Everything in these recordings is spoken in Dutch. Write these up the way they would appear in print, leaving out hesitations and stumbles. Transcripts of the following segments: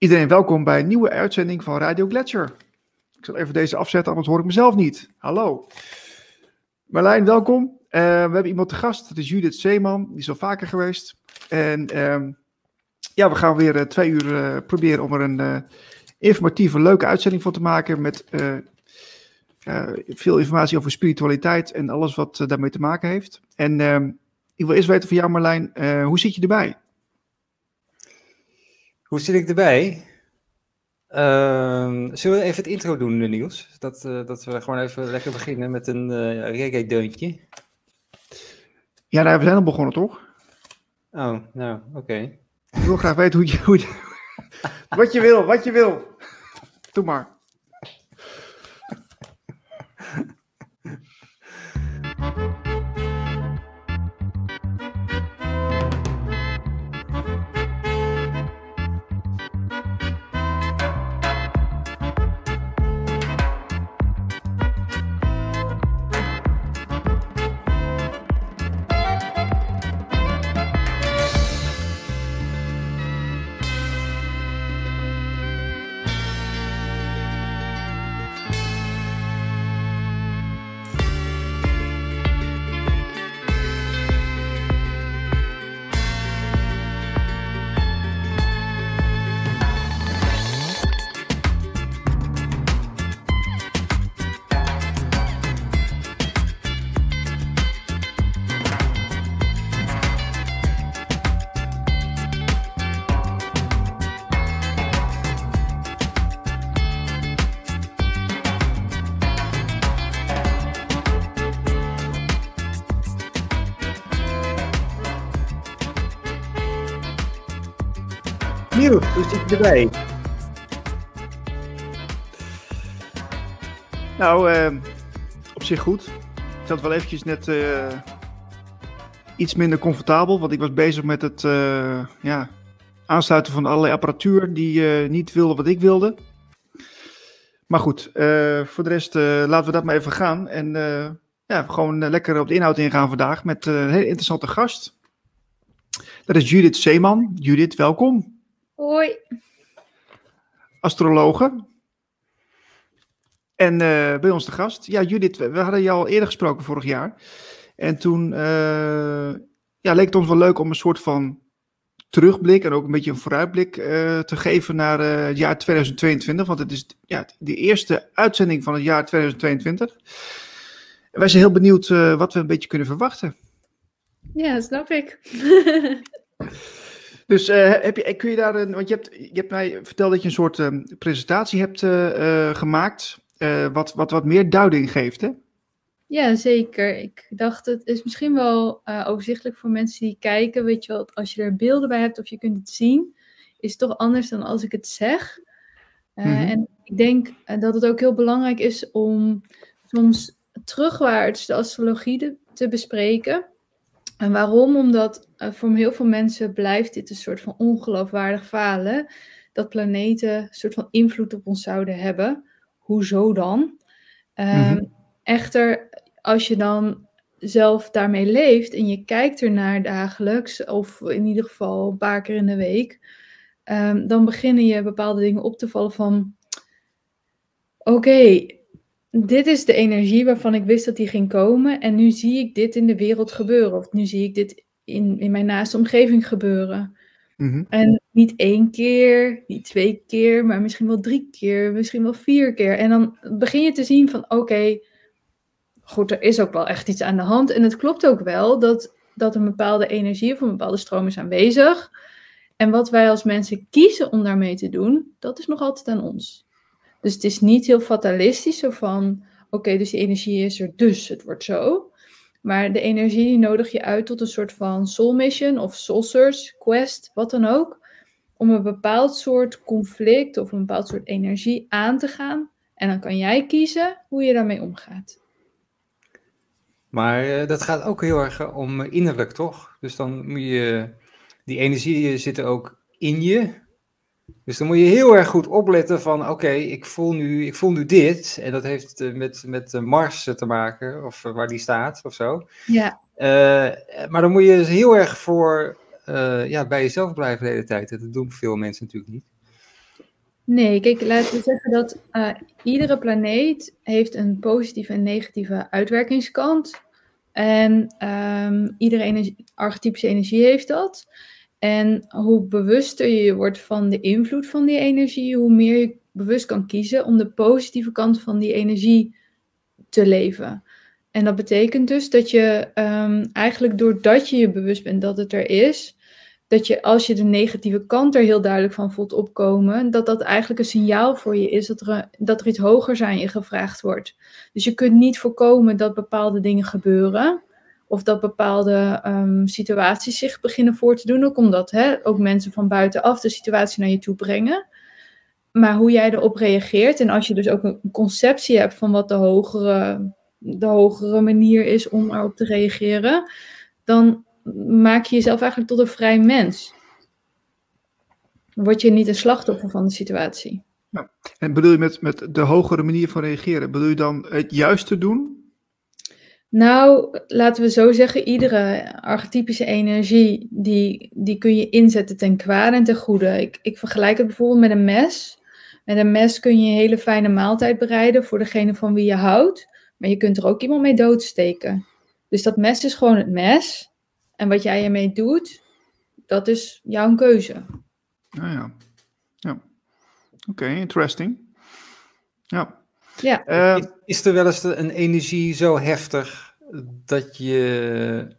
Iedereen welkom bij een nieuwe uitzending van Radio Gletscher. Ik zal even deze afzetten, anders hoor ik mezelf niet. Hallo. Marlijn, welkom. We hebben iemand te gast, dat is Judith Zeeman. Die is al vaker geweest. En we gaan weer 2 uur proberen om er een informatieve, leuke uitzending van te maken. Met veel informatie over spiritualiteit en alles wat daarmee te maken heeft. En ik wil eerst weten van jou, Marlijn, hoe zit je erbij? Hoe zit ik erbij? Zullen we even het intro doen, Niels? Dat we gewoon even lekker beginnen met een reggae-deuntje. Ja, nou, we zijn al begonnen, toch? Oh, nou, oké. Ik wil graag weten hoe je wat je wil. Doe maar. Hoe zit je erbij? Nou, op zich goed. Ik zat wel eventjes net iets minder comfortabel, want ik was bezig met het aansluiten van allerlei apparatuur die niet wilde wat ik wilde. Maar goed, voor de rest laten we dat maar even gaan. En gewoon lekker op de inhoud ingaan vandaag met een heel interessante gast. Dat is Judith Zeeman. Judith, welkom. Hoi. Astrologe. En bij ons de gast. Ja, Judith, we hadden jou al eerder gesproken vorig jaar. En toen leek het ons wel leuk om een soort van terugblik en ook een beetje een vooruitblik te geven naar het jaar 2022. Want het is de eerste uitzending van het jaar 2022. En wij zijn heel benieuwd wat we een beetje kunnen verwachten. Ja, snap ik. Dus kun je daar want je hebt mij verteld dat je een soort presentatie hebt gemaakt, wat meer duiding geeft, hè? Ja, zeker. Ik dacht, het is misschien wel overzichtelijk voor mensen die kijken, weet je wel, als je er beelden bij hebt of je kunt het zien, is het toch anders dan als ik het zeg. En ik denk dat het ook heel belangrijk is om soms terugwaarts de astrologie te bespreken. En waarom? Omdat voor heel veel mensen blijft dit een soort van ongeloofwaardig falen. Dat planeten een soort van invloed op ons zouden hebben. Hoezo dan? Echter, als je dan zelf daarmee leeft en je kijkt ernaar dagelijks, of in ieder geval een paar keer in de week, dan beginnen je bepaalde dingen op te vallen van, oké, dit is de energie waarvan ik wist dat die ging komen. En nu zie ik dit in de wereld gebeuren. Of nu zie ik dit in mijn naaste omgeving gebeuren. En niet 1 keer, niet 2 keer, maar misschien wel 3 keer, misschien wel 4 keer. En dan begin je te zien van oké, goed, er is ook wel echt iets aan de hand. En het klopt ook wel dat een bepaalde energie of een bepaalde stroom is aanwezig. En wat wij als mensen kiezen om daarmee te doen, dat is nog altijd aan ons. Dus het is niet heel fatalistisch zo van, oké, dus die energie is er, dus het wordt zo. Maar de energie nodig je uit tot een soort van soul mission of soul search, quest, wat dan ook. Om een bepaald soort conflict of een bepaald soort energie aan te gaan. En dan kan jij kiezen hoe je daarmee omgaat. Maar dat gaat ook heel erg om innerlijk, toch? Dus dan moet je, die energie zit er ook in je. Dus dan moet je heel erg goed opletten van, oké, ik voel nu dit. En dat heeft met Mars te maken, of waar die staat, of zo. Ja. Maar dan moet je dus heel erg voor bij jezelf blijven de hele tijd. Dat doen veel mensen natuurlijk niet. Nee, kijk, laten we zeggen dat iedere planeet heeft een positieve en negatieve uitwerkingskant. En iedere archetypische energie heeft dat. En hoe bewuster je wordt van de invloed van die energie, hoe meer je bewust kan kiezen om de positieve kant van die energie te leven. En dat betekent dus dat je eigenlijk doordat je je bewust bent dat het er is, dat je als je de negatieve kant er heel duidelijk van voelt opkomen, dat dat eigenlijk een signaal voor je is dat er iets hogers aan je gevraagd wordt. Dus je kunt niet voorkomen dat bepaalde dingen gebeuren. Of dat bepaalde situaties zich beginnen voor te doen. Ook omdat ook mensen van buitenaf de situatie naar je toe brengen. Maar hoe jij erop reageert. En als je dus ook een conceptie hebt van wat de hogere manier is om erop te reageren. Dan maak je jezelf eigenlijk tot een vrij mens. Dan word je niet een slachtoffer van de situatie. Ja. En bedoel je met de hogere manier van reageren. Bedoel je dan het juiste doen? Nou, laten we zo zeggen, iedere archetypische energie, die kun je inzetten ten kwade en ten goede. Ik vergelijk het bijvoorbeeld met een mes. Met een mes kun je een hele fijne maaltijd bereiden voor degene van wie je houdt. Maar je kunt er ook iemand mee doodsteken. Dus dat mes is gewoon het mes. En wat jij ermee doet, dat is jouw keuze. Nou ja. Ja. Oké, interesting. Ja. Ja. Is er wel eens een energie zo heftig dat je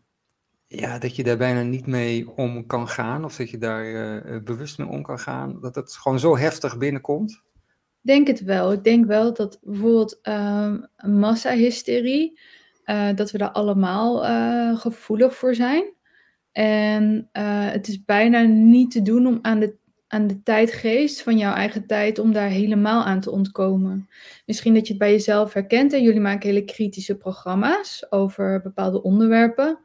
daar bijna niet mee om kan gaan? Of dat je daar bewust mee om kan gaan? Dat het gewoon zo heftig binnenkomt? Ik denk het wel. Ik denk wel dat bijvoorbeeld massahysterie, dat we daar allemaal gevoelig voor zijn. En het is bijna niet te doen om aan de tijdgeest van jouw eigen tijd om daar helemaal aan te ontkomen. Misschien dat je het bij jezelf herkent en jullie maken hele kritische programma's over bepaalde onderwerpen.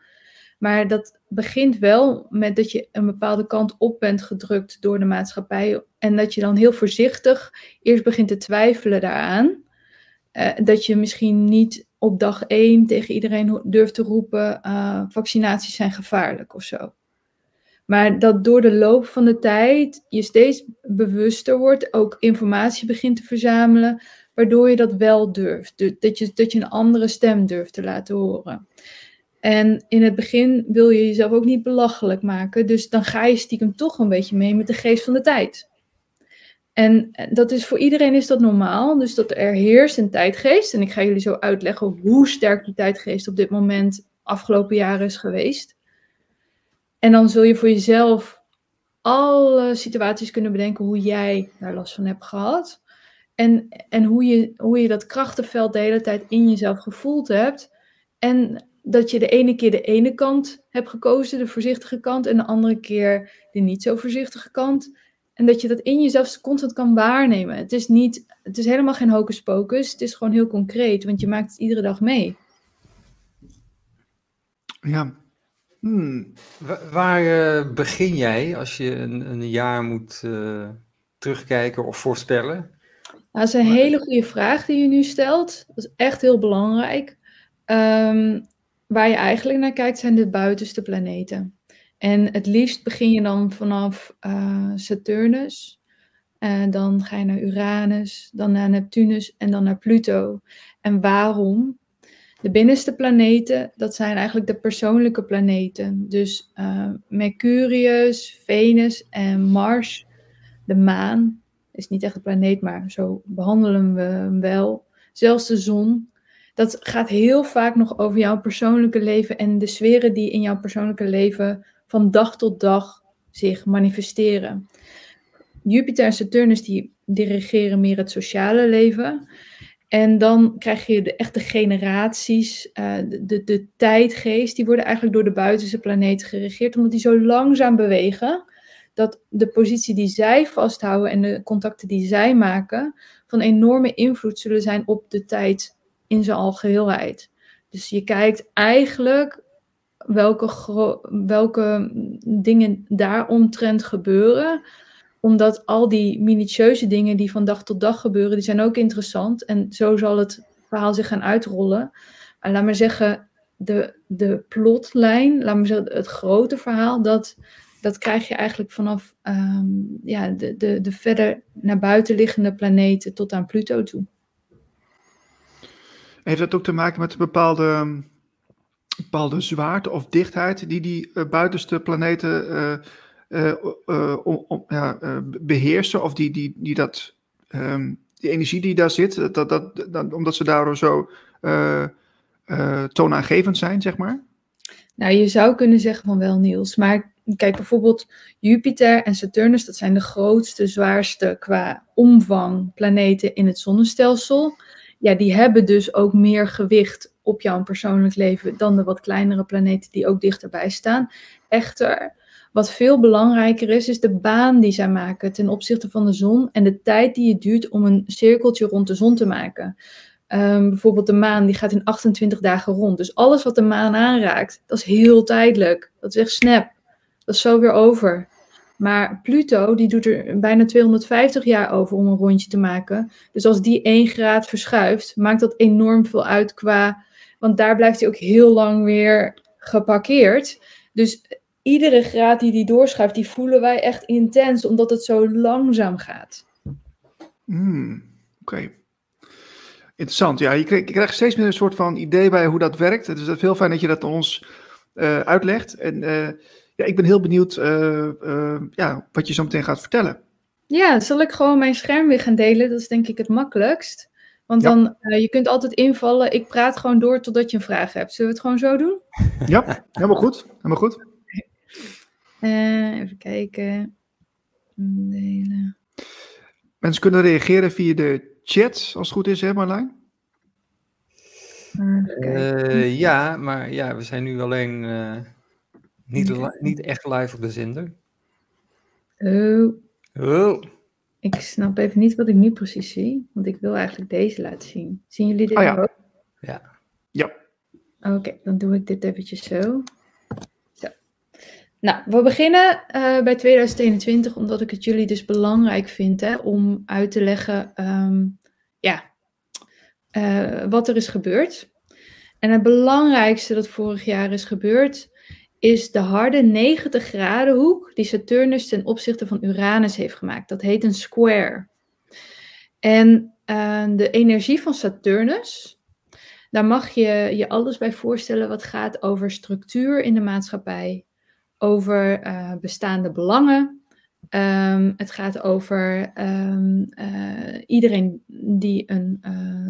Maar dat begint wel met dat je een bepaalde kant op bent gedrukt door de maatschappij. En dat je dan heel voorzichtig eerst begint te twijfelen daaraan. Dat je misschien niet op dag 1 tegen iedereen durft te roepen, vaccinaties zijn gevaarlijk of zo. Maar dat door de loop van de tijd je steeds bewuster wordt, ook informatie begint te verzamelen, waardoor je dat wel durft. Dat je een andere stem durft te laten horen. En in het begin wil je jezelf ook niet belachelijk maken, dus dan ga je stiekem toch een beetje mee met de geest van de tijd. En dat is voor iedereen is dat normaal, dus dat er heerst een tijdgeest. En ik ga jullie zo uitleggen hoe sterk die tijdgeest op dit moment afgelopen jaren is geweest. En dan zul je voor jezelf alle situaties kunnen bedenken hoe jij daar last van hebt gehad. En hoe je dat krachtenveld de hele tijd in jezelf gevoeld hebt. En dat je de ene keer de ene kant hebt gekozen, de voorzichtige kant. En de andere keer de niet zo voorzichtige kant. En dat je dat in jezelf constant kan waarnemen. Het is helemaal geen hocus pocus. Het is gewoon heel concreet, want je maakt het iedere dag mee. Ja. Waar begin jij als je een jaar moet terugkijken of voorspellen? Dat is een hele goede vraag die je nu stelt. Dat is echt heel belangrijk. Waar je eigenlijk naar kijkt zijn de buitenste planeten. En het liefst begin je dan vanaf Saturnus. Dan ga je naar Uranus, dan naar Neptunus en dan naar Pluto. En waarom? De binnenste planeten, dat zijn eigenlijk de persoonlijke planeten. Dus Mercurius, Venus en Mars. De maan is niet echt een planeet, maar zo behandelen we hem wel. Zelfs de zon. Dat gaat heel vaak nog over jouw persoonlijke leven en de sferen die in jouw persoonlijke leven van dag tot dag zich manifesteren. Jupiter en Saturnus die regeren meer het sociale leven. En dan krijg je de echte generaties, de tijdgeest, die worden eigenlijk door de buitenste planeten geregeerd, omdat die zo langzaam bewegen, dat de positie die zij vasthouden en de contacten die zij maken, van enorme invloed zullen zijn op de tijd in zijn algeheelheid. Dus je kijkt eigenlijk welke dingen daaromtrent gebeuren, omdat al die minutieuze dingen die van dag tot dag gebeuren, die zijn ook interessant. En zo zal het verhaal zich gaan uitrollen. En laat maar zeggen, de plotlijn, laat maar zeggen, het grote verhaal, dat dat krijg je eigenlijk vanaf de verder naar buiten liggende planeten tot aan Pluto toe. Heeft dat ook te maken met een bepaalde zwaarte of dichtheid die buitenste planeten beheersen? Of die energie die daar zit, omdat ze daardoor zo toonaangevend zijn, zeg maar? Nou, je zou kunnen zeggen van wel, Niels. Maar kijk, bijvoorbeeld Jupiter en Saturnus, dat zijn de grootste, zwaarste qua omvang planeten in het zonnestelsel. Ja, die hebben dus ook meer gewicht op jouw persoonlijk leven dan de wat kleinere planeten die ook dichterbij staan. Echter, wat veel belangrijker is de baan die zij maken ten opzichte van de zon en de tijd die het duurt om een cirkeltje rond de zon te maken. Bijvoorbeeld de maan, die gaat in 28 dagen rond. Dus alles wat de maan aanraakt, dat is heel tijdelijk. Dat is echt snap. Dat is zo weer over. Maar Pluto, die doet er bijna 250 jaar over om een rondje te maken. Dus als die 1 graad verschuift, maakt dat enorm veel uit qua... Want daar blijft hij ook heel lang weer geparkeerd. Dus iedere graad die hij doorschuift, die voelen wij echt intens, omdat het zo langzaam gaat. Oké. Interessant, ja. Je krijgt steeds meer een soort van idee bij hoe dat werkt. Het is heel fijn dat je dat ons uitlegt. En ik ben heel benieuwd wat je zo meteen gaat vertellen. Ja, zal ik gewoon mijn scherm weer gaan delen? Dat is denk ik het makkelijkst. Want dan, je kunt altijd invallen. Ik praat gewoon door totdat je een vraag hebt. Zullen we het gewoon zo doen? Ja, helemaal goed. Helemaal goed. Even kijken. Delen. Mensen kunnen reageren via de chat, als het goed is, hè Marlijn? Maar we zijn nu alleen niet echt live op de zender. Oh. Ik snap even niet wat ik nu precies zie, want ik wil eigenlijk deze laten zien. Zien jullie dit ook? Ja. Oké, dan doe ik dit eventjes zo. Nou, we beginnen bij 2021, omdat ik het jullie dus belangrijk vind om uit te leggen wat er is gebeurd. En het belangrijkste dat vorig jaar is gebeurd, is de harde 90 graden hoek die Saturnus ten opzichte van Uranus heeft gemaakt. Dat heet een square. En de energie van Saturnus, daar mag je je alles bij voorstellen wat gaat over structuur in de maatschappij. Over bestaande belangen. Het gaat over iedereen die een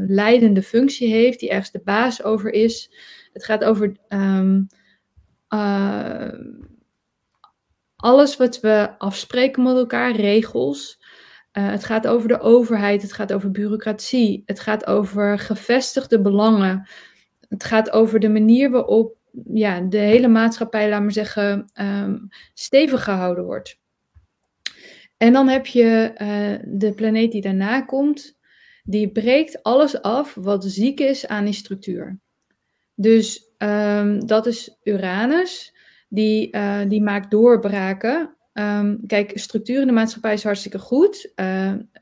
leidende functie heeft, die ergens de baas over is. Het gaat over alles wat we afspreken met elkaar, regels. Het gaat over de overheid, het gaat over bureaucratie, het gaat over gevestigde belangen. Het gaat over de manier waarop de hele maatschappij, laat maar zeggen, stevig gehouden wordt. En dan heb je de planeet die daarna komt, die breekt alles af wat ziek is aan die structuur. Dus dat is Uranus, die maakt doorbraken. Kijk, structuur in de maatschappij is hartstikke goed.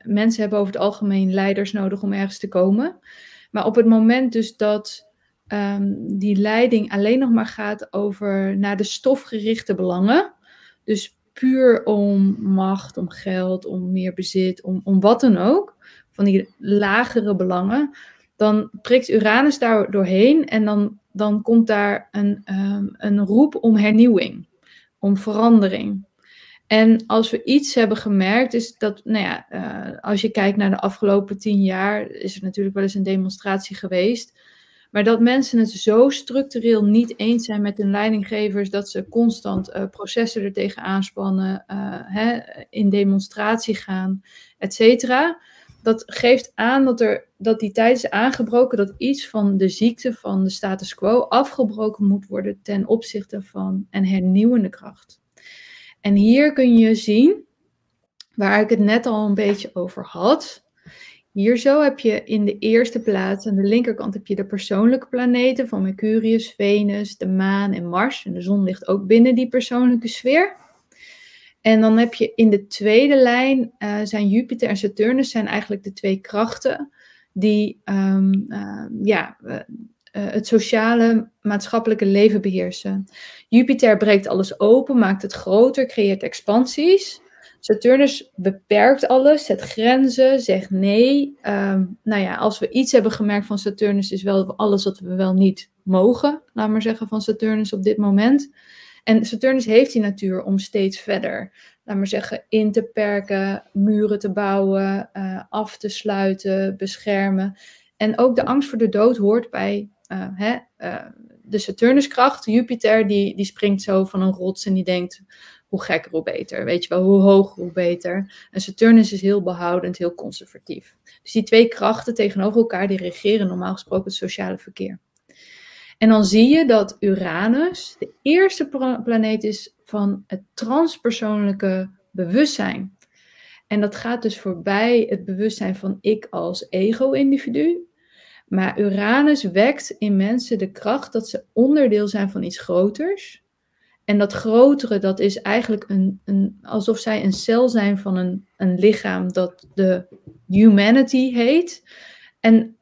Mensen hebben over het algemeen leiders nodig om ergens te komen. Maar op het moment dus dat die leiding alleen nog maar gaat over naar de stofgerichte belangen. Dus puur om macht, om geld, om meer bezit, om wat dan ook. Van die lagere belangen. Dan prikt Uranus daar doorheen en dan komt daar een roep om hernieuwing. Om verandering. En als we iets hebben gemerkt is dat, als je kijkt naar de afgelopen 10 jaar, is er natuurlijk wel eens een demonstratie geweest. Maar dat mensen het zo structureel niet eens zijn met hun leidinggevers, dat ze constant processen er tegen aanspannen, in demonstratie gaan, et cetera. Dat geeft aan dat die tijd is aangebroken, dat iets van de ziekte van de status quo afgebroken moet worden ten opzichte van een hernieuwende kracht. En hier kun je zien, waar ik het net al een beetje over had. Hier zo heb je in de eerste plaats, aan de linkerkant heb je de persoonlijke planeten van Mercurius, Venus, de maan en Mars. En de zon ligt ook binnen die persoonlijke sfeer. En dan heb je in de tweede lijn zijn Jupiter en Saturnus zijn eigenlijk de twee krachten die het sociale, maatschappelijke leven beheersen. Jupiter breekt alles open, maakt het groter, creëert expansies. Saturnus beperkt alles, zet grenzen, zegt nee. Nou ja, als we iets hebben gemerkt van Saturnus, is wel alles wat we wel niet mogen. Laat maar zeggen, van Saturnus op dit moment. En Saturnus heeft die natuur om steeds verder, laat maar zeggen, in te perken, muren te bouwen, af te sluiten, beschermen. En ook de angst voor de dood hoort bij de Saturnuskracht. Jupiter die springt zo van een rots en die denkt, hoe gekker, hoe beter. Weet je wel, hoe hoger, hoe beter. En Saturnus is heel behoudend, heel conservatief. Dus die twee krachten tegenover elkaar, die regeren normaal gesproken het sociale verkeer. En dan zie je dat Uranus de eerste planeet is van het transpersoonlijke bewustzijn. En dat gaat dus voorbij het bewustzijn van ik als ego-individu. Maar Uranus wekt in mensen de kracht dat ze onderdeel zijn van iets groters. En dat grotere, dat is eigenlijk alsof zij een cel zijn van een lichaam dat de humanity heet. En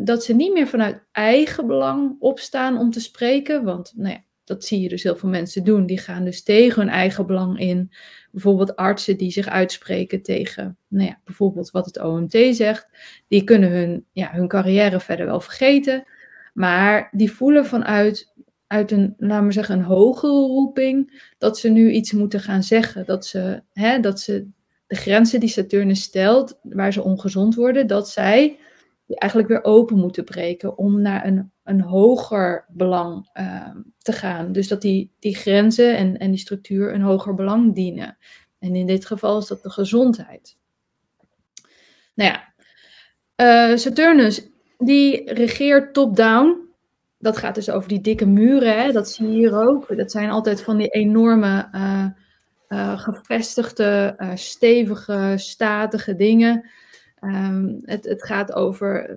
dat ze niet meer vanuit eigen belang opstaan om te spreken. Want nou ja, dat zie je dus heel veel mensen doen. Die gaan dus tegen hun eigen belang in. Bijvoorbeeld artsen die zich uitspreken tegen bijvoorbeeld wat het OMT zegt. Die kunnen hun carrière verder wel vergeten. Maar die voelen vanuit een, laten we zeggen, een hogere roeping, dat ze nu iets moeten gaan zeggen. Dat ze de grenzen die Saturnus stelt, waar ze ongezond worden, dat zij die eigenlijk weer open moeten breken om naar een hoger belang te gaan. Dus dat die grenzen en die structuur een hoger belang dienen. En in dit geval is dat de gezondheid. Nou ja, Saturnus, die regeert top-down. Dat gaat dus over die dikke muren, hè? Dat zie je hier ook. Dat zijn altijd van die enorme, gevestigde, stevige, statige dingen. Het gaat over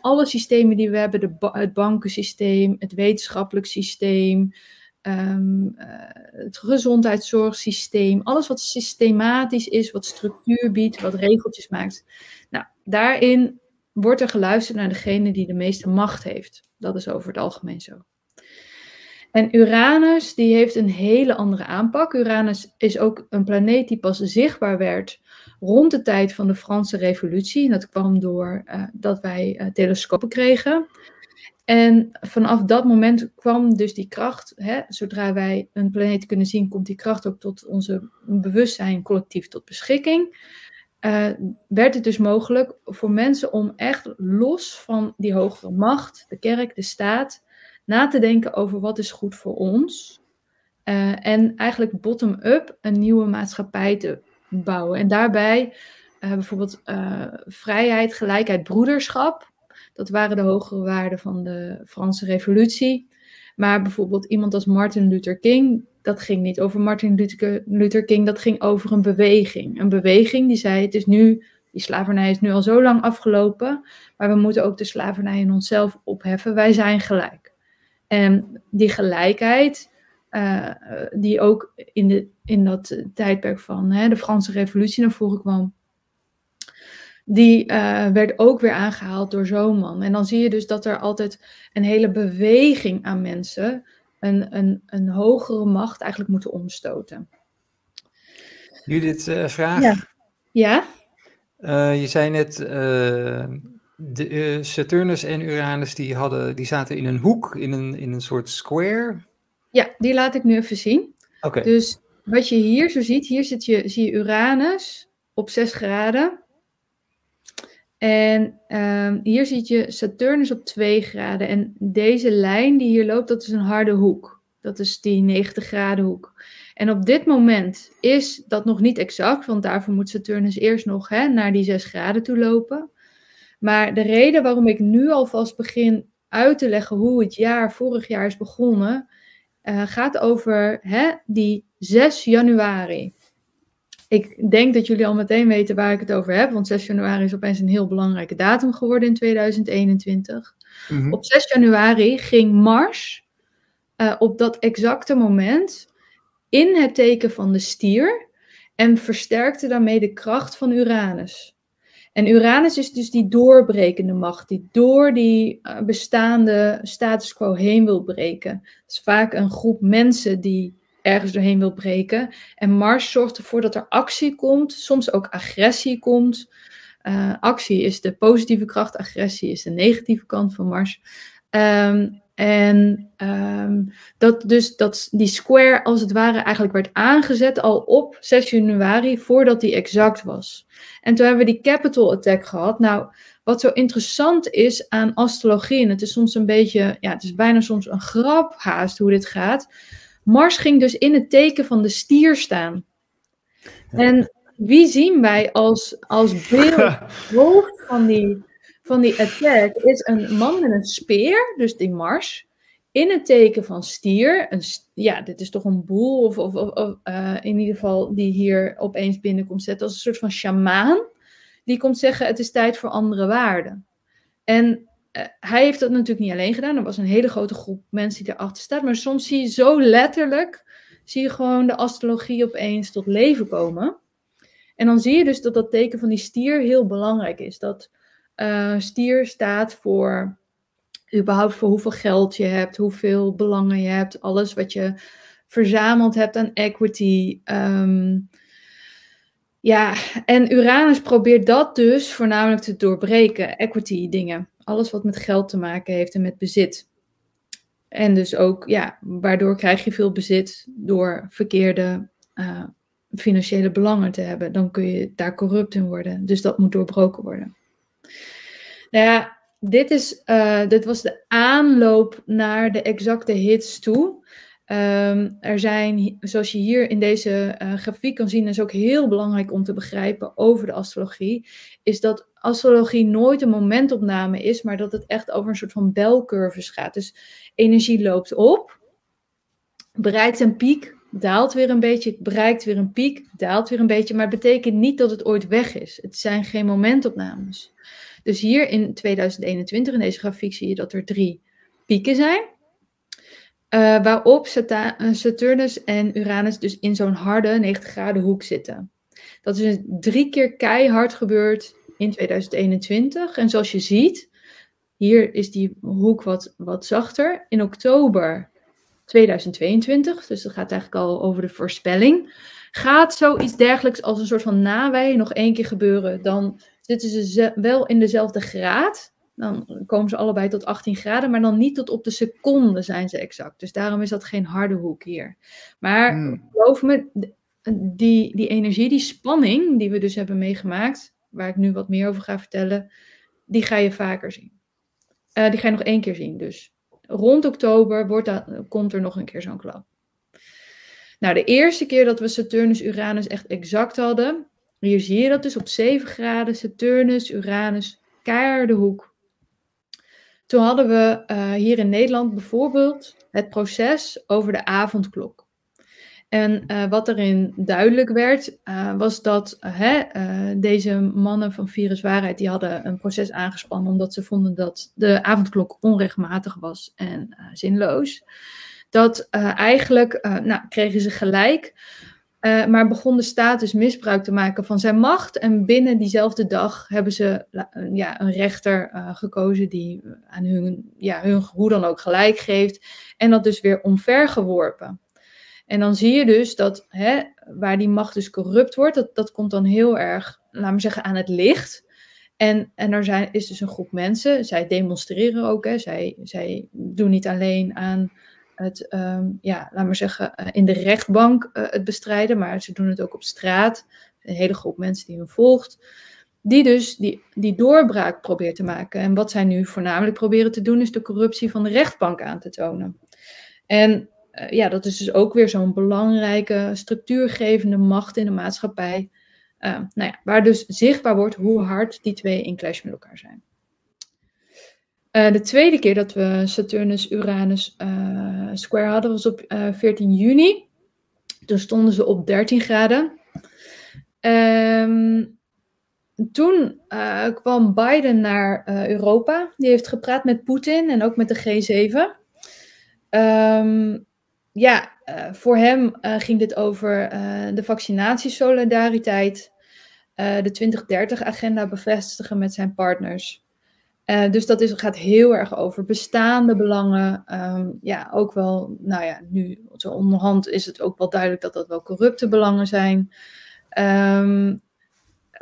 alle systemen die we hebben. Het bankensysteem, het wetenschappelijk systeem, het gezondheidszorgsysteem. Alles wat systematisch is, wat structuur biedt, wat regeltjes maakt. Nou, daarin wordt er geluisterd naar degene die de meeste macht heeft. Dat is over het algemeen zo. En Uranus, die heeft een hele andere aanpak. Uranus is ook een planeet die pas zichtbaar werd rond de tijd van de Franse Revolutie. En dat kwam door dat wij telescopen kregen. En vanaf dat moment kwam dus die kracht. Zodra wij een planeet kunnen zien, komt die kracht ook tot onze bewustzijn collectief tot beschikking. Werd het dus mogelijk voor mensen om echt los van die hogere macht, de kerk, de staat, na te denken over wat is goed voor ons. En eigenlijk bottom-up een nieuwe maatschappij te bouwen. En daarbij bijvoorbeeld vrijheid, gelijkheid, broederschap. Dat waren de hogere waarden van de Franse Revolutie. Maar bijvoorbeeld iemand als Martin Luther King, dat ging niet over Martin Luther King, dat ging over een beweging. Een beweging die zei, die slavernij is nu al zo lang afgelopen, maar we moeten ook de slavernij in onszelf opheffen. Wij zijn gelijk. En die gelijkheid, die ook in dat tijdperk van de Franse Revolutie naar voren kwam, die werd ook weer aangehaald door zo'n man. En dan zie je dus dat er altijd een hele beweging aan mensen een hogere macht eigenlijk moeten omstoten. Judith, vraag. Ja? Je zei net, Saturnus en Uranus die zaten in een hoek, in een soort square. Ja, die laat ik nu even zien. Okay. Dus wat je hier zo ziet, zie je Uranus op 6 graden. En hier zie je Saturnus op 2 graden. En deze lijn die hier loopt, dat is een harde hoek. Dat is die 90 graden hoek. En op dit moment is dat nog niet exact, want daarvoor moet Saturnus eerst nog naar die 6 graden toe lopen. Maar de reden waarom ik nu alvast begin uit te leggen hoe het vorig jaar is begonnen, gaat over die 6 januari. Ik denk dat jullie al meteen weten waar ik het over heb, want 6 januari is opeens een heel belangrijke datum geworden in 2021. Mm-hmm. Op 6 januari ging Mars op dat exacte moment in het teken van de stier en versterkte daarmee de kracht van Uranus. En Uranus is dus die doorbrekende macht, die door die bestaande status quo heen wil breken. Het is vaak een groep mensen die ergens doorheen wil breken. En Mars zorgt ervoor dat er actie komt, soms ook agressie komt. Actie is de positieve kracht, agressie is de negatieve kant van Mars. Dat die square als het ware eigenlijk werd aangezet al op 6 januari voordat die exact was. En toen hebben we die Capitol attack gehad. Nou, wat zo interessant is aan astrologie, en het is soms een beetje, ja, het is bijna soms een grap haast hoe dit gaat. Mars ging dus in het teken van de stier staan. En wie zien wij als beeld hoofd van die attack is een man met een speer, dus die Mars, in het teken van stier. Dit is toch een boel, of in ieder geval die hier opeens binnen komt zetten, als een soort van sjamaan, die komt zeggen, het is tijd voor andere waarden. En hij heeft dat natuurlijk niet alleen gedaan, er was een hele grote groep mensen die erachter staat, maar soms zie je zo letterlijk, zie je gewoon de astrologie opeens tot leven komen. En dan zie je dus dat teken van die stier heel belangrijk is, dat stier staat voor überhaupt voor hoeveel geld je hebt, hoeveel belangen je hebt, alles wat je verzameld hebt aan equity. En Uranus probeert dat dus voornamelijk te doorbreken, equity dingen. Alles wat met geld te maken heeft en met bezit. En dus ook, ja, waardoor krijg je veel bezit door verkeerde financiële belangen te hebben. Dan kun je daar corrupt in worden. Dus dat moet doorbroken worden. Nou ja, dit was de aanloop naar de exacte hits toe. Er zijn, zoals je hier in deze grafiek kan zien, is ook heel belangrijk om te begrijpen over de astrologie, is dat astrologie nooit een momentopname is, maar dat het echt over een soort van belcurves gaat. Dus energie loopt op, bereikt een piek, daalt weer een beetje, bereikt weer een piek, daalt weer een beetje, maar het betekent niet dat het ooit weg is. Het zijn geen momentopnames. Dus hier in 2021, in deze grafiek, zie je dat er 3 pieken zijn. Waarop Saturnus en Uranus dus in zo'n harde 90 graden hoek zitten. Dat is 3 keer keihard gebeurd in 2021. En zoals je ziet, hier is die hoek wat zachter. In oktober 2022, dus dat gaat eigenlijk al over de voorspelling, gaat zoiets dergelijks als een soort van nawij nog 1 keer gebeuren. Dan zitten ze wel in dezelfde graad. Dan komen ze allebei tot 18 graden, maar dan niet tot op de seconde zijn ze exact. Dus daarom is dat geen harde hoek hier. Maar geloof me, die energie, die spanning die we dus hebben meegemaakt, waar ik nu wat meer over ga vertellen, die ga je vaker zien. Die ga je nog 1 keer zien. Dus rond oktober komt er nog een keer zo'n klap. Nou, de eerste keer dat we Saturnus-Uranus echt exact hadden, hier zie je dat dus op 7 graden, Saturnus, Uranus, keiharde hoek. Toen hadden we hier in Nederland bijvoorbeeld het proces over de avondklok. En wat erin duidelijk werd, was dat deze mannen van Viruswaarheid, die hadden een proces aangespannen omdat ze vonden dat de avondklok onrechtmatig was en zinloos. Dat kregen ze gelijk. Maar begon de staat dus misbruik te maken van zijn macht. En binnen diezelfde dag hebben ze een rechter gekozen die aan hun hoe dan ook gelijk geeft. En dat dus weer omvergeworpen. En dan zie je dus dat waar die macht dus corrupt wordt, dat komt dan heel erg, laten we zeggen, aan het licht. En er is dus een groep mensen, zij demonstreren ook, zij doen niet alleen aan het, in de rechtbank het bestrijden, maar ze doen het ook op straat. Een hele groep mensen die hun volgt, die dus die doorbraak probeert te maken. En wat zij nu voornamelijk proberen te doen, is de corruptie van de rechtbank aan te tonen. En dat is dus ook weer zo'n belangrijke structuurgevende macht in de maatschappij, waar dus zichtbaar wordt hoe hard die twee in clash met elkaar zijn. De tweede keer dat we Saturnus-Uranus square hadden was op 14 juni. Toen stonden ze op 13 graden. Toen kwam Biden naar Europa. Die heeft gepraat met Poetin en ook met de G7. Voor hem ging dit over de vaccinatiesolidariteit. de 2030-agenda bevestigen met zijn partners. Dus dat gaat heel erg over bestaande belangen. Ook wel, nu zo onderhand is het ook wel duidelijk dat dat wel corrupte belangen zijn.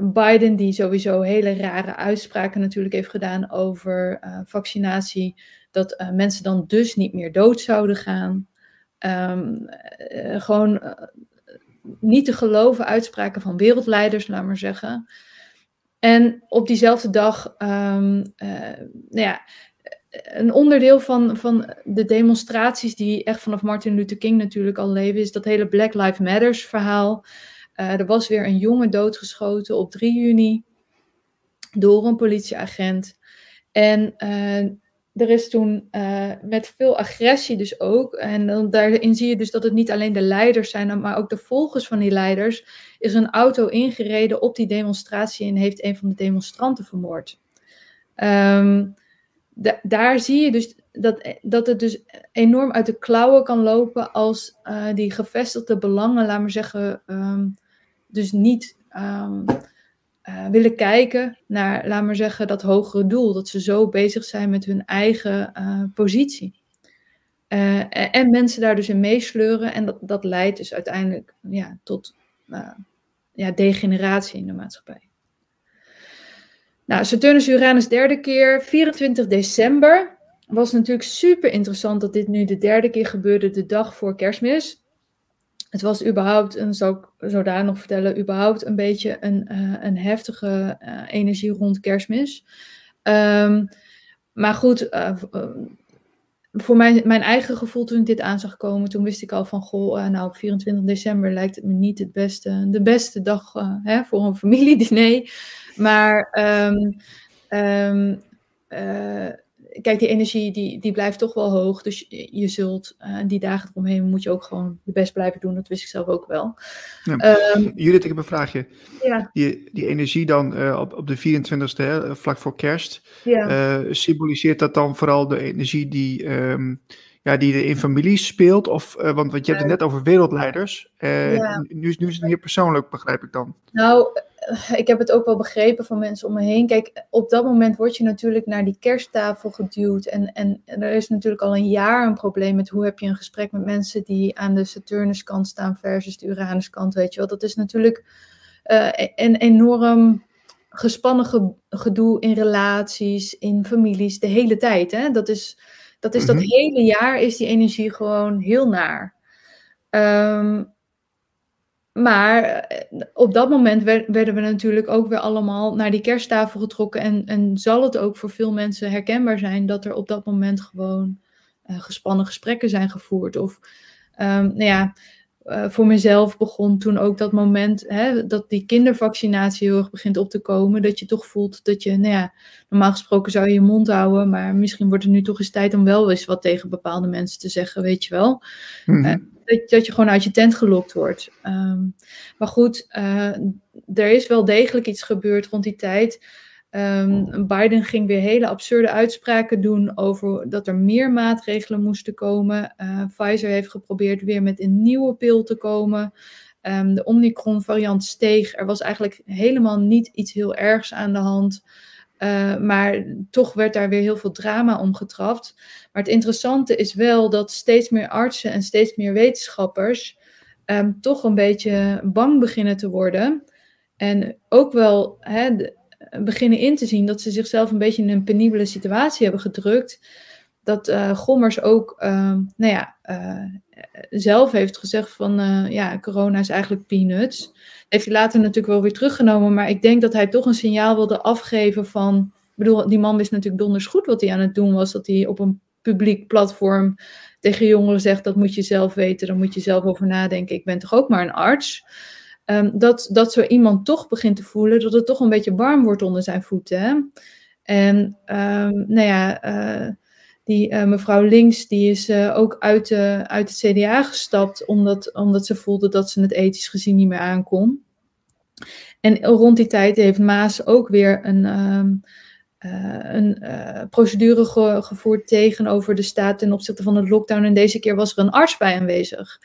Biden, die sowieso hele rare uitspraken natuurlijk heeft gedaan over vaccinatie, dat mensen dan dus niet meer dood zouden gaan. Niet te geloven uitspraken van wereldleiders, laat maar zeggen. En op diezelfde dag, een onderdeel van de demonstraties die echt vanaf Martin Luther King natuurlijk al leven, is dat hele Black Lives Matters verhaal. Er was weer een jongen doodgeschoten op 3 juni door een politieagent. En er is toen met veel agressie dus ook, en daarin zie je dus dat het niet alleen de leiders zijn, maar ook de volgers van die leiders, is een auto ingereden op die demonstratie en heeft een van de demonstranten vermoord. Daar zie je dus dat het dus enorm uit de klauwen kan lopen als die gevestigde belangen, laat maar zeggen, dus niet willen kijken naar, laat maar zeggen, dat hogere doel. Dat ze zo bezig zijn met hun eigen positie. En mensen daar dus in meesleuren. En dat leidt dus uiteindelijk tot degeneratie in de maatschappij. Nou, Saturnus-Uranus 3e keer, 24 december. Was natuurlijk super interessant dat dit nu de 3e keer gebeurde, de dag voor Kerstmis. Het was überhaupt, en zal ik zo daar nog vertellen, überhaupt een beetje een heftige energie rond Kerstmis. Maar goed, voor mijn eigen gevoel toen ik dit aan zag komen, toen wist ik al van, op 24 december lijkt het me niet de beste dag voor een familiediner. Maar kijk, die energie die blijft toch wel hoog. Dus je zult die dagen eromheen moet je ook gewoon je best blijven doen. Dat wist ik zelf ook wel. Ja. Judith, ik heb een vraagje. Ja. Die energie dan op de 24e, vlak voor kerst. Ja. Symboliseert dat dan vooral de energie die er in families speelt? Of, want je hebt het net over wereldleiders. Nu is het meer persoonlijk, begrijp ik dan. Nou, ik heb het ook wel begrepen van mensen om me heen. Kijk, op dat moment word je natuurlijk naar die kersttafel geduwd. En er is natuurlijk al een jaar een probleem met hoe heb je een gesprek met mensen die aan de Saturnuskant staan versus de Uranuskant, weet je wel. Dat is natuurlijk een enorm gespannen gedoe in relaties, in families, de hele tijd. Hè? Dat hele jaar is die energie gewoon heel naar. Maar op dat moment werden we natuurlijk ook weer allemaal naar die kersttafel getrokken. En zal het ook voor veel mensen herkenbaar zijn dat er op dat moment gewoon gespannen gesprekken zijn gevoerd. Of voor mezelf begon toen ook dat moment dat die kindervaccinatie heel erg begint op te komen. Dat je toch voelt dat je, normaal gesproken zou je mond houden. Maar misschien wordt het nu toch eens tijd om wel eens wat tegen bepaalde mensen te zeggen, weet je wel. Mm-hmm. Dat je gewoon uit je tent gelokt wordt. Maar goed, er is wel degelijk iets gebeurd rond die tijd. Biden ging weer hele absurde uitspraken doen over dat er meer maatregelen moesten komen. Pfizer heeft geprobeerd weer met een nieuwe pil te komen. De Omicron variant steeg. Er was eigenlijk helemaal niet iets heel ergs aan de hand. Maar toch werd daar weer heel veel drama om getrapt. Maar het interessante is wel dat steeds meer artsen en steeds meer wetenschappers toch een beetje bang beginnen te worden. En ook wel beginnen in te zien dat ze zichzelf een beetje in een penibele situatie hebben gedrukt. Dat Gommers ook zelf heeft gezegd van corona is eigenlijk peanuts. Heeft hij later natuurlijk wel weer teruggenomen. Maar ik denk dat hij toch een signaal wilde afgeven van... Ik bedoel, die man wist natuurlijk donders goed wat hij aan het doen was. Dat hij op een publiek platform tegen jongeren zegt... dat moet je zelf weten, daar moet je zelf over nadenken. Ik ben toch ook maar een arts. Dat zo iemand toch begint te voelen... dat het toch een beetje warm wordt onder zijn voeten. Hè? En die mevrouw Links, die is ook uit het CDA gestapt... Omdat ze voelde dat ze het ethisch gezien niet meer aankon. En rond die tijd heeft Maas ook weer een procedure gevoerd tegenover de staat... ten opzichte van de lockdown. En deze keer was er een arts bij aanwezig.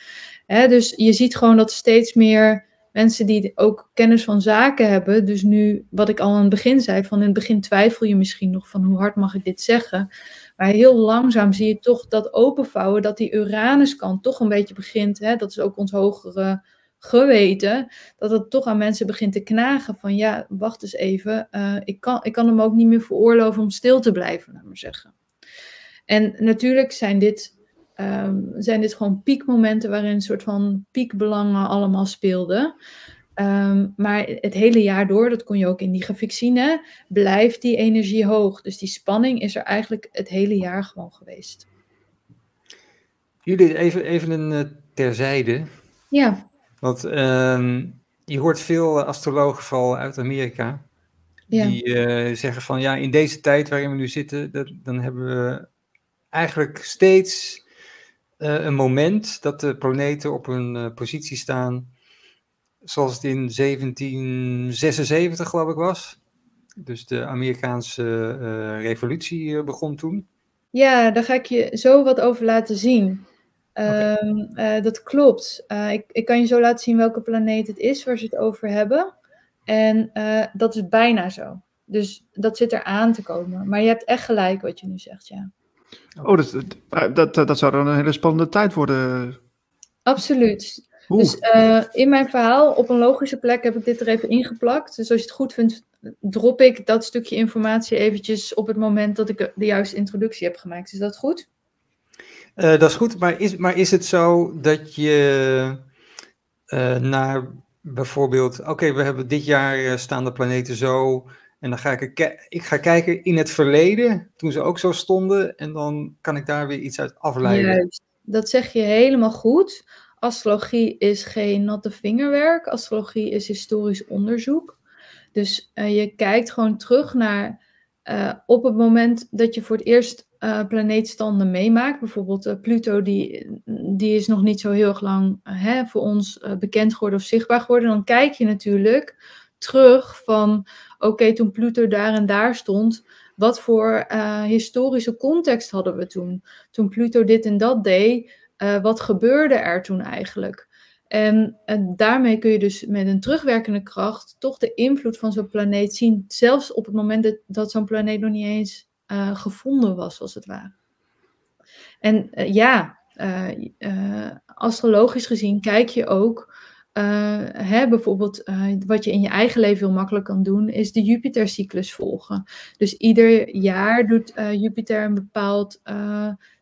Dus je ziet gewoon dat steeds meer... mensen die ook kennis van zaken hebben, dus nu, wat ik al aan het begin zei, van in het begin twijfel je misschien nog van hoe hard mag ik dit zeggen, maar heel langzaam zie je toch dat openvouwen, dat die Uranus-kant toch een beetje begint, hè, dat is ook ons hogere geweten, dat het toch aan mensen begint te knagen van ja, wacht eens even, ik kan hem ook niet meer veroorloven om stil te blijven, laat maar zeggen. En natuurlijk zijn dit gewoon piekmomenten waarin een soort van piekbelangen allemaal speelden. Maar het hele jaar door, dat kon je ook in die grafiek zien, hè, blijft die energie hoog. Dus die spanning is er eigenlijk het hele jaar gewoon geweest. Jullie, even een terzijde. Ja. Want je hoort veel astrologen, vooral uit Amerika, die zeggen van ja, in deze tijd waarin we nu zitten, dan hebben we eigenlijk steeds een moment dat de planeten op hun positie staan, zoals het in 1776 geloof ik was. Dus de Amerikaanse revolutie begon toen. Ja, daar ga ik je zo wat over laten zien. Okay. Dat klopt. Ik kan je zo laten zien welke planeet het is waar ze het over hebben. En dat is bijna zo. Dus dat zit er aan te komen. Maar je hebt echt gelijk wat je nu zegt, ja. Oh, dat zou dan een hele spannende tijd worden. Absoluut. Dus in mijn verhaal, op een logische plek, heb ik dit er even ingeplakt. Dus als je het goed vindt, drop ik dat stukje informatie eventjes op het moment dat ik de juiste introductie heb gemaakt. Is dat goed? Dat is goed, maar is het zo dat je naar bijvoorbeeld, oké, we hebben dit jaar staan de planeten zo, en dan ga ik kijken in het verleden, toen ze ook zo stonden, en dan kan ik daar weer iets uit afleiden. Juist, dat zeg je helemaal goed. Astrologie is geen natte vingerwerk, astrologie is historisch onderzoek. Dus je kijkt gewoon terug naar op het moment dat je voor het eerst planeetstanden meemaakt. Bijvoorbeeld Pluto, die is nog niet zo heel erg lang voor ons bekend geworden of zichtbaar geworden. Dan kijk je natuurlijk terug van oké, toen Pluto daar en daar stond, wat voor historische context hadden we toen? Toen Pluto dit en dat deed, wat gebeurde er toen eigenlijk? En daarmee kun je dus met een terugwerkende kracht toch de invloed van zo'n planeet zien, zelfs op het moment dat zo'n planeet nog niet eens gevonden was, als het ware. En astrologisch gezien kijk je ook, bijvoorbeeld wat je in je eigen leven heel makkelijk kan doen, is de Jupitercyclus volgen. Dus ieder jaar doet Jupiter een bepaald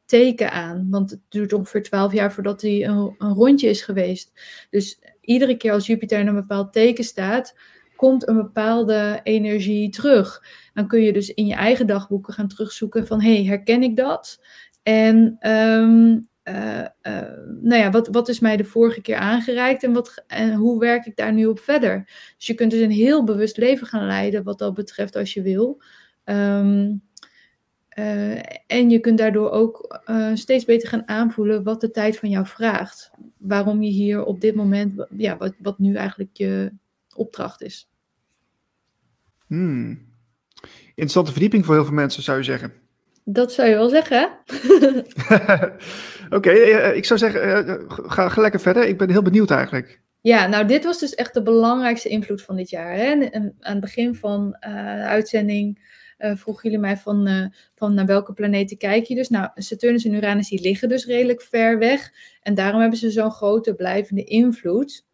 teken aan, want het duurt ongeveer 12 jaar voordat hij een rondje is geweest. Dus iedere keer als Jupiter in een bepaald teken staat, komt een bepaalde energie terug. Dan kun je dus in je eigen dagboeken gaan terugzoeken van hey, herken ik dat? En wat is mij de vorige keer aangereikt en hoe werk ik daar nu op verder? Dus je kunt dus een heel bewust leven gaan leiden wat dat betreft als je wil. En je kunt daardoor ook steeds beter gaan aanvoelen wat de tijd van jou vraagt. Waarom je hier op dit moment, wat nu eigenlijk je opdracht is. Interessante verdieping voor heel veel mensen, zou je zeggen. Dat zou je wel zeggen, hè? Oké, ik zou zeggen, ga lekker verder. Ik ben heel benieuwd eigenlijk. Ja, nou dit was dus echt de belangrijkste invloed van dit jaar. Hè? En aan het begin van de uitzending vroegen jullie mij van naar welke planeten kijk je dus. Nou, Saturnus en Uranus die liggen dus redelijk ver weg. En daarom hebben ze zo'n grote blijvende invloed.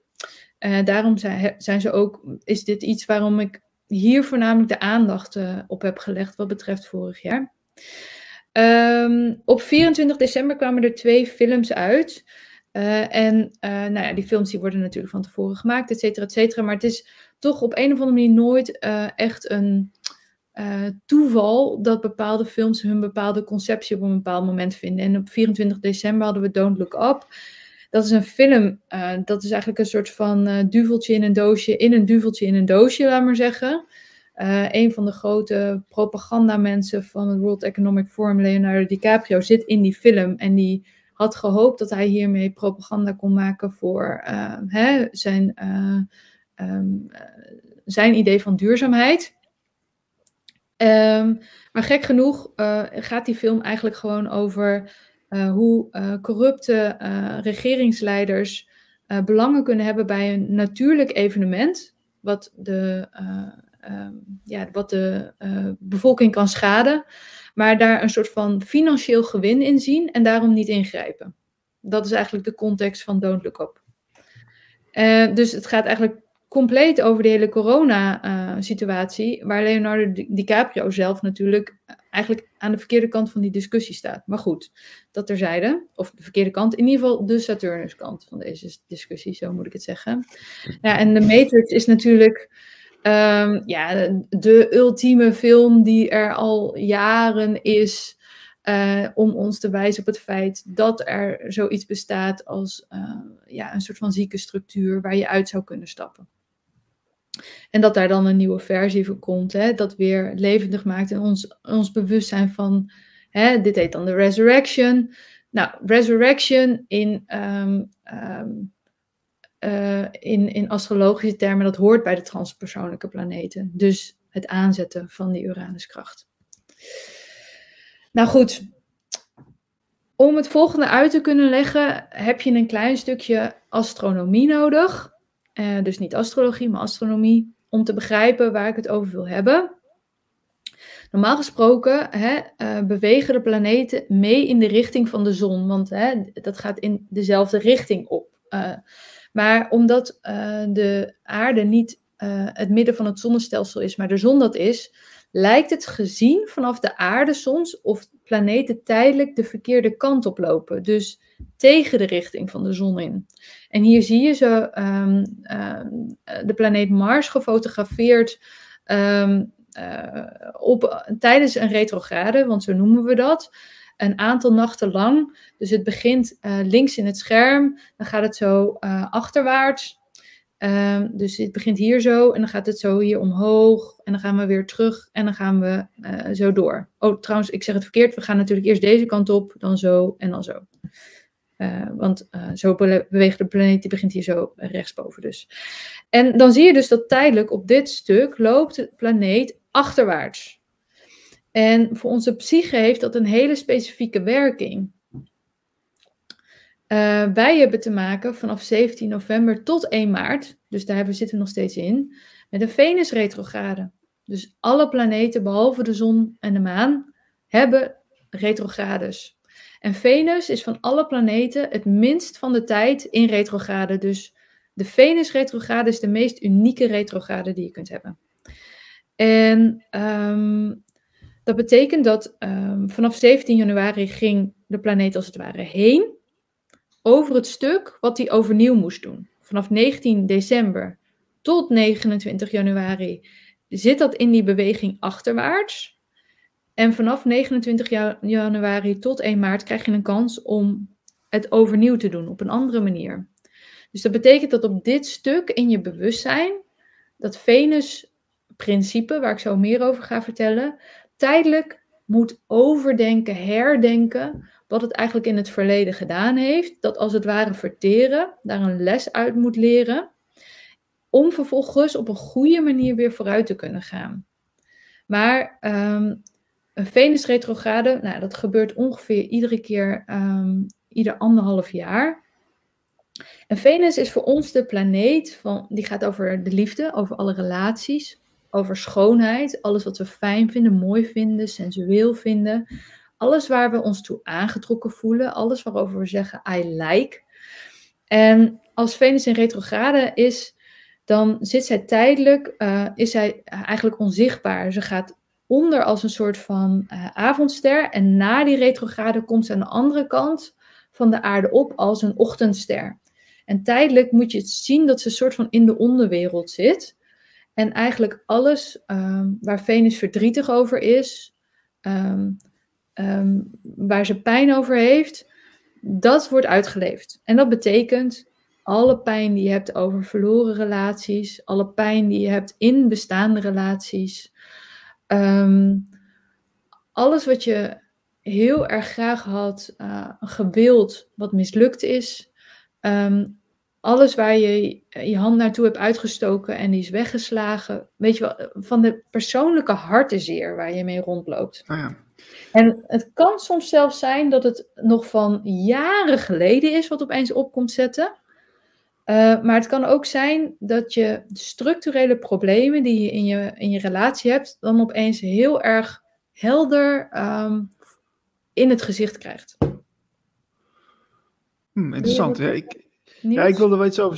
Daarom zijn ze ook, is dit iets waarom ik hier voornamelijk de aandacht op heb gelegd wat betreft vorig jaar. Op 24 december kwamen er 2 films uit. Die films die worden natuurlijk van tevoren gemaakt, et cetera, maar het is toch op een of andere manier nooit echt een toeval dat bepaalde films hun bepaalde conceptie op een bepaald moment vinden. En op 24 december hadden we Don't Look Up. Dat is een film, dat is eigenlijk een soort van duveltje in een doosje, laat maar zeggen. Een van de grote propagandamensen van het World Economic Forum, Leonardo DiCaprio, zit in die film. En die had gehoopt dat hij hiermee propaganda kon maken voor zijn idee van duurzaamheid. Maar gek genoeg gaat die film eigenlijk gewoon over hoe corrupte regeringsleiders belangen kunnen hebben bij een natuurlijk evenement, wat de bevolking kan schaden, maar daar een soort van financieel gewin in zien en daarom niet ingrijpen. Dat is eigenlijk de context van Don't Look Up. Dus het gaat eigenlijk compleet over de hele corona-situatie, waar Leonardo DiCaprio zelf natuurlijk eigenlijk aan de verkeerde kant van die discussie staat. Maar goed, dat terzijde, of de verkeerde kant, in ieder geval de Saturnus-kant van deze discussie, zo moet ik het zeggen. Ja, en de Matrix is natuurlijk de ultieme film die er al jaren is, om ons te wijzen op het feit dat er zoiets bestaat als een soort van zieke structuur waar je uit zou kunnen stappen. En dat daar dan een nieuwe versie van komt, hè, dat weer levendig maakt en ons bewustzijn van, hè, dit heet dan de resurrection. Nou, resurrection in astrologische termen, dat hoort bij de transpersoonlijke planeten. Dus het aanzetten van die Uranuskracht. Nou goed, om het volgende uit te kunnen leggen heb je een klein stukje astronomie nodig. Dus niet astrologie, maar astronomie. Om te begrijpen waar ik het over wil hebben. Normaal gesproken bewegen de planeten mee in de richting van de zon. Want dat gaat in dezelfde richting op. Maar omdat de aarde niet het midden van het zonnestelsel is, maar de zon dat is, lijkt het gezien vanaf de aarde soms of planeten tijdelijk de verkeerde kant op lopen. Dus tegen de richting van de zon in. En hier zie je zo de planeet Mars gefotografeerd tijdens een retrograde, want zo noemen we dat. Een aantal nachten lang. Dus het begint links in het scherm. Dan gaat het zo achterwaarts. Dus het begint hier zo. En dan gaat het zo hier omhoog. En dan gaan we weer terug. En dan gaan we zo door. Oh, trouwens, ik zeg het verkeerd. We gaan natuurlijk eerst deze kant op. Dan zo en dan zo. Want zo beweegt de planeet. Die begint hier zo rechtsboven dus. En dan zie je dus dat tijdelijk op dit stuk loopt de planeet achterwaarts. En voor onze psyche heeft dat een hele specifieke werking. Wij hebben te maken vanaf 17 november tot 1 maart, dus daar zitten we nog steeds in, met een Venus-retrograde. Dus alle planeten, behalve de zon en de maan, hebben retrogrades. En Venus is van alle planeten het minst van de tijd in retrograde. Dus de Venus-retrograde is de meest unieke retrograde die je kunt hebben. En dat betekent dat vanaf 17 januari ging de planeet als het ware heen over het stuk wat hij overnieuw moest doen. Vanaf 19 december tot 29 januari zit dat in die beweging achterwaarts. En vanaf 29 januari tot 1 maart krijg je een kans om het overnieuw te doen op een andere manier. Dus dat betekent dat op dit stuk in je bewustzijn dat Venus-principe, waar ik zo meer over ga vertellen, tijdelijk moet overdenken, herdenken wat het eigenlijk in het verleden gedaan heeft. Dat als het ware verteren, daar een les uit moet leren. Om vervolgens op een goede manier weer vooruit te kunnen gaan. Maar een Venus-retrograde, nou, dat gebeurt ongeveer iedere keer, ieder anderhalf jaar. En Venus is voor ons de planeet, die gaat over de liefde, over alle relaties, over schoonheid, alles wat we fijn vinden, mooi vinden, sensueel vinden. Alles waar we ons toe aangetrokken voelen. Alles waarover we zeggen, I like. En als Venus in retrograde is, dan zit zij tijdelijk, is zij eigenlijk onzichtbaar. Ze gaat onder als een soort van avondster. En na die retrograde komt ze aan de andere kant van de aarde op als een ochtendster. En tijdelijk moet je het zien dat ze een soort van in de onderwereld zit. En eigenlijk alles waar Venus verdrietig over is, waar ze pijn over heeft, dat wordt uitgeleefd. En dat betekent alle pijn die je hebt over verloren relaties, alle pijn die je hebt in bestaande relaties. Alles wat je heel erg graag had, gewild, wat mislukt is. Alles waar je je hand naartoe hebt uitgestoken en die is weggeslagen. Weet je wel, van de persoonlijke hartenzeer waar je mee rondloopt. Oh ja. En het kan soms zelfs zijn dat het nog van jaren geleden is wat opeens op komt zetten. Maar het kan ook zijn dat je de structurele problemen die je in je relatie hebt, dan opeens heel erg helder in het gezicht krijgt. Interessant. Ja, ik wilde wel iets over.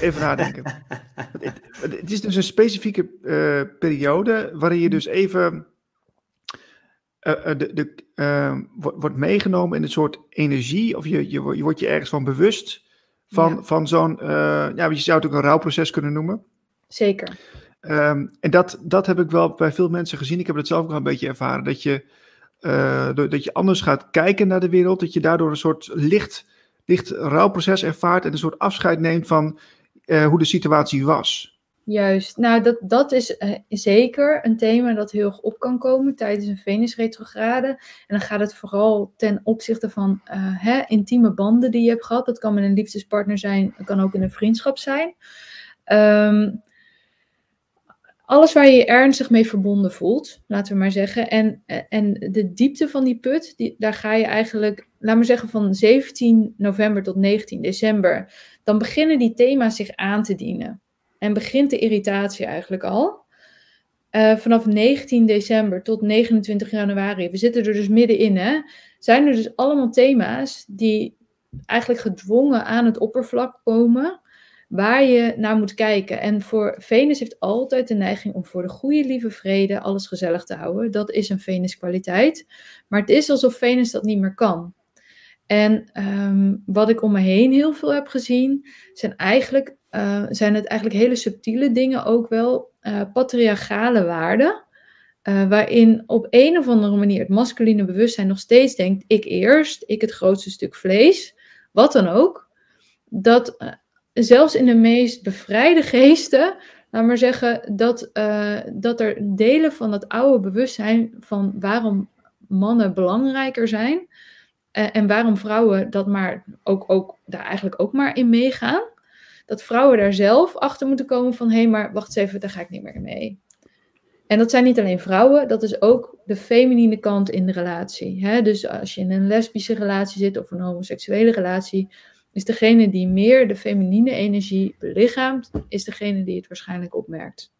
Even nadenken. Het is dus een specifieke periode waarin je dus even wordt meegenomen in een soort energie, of je wordt je ergens van bewust van zo'n, je zou het ook een rouwproces kunnen noemen. Zeker. En dat heb ik wel bij veel mensen gezien. Ik heb dat zelf ook wel een beetje ervaren. Dat je anders gaat kijken naar de wereld. Dat je daardoor een soort licht rouwproces ervaart. En een soort afscheid neemt van hoe de situatie was. Juist. Nou, dat is zeker een thema dat heel erg op kan komen tijdens een Venus-retrograde. En dan gaat het vooral ten opzichte van intieme banden die je hebt gehad. Dat kan met een liefdespartner zijn. Dat kan ook in een vriendschap zijn. Alles waar je je ernstig mee verbonden voelt, laten we maar zeggen. En de diepte van die put, daar ga je eigenlijk, laten we zeggen, van 17 november tot 19 december. Dan beginnen die thema's zich aan te dienen. En begint de irritatie eigenlijk al. Vanaf 19 december tot 29 januari, we zitten er dus middenin, hè. Zijn er dus allemaal thema's die eigenlijk gedwongen aan het oppervlak komen, waar je naar moet kijken. En voor Venus heeft altijd de neiging om voor de goede lieve vrede alles gezellig te houden. Dat is een Venus kwaliteit. Maar het is alsof Venus dat niet meer kan. En wat ik om me heen heel veel heb gezien, zijn het eigenlijk hele subtiele dingen ook wel. Patriarchale waarden. Waarin op een of andere manier het masculine bewustzijn nog steeds denkt, ik eerst, ik het grootste stuk vlees. Wat dan ook. Dat zelfs in de meest bevrijde geesten, laat maar zeggen, dat er delen van dat oude bewustzijn van waarom mannen belangrijker zijn en waarom vrouwen dat maar ook daar eigenlijk ook maar in meegaan, dat vrouwen daar zelf achter moeten komen van, hé, maar wacht eens even, daar ga ik niet meer in mee. En dat zijn niet alleen vrouwen, dat is ook de feminine kant in de relatie. Hè? Dus als je in een lesbische relatie zit of een homoseksuele relatie, is degene die meer de feminine energie belichaamt, is degene die het waarschijnlijk opmerkt.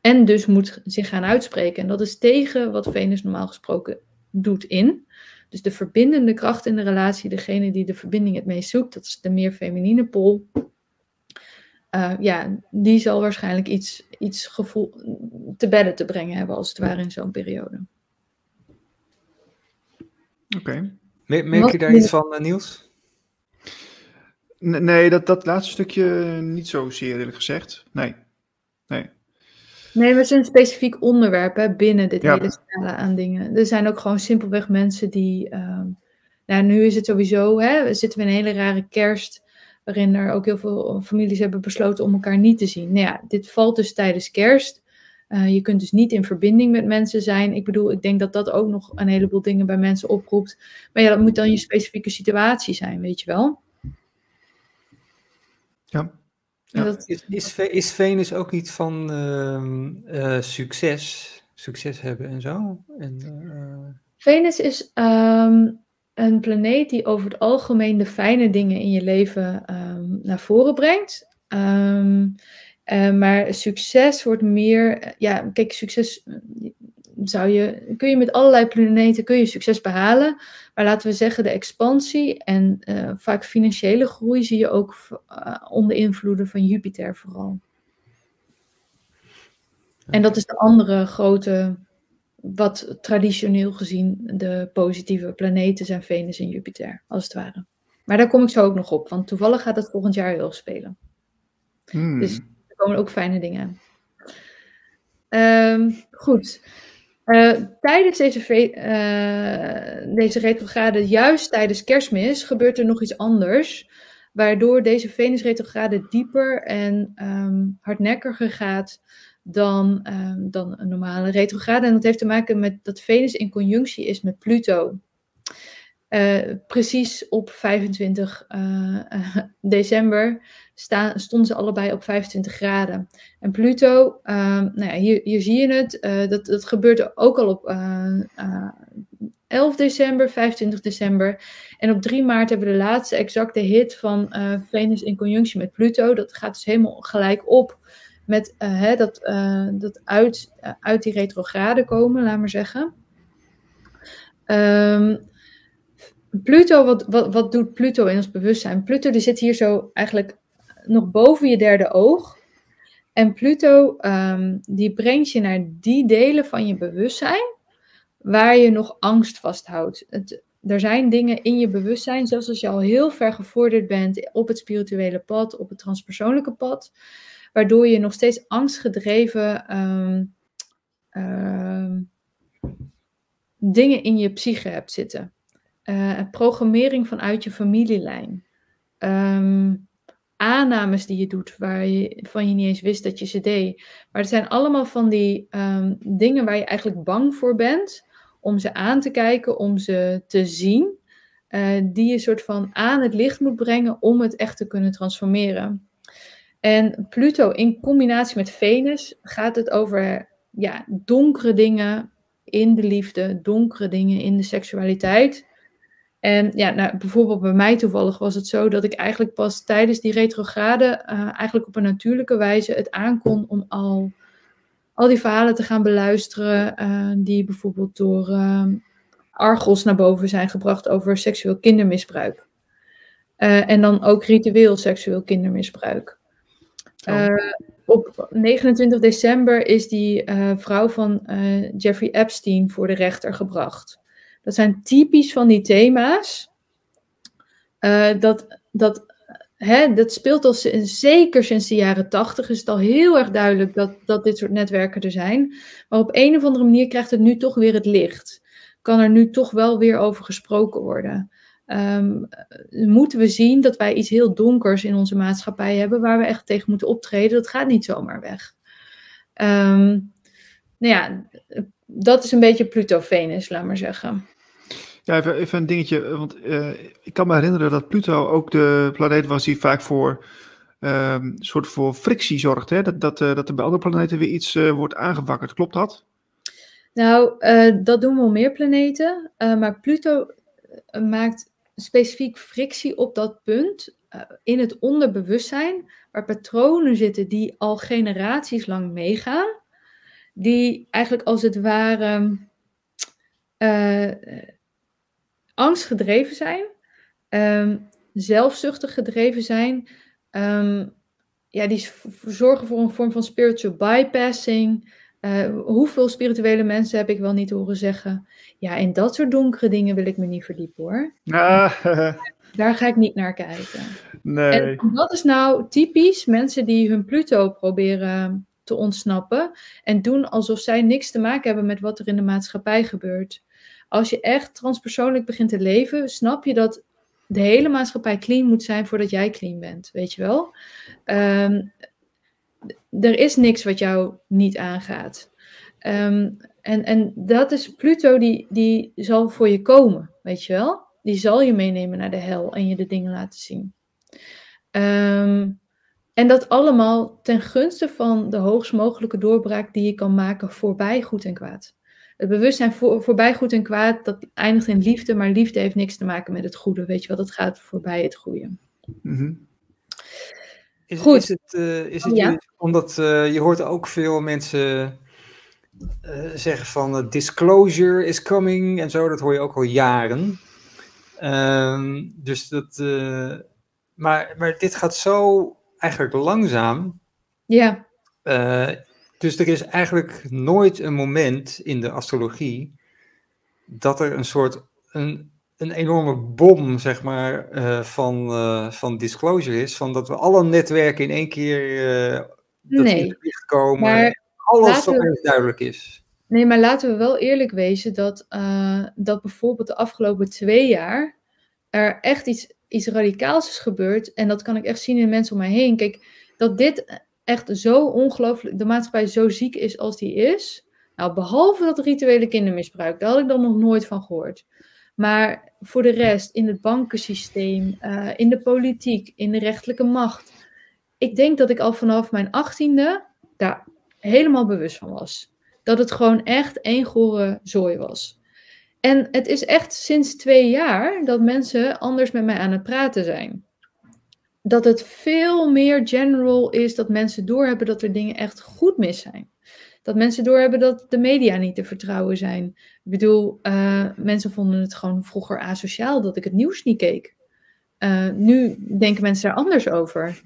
En dus moet zich gaan uitspreken. En dat is tegen wat Venus normaal gesproken doet in. Dus de verbindende kracht in de relatie, degene die de verbinding het meest zoekt, dat is de meer feminine pol. Die zal waarschijnlijk iets gevoel te bedden te brengen hebben, als het ware, in zo'n periode. Oké. Merk je daar iets van, Niels? Nee, dat laatste stukje niet zozeer, eerlijk gezegd. Nee. Nee, maar het is een specifiek onderwerp, hè, binnen dit hele scala aan dingen. Er zijn ook gewoon simpelweg mensen die... nu is het sowieso... Hè, zitten we in een hele rare kerst, waarin er ook heel veel families hebben besloten om elkaar niet te zien. Nou ja, dit valt dus tijdens kerst. Je kunt dus niet in verbinding met mensen zijn. Ik bedoel, ik denk dat dat ook nog een heleboel dingen bij mensen oproept. Maar ja, dat moet dan je specifieke situatie zijn, weet je wel. Ja. Is Venus ook niet van succes hebben en zo? Venus is een planeet die over het algemeen de fijne dingen in je leven naar voren brengt. Maar succes wordt meer... Ja, kijk, succes kun je met allerlei planeten succes behalen. Maar laten we zeggen, de expansie en vaak financiële groei zie je ook onder invloeden van Jupiter vooral. En dat is de andere grote, wat traditioneel gezien de positieve planeten zijn, Venus en Jupiter, als het ware. Maar daar kom ik zo ook nog op, want toevallig gaat dat volgend jaar heel erg spelen. Dus er komen ook fijne dingen aan. Goed. Tijdens deze retrograde, juist tijdens Kerstmis, gebeurt er nog iets anders, waardoor deze Venus-retrograde dieper en hardnekkiger gaat dan een normale retrograde. En dat heeft te maken met dat Venus in conjunctie is met Pluto. Precies op 25 december stonden ze allebei op 25 graden. En Pluto, hier zie je het, dat gebeurt ook al op 11 december, 25 december. En op 3 maart hebben we de laatste exacte hit van Venus in conjunctie met Pluto. Dat gaat dus helemaal gelijk op met uit die retrograde komen, laat maar zeggen. Pluto, wat doet Pluto in ons bewustzijn? Pluto die zit hier zo eigenlijk nog boven je derde oog. En Pluto die brengt je naar die delen van je bewustzijn waar je nog angst vasthoudt. Er zijn dingen in je bewustzijn, zelfs als je al heel ver gevorderd bent op het spirituele pad, op het transpersoonlijke pad, waardoor je nog steeds angstgedreven dingen in je psyche hebt zitten. Programmering vanuit je familielijn. Aannames die je doet, waarvan je niet eens wist dat je ze deed. Maar het zijn allemaal van die dingen waar je eigenlijk bang voor bent, om ze aan te kijken, om ze te zien, die je soort van aan het licht moet brengen om het echt te kunnen transformeren. En Pluto in combinatie met Venus gaat het over donkere dingen in de liefde, donkere dingen in de seksualiteit. En bijvoorbeeld bij mij toevallig was het zo dat ik eigenlijk pas tijdens die retrograde eigenlijk op een natuurlijke wijze het aankon om al die verhalen te gaan beluisteren die bijvoorbeeld door Argos naar boven zijn gebracht over seksueel kindermisbruik. En dan ook ritueel seksueel kindermisbruik. Op 29 december is die vrouw van Jeffrey Epstein voor de rechter gebracht. Dat zijn typisch van die thema's. Dat speelt al zeker sinds de jaren 80. Is het al heel erg duidelijk dat dit soort netwerken er zijn. Maar op een of andere manier krijgt het nu toch weer het licht. Kan er nu toch wel weer over gesproken worden. Moeten we zien dat wij iets heel donkers in onze maatschappij hebben, waar we echt tegen moeten optreden. Dat gaat niet zomaar weg. Dat is een beetje Pluto-Venus, laat maar zeggen. Ja, even een dingetje. Want ik kan me herinneren dat Pluto ook de planeet was die vaak voor soort voor frictie zorgt. Hè? Dat er bij andere planeten weer iets wordt aangewakkerd. Klopt dat? Nou, dat doen wel meer planeten. Maar Pluto maakt specifiek frictie op dat punt in het onderbewustzijn, waar patronen zitten die al generaties lang meegaan, die eigenlijk als het ware angstgedreven zijn, zelfzuchtig gedreven zijn, die zorgen voor een vorm van spiritual bypassing. Hoeveel spirituele mensen heb ik wel niet horen zeggen, in dat soort donkere dingen wil ik me niet verdiepen hoor. Daar ga ik niet naar kijken. Nee. En dat is nou typisch mensen die hun Pluto proberen te ontsnappen en doen alsof zij niks te maken hebben met wat er in de maatschappij gebeurt. Als je echt transpersoonlijk begint te leven, snap je dat de hele maatschappij clean moet zijn voordat jij clean bent, weet je wel. Er is niks wat jou niet aangaat. En dat is Pluto, die zal voor je komen, weet je wel. Die zal je meenemen naar de hel en je de dingen laten zien. En dat allemaal ten gunste van de hoogst mogelijke doorbraak die je kan maken voorbij goed en kwaad. Het bewustzijn voorbij goed en kwaad, dat eindigt in liefde, maar liefde heeft niks te maken met het goede, weet je wel. Dat gaat voorbij het goede. Mm-hmm. Omdat je hoort ook veel mensen zeggen van disclosure is coming en zo, dat hoor je ook al jaren. Dus dat, maar dit gaat zo eigenlijk langzaam. Ja. Dus er is eigenlijk nooit een moment in de astrologie dat er een soort een enorme bom, zeg maar, van disclosure is, van dat we alle netwerken in één keer in het licht komen. Maar alles wat duidelijk is. Nee, maar laten we wel eerlijk wezen dat bijvoorbeeld de afgelopen 2 jaar er echt iets radicaals is gebeurd. En dat kan ik echt zien in de mensen om mij heen. Kijk, dat dit echt zo ongelooflijk, de maatschappij zo ziek is als die is. Nou, behalve dat rituele kindermisbruik, daar had ik dan nog nooit van gehoord. Maar voor de rest, in het bankensysteem, in de politiek, in de rechterlijke macht. Ik denk dat ik al vanaf mijn 18e daar helemaal bewust van was. Dat het gewoon echt één gore zooi was. En het is echt sinds 2 jaar dat mensen anders met mij aan het praten zijn. Dat het veel meer general is dat mensen doorhebben dat er dingen echt goed mis zijn. Dat mensen doorhebben dat de media niet te vertrouwen zijn. Ik bedoel, mensen vonden het gewoon vroeger asociaal dat ik het nieuws niet keek. Nu denken mensen daar anders over.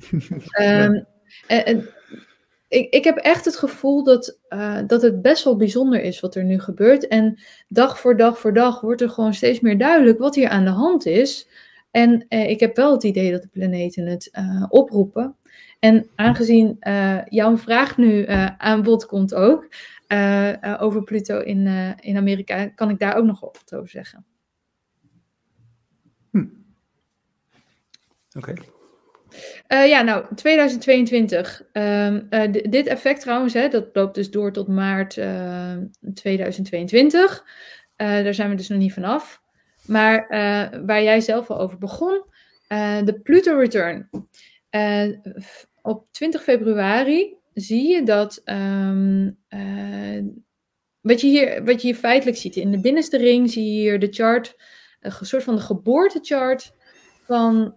Ik heb echt het gevoel dat het best wel bijzonder is wat er nu gebeurt. En dag voor dag voor dag wordt er gewoon steeds meer duidelijk wat hier aan de hand is. En ik heb wel het idee dat de planeten het oproepen. En aangezien jouw vraag nu aan bod komt ook over Pluto in Amerika, kan ik daar ook nog wat over zeggen. Oké. Ja, nou, 2022. Dit effect trouwens, hè, dat loopt dus door tot maart 2022. Daar zijn we dus nog niet vanaf. Maar waar jij zelf al over begon, de Pluto Return. Op 20 februari zie je dat... wat je hier feitelijk ziet. In de binnenste ring zie je hier de chart, een soort van de geboortechart van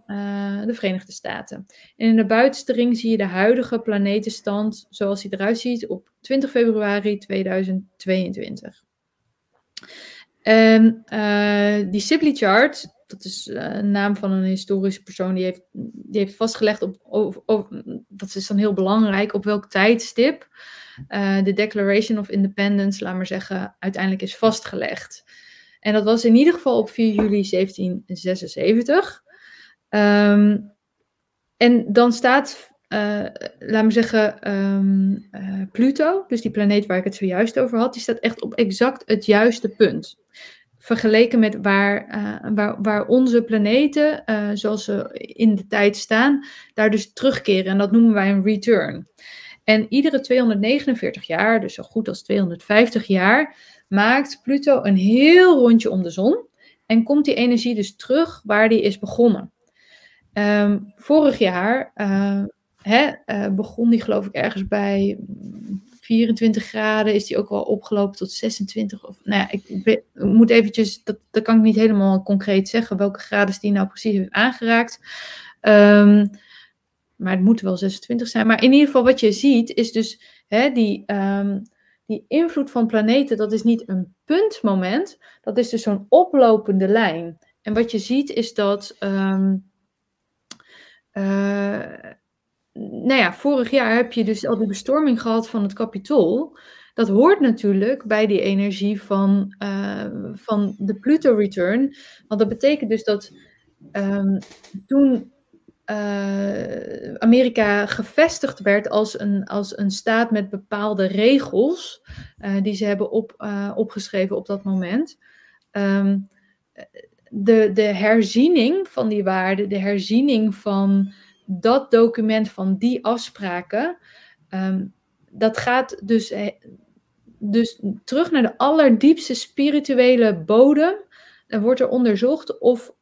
de Verenigde Staten. En in de buitenste ring zie je de huidige planetenstand zoals hij eruit ziet op 20 februari 2022. En die Sibley chart, dat is een naam van een historische persoon, die heeft vastgelegd op dat is dan heel belangrijk, op welk tijdstip de Declaration of Independence, laat maar zeggen, uiteindelijk is vastgelegd. En dat was in ieder geval op 4 juli 1776. En dan staat, laat me zeggen, Pluto, dus die planeet waar ik het zojuist over had, die staat echt op exact het juiste punt. Vergeleken met waar onze planeten, zoals ze in de tijd staan, daar dus terugkeren. En dat noemen wij een return. En iedere 249 jaar, dus zo goed als 250 jaar, maakt Pluto een heel rondje om de zon. En komt die energie dus terug waar die is begonnen. Vorig jaar begon die geloof ik ergens bij 24 graden. Is die ook wel opgelopen tot 26. Of, nou ja, ik moet eventjes, dat kan ik niet helemaal concreet zeggen. Welke graden die nou precies heeft aangeraakt. Maar het moet wel 26 zijn. Maar in ieder geval wat je ziet is dus die invloed van planeten. Dat is niet een puntmoment. Dat is dus zo'n oplopende lijn. En wat je ziet is dat... nou ja, vorig jaar heb je dus al die bestorming gehad van het Capitol. Dat hoort natuurlijk bij die energie van de Pluto Return. Want dat betekent dus dat toen Amerika gevestigd werd als een staat met bepaalde regels die ze hebben opgeschreven op dat moment... De herziening van die waarden, de herziening van dat document, van die afspraken, dat gaat dus terug naar de allerdiepste spirituele bodem. En wordt er onderzocht of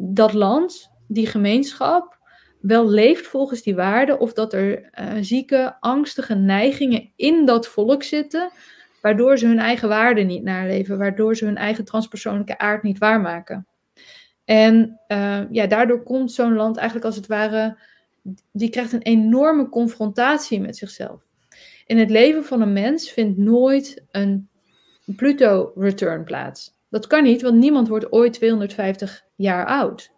dat land, die gemeenschap, wel leeft volgens die waarden, of dat er zieke, angstige neigingen in dat volk zitten, waardoor ze hun eigen waarden niet naleven, waardoor ze hun eigen transpersoonlijke aard niet waarmaken. En daardoor komt zo'n land eigenlijk als het ware, die krijgt een enorme confrontatie met zichzelf. In het leven van een mens vindt nooit een Pluto-return plaats. Dat kan niet, want niemand wordt ooit 250 jaar oud.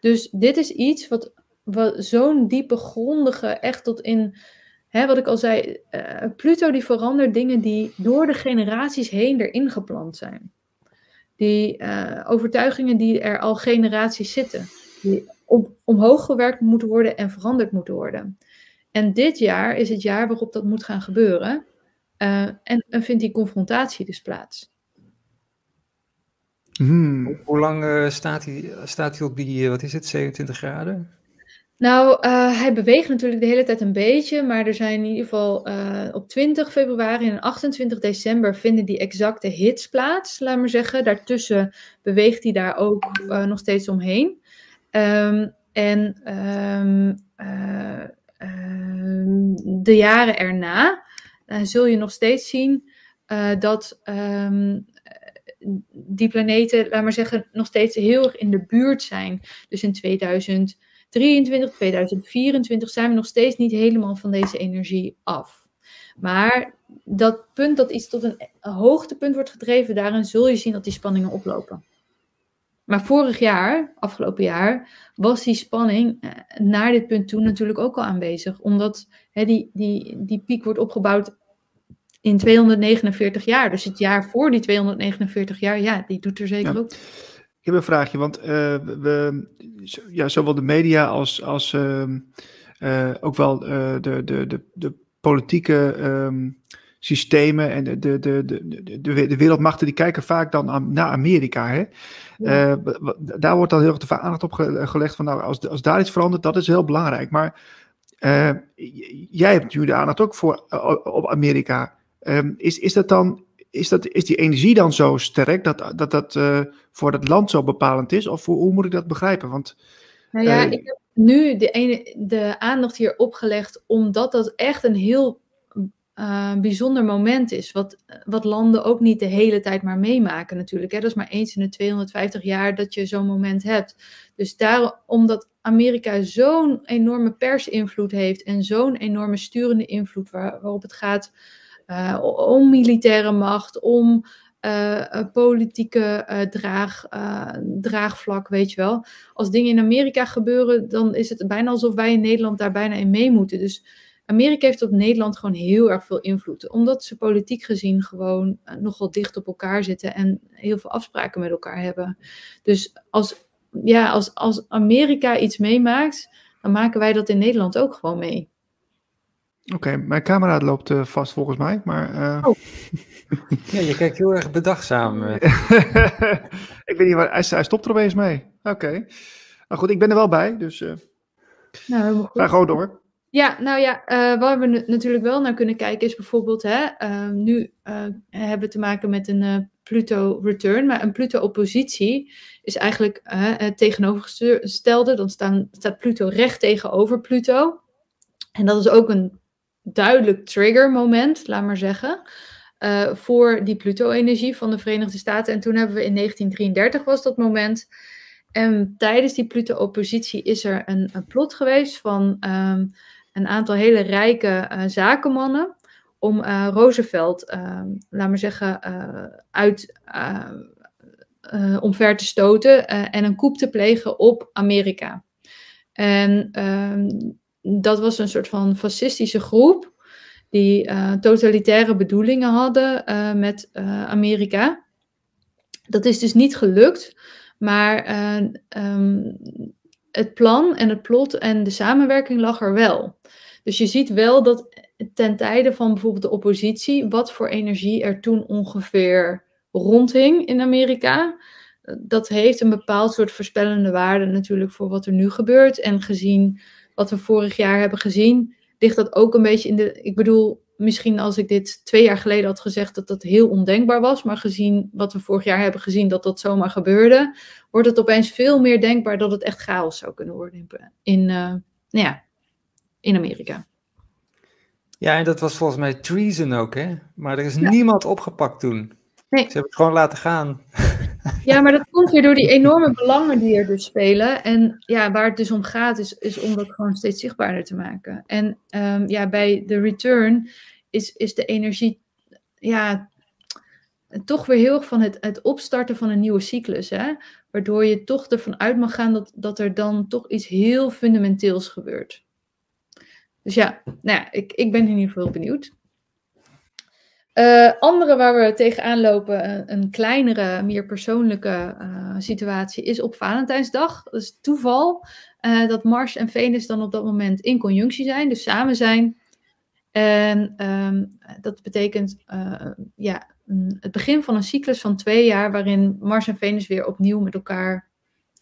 Dus dit is iets wat zo'n diepe, grondige, echt tot in... wat ik al zei, Pluto die verandert dingen die door de generaties heen erin geplant zijn. Die overtuigingen die er al generaties zitten. Die omhoog gewerkt moeten worden en veranderd moeten worden. En dit jaar is het jaar waarop dat moet gaan gebeuren. En vindt die confrontatie dus plaats. Hoe lang staat hij op die, 27 graden? Nou, hij beweegt natuurlijk de hele tijd een beetje, maar er zijn in ieder geval op 20 februari en 28 december vinden die exacte hits plaats, laat maar zeggen. Daartussen beweegt hij daar ook nog steeds omheen. De jaren erna zul je nog steeds zien dat die planeten, laat maar zeggen, nog steeds heel erg in de buurt zijn. Dus in 2023, 2024 zijn we nog steeds niet helemaal van deze energie af. Maar dat punt dat iets tot een hoogtepunt wordt gedreven, daarin zul je zien dat die spanningen oplopen. Maar vorig jaar, afgelopen jaar, was die spanning naar dit punt toe natuurlijk ook al aanwezig. Omdat die piek wordt opgebouwd in 249 jaar. Dus het jaar voor die 249 jaar, ja, die doet er zeker ook. Ik heb een vraagje, want zowel de media als ook wel de politieke systemen en de wereldmachten, die kijken vaak dan naar Amerika. Hè? Ja. Daar wordt dan heel erg te veel aandacht op gelegd van, nou, als daar iets verandert, dat is heel belangrijk. Maar jij hebt nu de aandacht ook voor op Amerika. Is die energie dan zo sterk dat voor het land zo bepalend is? Of hoe moet ik dat begrijpen? Want, nou ja, ik heb nu de aandacht hier opgelegd, omdat dat echt een heel bijzonder moment is. Wat landen ook niet de hele tijd maar meemaken natuurlijk. Hè? Dat is maar eens in de 250 jaar dat je zo'n moment hebt. Dus daarom, omdat Amerika zo'n enorme persinvloed heeft en zo'n enorme sturende invloed waarop het gaat om militaire macht, om politieke draagvlak, weet je wel. Als dingen in Amerika gebeuren, dan is het bijna alsof wij in Nederland daar bijna in mee moeten. Dus Amerika heeft op Nederland gewoon heel erg veel invloed. Omdat ze politiek gezien gewoon nogal dicht op elkaar zitten en heel veel afspraken met elkaar hebben. Dus als Amerika iets meemaakt, dan maken wij dat in Nederland ook gewoon mee. Oké, mijn camera loopt vast volgens mij, maar... Oh. Ja, je kijkt heel erg bedachtzaam. Ik weet niet waar, hij stopt er opeens mee. Oké. Nou goed, ik ben er wel bij, dus... Ga gewoon door. Ja, nou ja, waar we natuurlijk wel naar kunnen kijken is bijvoorbeeld... Nu hebben we te maken met een Pluto-return, maar een Pluto-oppositie is eigenlijk het tegenovergestelde. Dan staat Pluto recht tegenover Pluto. En dat is ook een duidelijk triggermoment, laat maar zeggen, voor die Pluto-energie van de Verenigde Staten. En toen hebben we in 1933 was dat moment. En tijdens die Pluto-oppositie is er een plot geweest van een aantal hele rijke zakenmannen om Roosevelt, laat maar zeggen, omver te stoten en een coup te plegen op Amerika. En dat was een soort van fascistische groep die totalitaire bedoelingen hadden met Amerika. Dat is dus niet gelukt, maar het plan en het plot en de samenwerking lag er wel. Dus je ziet wel dat ten tijde van bijvoorbeeld de oppositie, wat voor energie er toen ongeveer rondhing in Amerika. Dat heeft een bepaald soort voorspellende waarde natuurlijk voor wat er nu gebeurt. En gezien wat we vorig jaar hebben gezien, ligt dat ook een beetje in de... Ik bedoel, misschien als ik dit 2 jaar geleden had gezegd dat dat heel ondenkbaar was, maar gezien wat we vorig jaar hebben gezien, dat dat zomaar gebeurde, wordt het opeens veel meer denkbaar dat het echt chaos zou kunnen worden in Amerika. Ja, en dat was volgens mij treason ook, hè? Maar er is niemand opgepakt toen. Nee. Ze hebben het gewoon laten gaan. Ja, maar dat komt weer door die enorme belangen die er dus spelen. En ja, waar het dus om gaat, is om dat gewoon steeds zichtbaarder te maken. En bij de return is de energie toch weer heel erg van het opstarten van een nieuwe cyclus. Hè? Waardoor je toch ervan uit mag gaan dat er dan toch iets heel fundamenteels gebeurt. Dus ik ben in ieder geval heel benieuwd. Andere waar we tegenaan lopen, een kleinere, meer persoonlijke situatie, is op Valentijnsdag. Dat is toeval dat Mars en Venus dan op dat moment in conjunctie zijn, dus samen zijn. En dat betekent het begin van een cyclus van 2 jaar, waarin Mars en Venus weer opnieuw met elkaar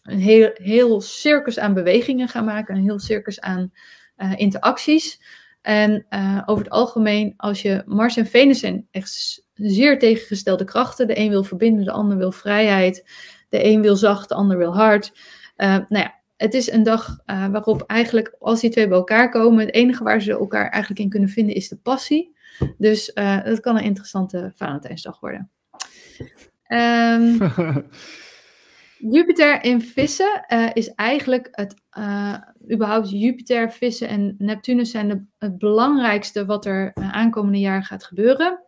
een heel circus aan bewegingen gaan maken, een heel circus aan interacties. En over het algemeen, als je Mars en Venus zijn echt zeer tegengestelde krachten. De een wil verbinden, de ander wil vrijheid. De een wil zacht, de ander wil hard. Het is een dag waarop eigenlijk, als die twee bij elkaar komen, het enige waar ze elkaar eigenlijk in kunnen vinden is de passie. Dus dat kan een interessante Valentijnsdag worden. Jupiter in vissen is eigenlijk het... überhaupt Jupiter, vissen en Neptunus zijn het belangrijkste wat er aankomende jaar gaat gebeuren.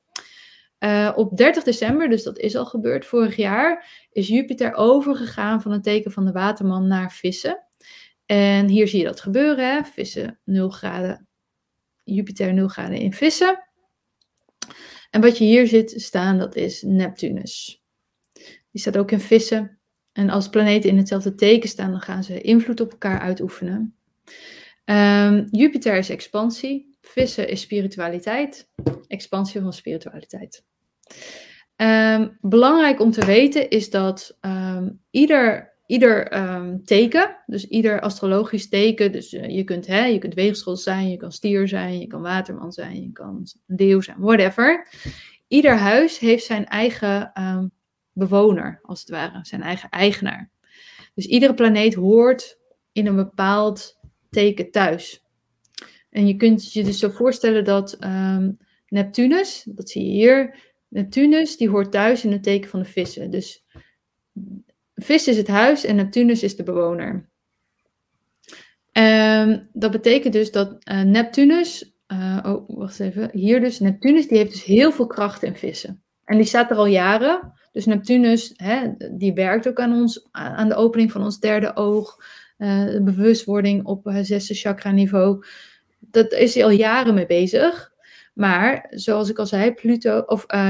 Op 30 december, dus dat is al gebeurd vorig jaar, is Jupiter overgegaan van het teken van de waterman naar vissen. En hier zie je dat gebeuren, hè? Vissen 0 graden, Jupiter 0 graden in vissen. En wat je hier ziet staan, dat is Neptunus. Die staat ook in vissen. En als planeten in hetzelfde teken staan, dan gaan ze invloed op elkaar uitoefenen. Jupiter is expansie. Vissen is spiritualiteit. Expansie van spiritualiteit. Belangrijk om te weten is dat ieder teken, dus ieder astrologisch teken, dus je kunt weegschaal zijn, je kan stier zijn, je kan waterman zijn, je kan leeuw zijn, whatever. Ieder huis heeft zijn eigen bewoner, als het ware, zijn eigen eigenaar. Dus iedere planeet hoort in een bepaald teken thuis. En je kunt je dus zo voorstellen dat Neptunus, dat zie je hier, Neptunus die hoort thuis in het teken van de vissen. Dus vis is het huis en Neptunus is de bewoner. Dat betekent dus dat Neptunus, hier dus, Neptunus die heeft dus heel veel kracht in vissen. En die staat er al jaren. Dus Neptunus, die werkt ook aan de opening van ons derde oog. Bewustwording op 6e chakra niveau. Dat is hij al jaren mee bezig. Maar zoals ik al zei,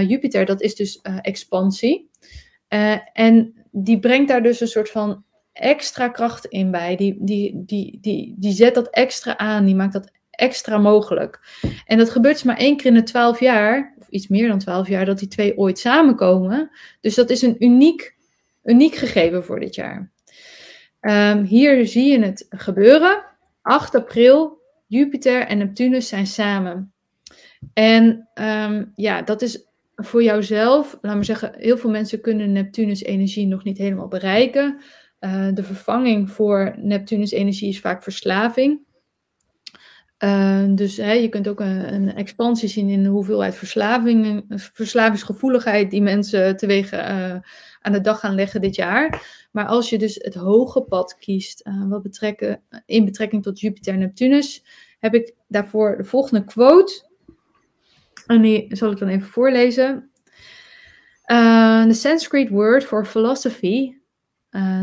Jupiter, dat is dus expansie. En die brengt daar dus een soort van extra kracht in bij. Die zet dat extra aan, die maakt dat extra mogelijk. En dat gebeurt dus maar 1 keer in de 12 jaar, of iets meer dan 12 jaar, dat die twee ooit samenkomen. Dus dat is een uniek gegeven voor dit jaar. Hier zie je het gebeuren. 8 april, Jupiter en Neptunus zijn samen. En dat is voor jouzelf, laat maar zeggen, heel veel mensen kunnen Neptunus energie nog niet helemaal bereiken. De vervanging voor Neptunus energie is vaak verslaving. Dus je kunt ook een expansie zien in de hoeveelheid verslavingsgevoeligheid die mensen teweeg aan de dag gaan leggen dit jaar. Maar als je dus het hoge pad kiest in betrekking tot Jupiter en Neptunus, heb ik daarvoor de volgende quote. En die zal ik dan even voorlezen. The Sanskrit word for philosophy,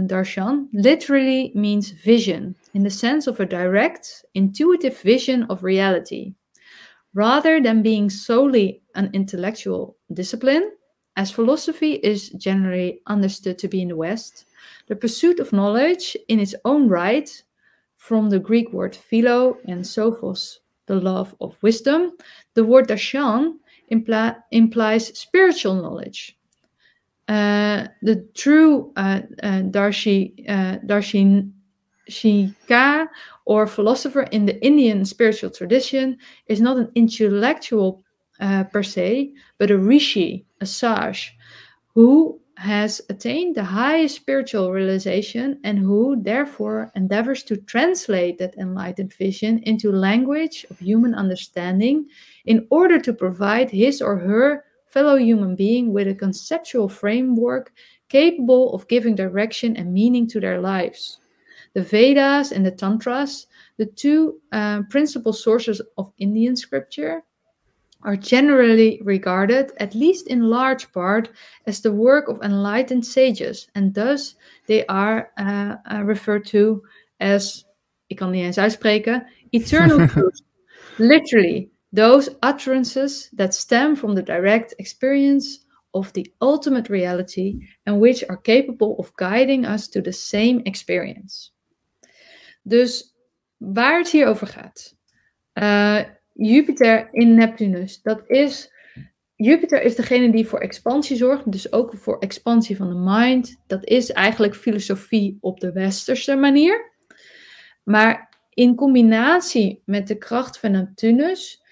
darshan, literally means vision, in the sense of a direct, intuitive vision of reality. Rather than being solely an intellectual discipline, as philosophy is generally understood to be in the West, the pursuit of knowledge in its own right, from the Greek word philo and sophos, the love of wisdom, the word darshan implies spiritual knowledge. The true darshika or philosopher in the Indian spiritual tradition is not an intellectual per se, but a rishi, a sage, who has attained the highest spiritual realization and who therefore endeavors to translate that enlightened vision into language of human understanding in order to provide his or her fellow human being with a conceptual framework capable of giving direction and meaning to their lives. The Vedas and the Tantras, the two principal sources of Indian scripture, are generally regarded, at least in large part, as the work of enlightened sages, and thus they are referred to as, ik kan het niet eens uitspreken, eternal truth, literally those utterances that stem from the direct experience of the ultimate reality and which are capable of guiding us to the same experience. Dus waar het hier over gaat. Jupiter in Neptunus. Jupiter is degene die voor expansie zorgt. Dus ook voor expansie van de mind. Dat is eigenlijk filosofie op de westerse manier. Maar in combinatie met de kracht van Neptunus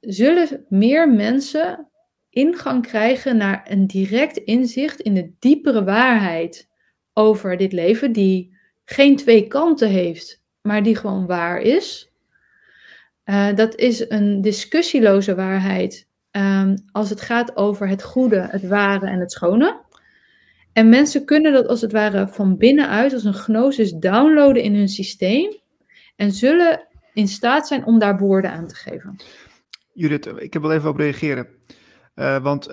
zullen meer mensen ingang krijgen naar een direct inzicht in de diepere waarheid over dit leven, die geen twee kanten heeft, maar die gewoon waar is. Dat is een discussieloze waarheid als het gaat over het goede, het ware en het schone. En mensen kunnen dat als het ware van binnenuit, als een gnosis, downloaden in hun systeem. En zullen in staat zijn om daar woorden aan te geven. Judith, ik heb wel even op reageren. Want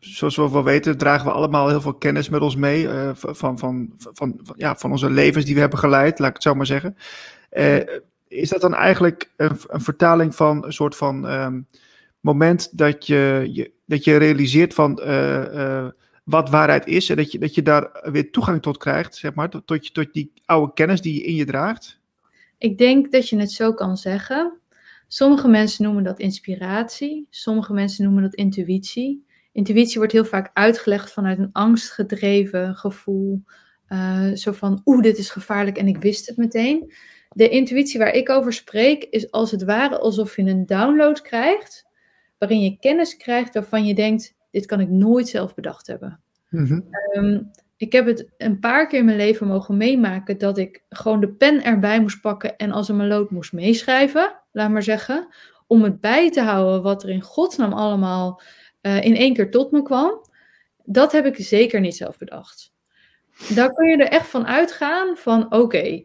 zoals we wel weten, dragen we allemaal heel veel kennis met ons mee. Van onze levens die we hebben geleid, laat ik het zo maar zeggen. Is dat dan eigenlijk een vertaling van een soort van moment dat je realiseert van wat waarheid is en dat je daar weer toegang tot krijgt, zeg maar, tot die oude kennis die je in je draagt? Ik denk dat je het zo kan zeggen. Sommige mensen noemen dat inspiratie, sommige mensen noemen dat intuïtie. Intuïtie wordt heel vaak uitgelegd vanuit een angstgedreven gevoel. Zo van, dit is gevaarlijk en ik wist het meteen. De intuïtie waar ik over spreek is als het ware alsof je een download krijgt, waarin je kennis krijgt waarvan je denkt, dit kan ik nooit zelf bedacht hebben. Mm-hmm. Ik heb het een paar keer in mijn leven mogen meemaken dat ik gewoon de pen erbij moest pakken en als een maloot moest meeschrijven, laat maar zeggen, om het bij te houden wat er in godsnaam allemaal in één keer tot me kwam. Dat heb ik zeker niet zelf bedacht. Daar kun je er echt van uitgaan van oké,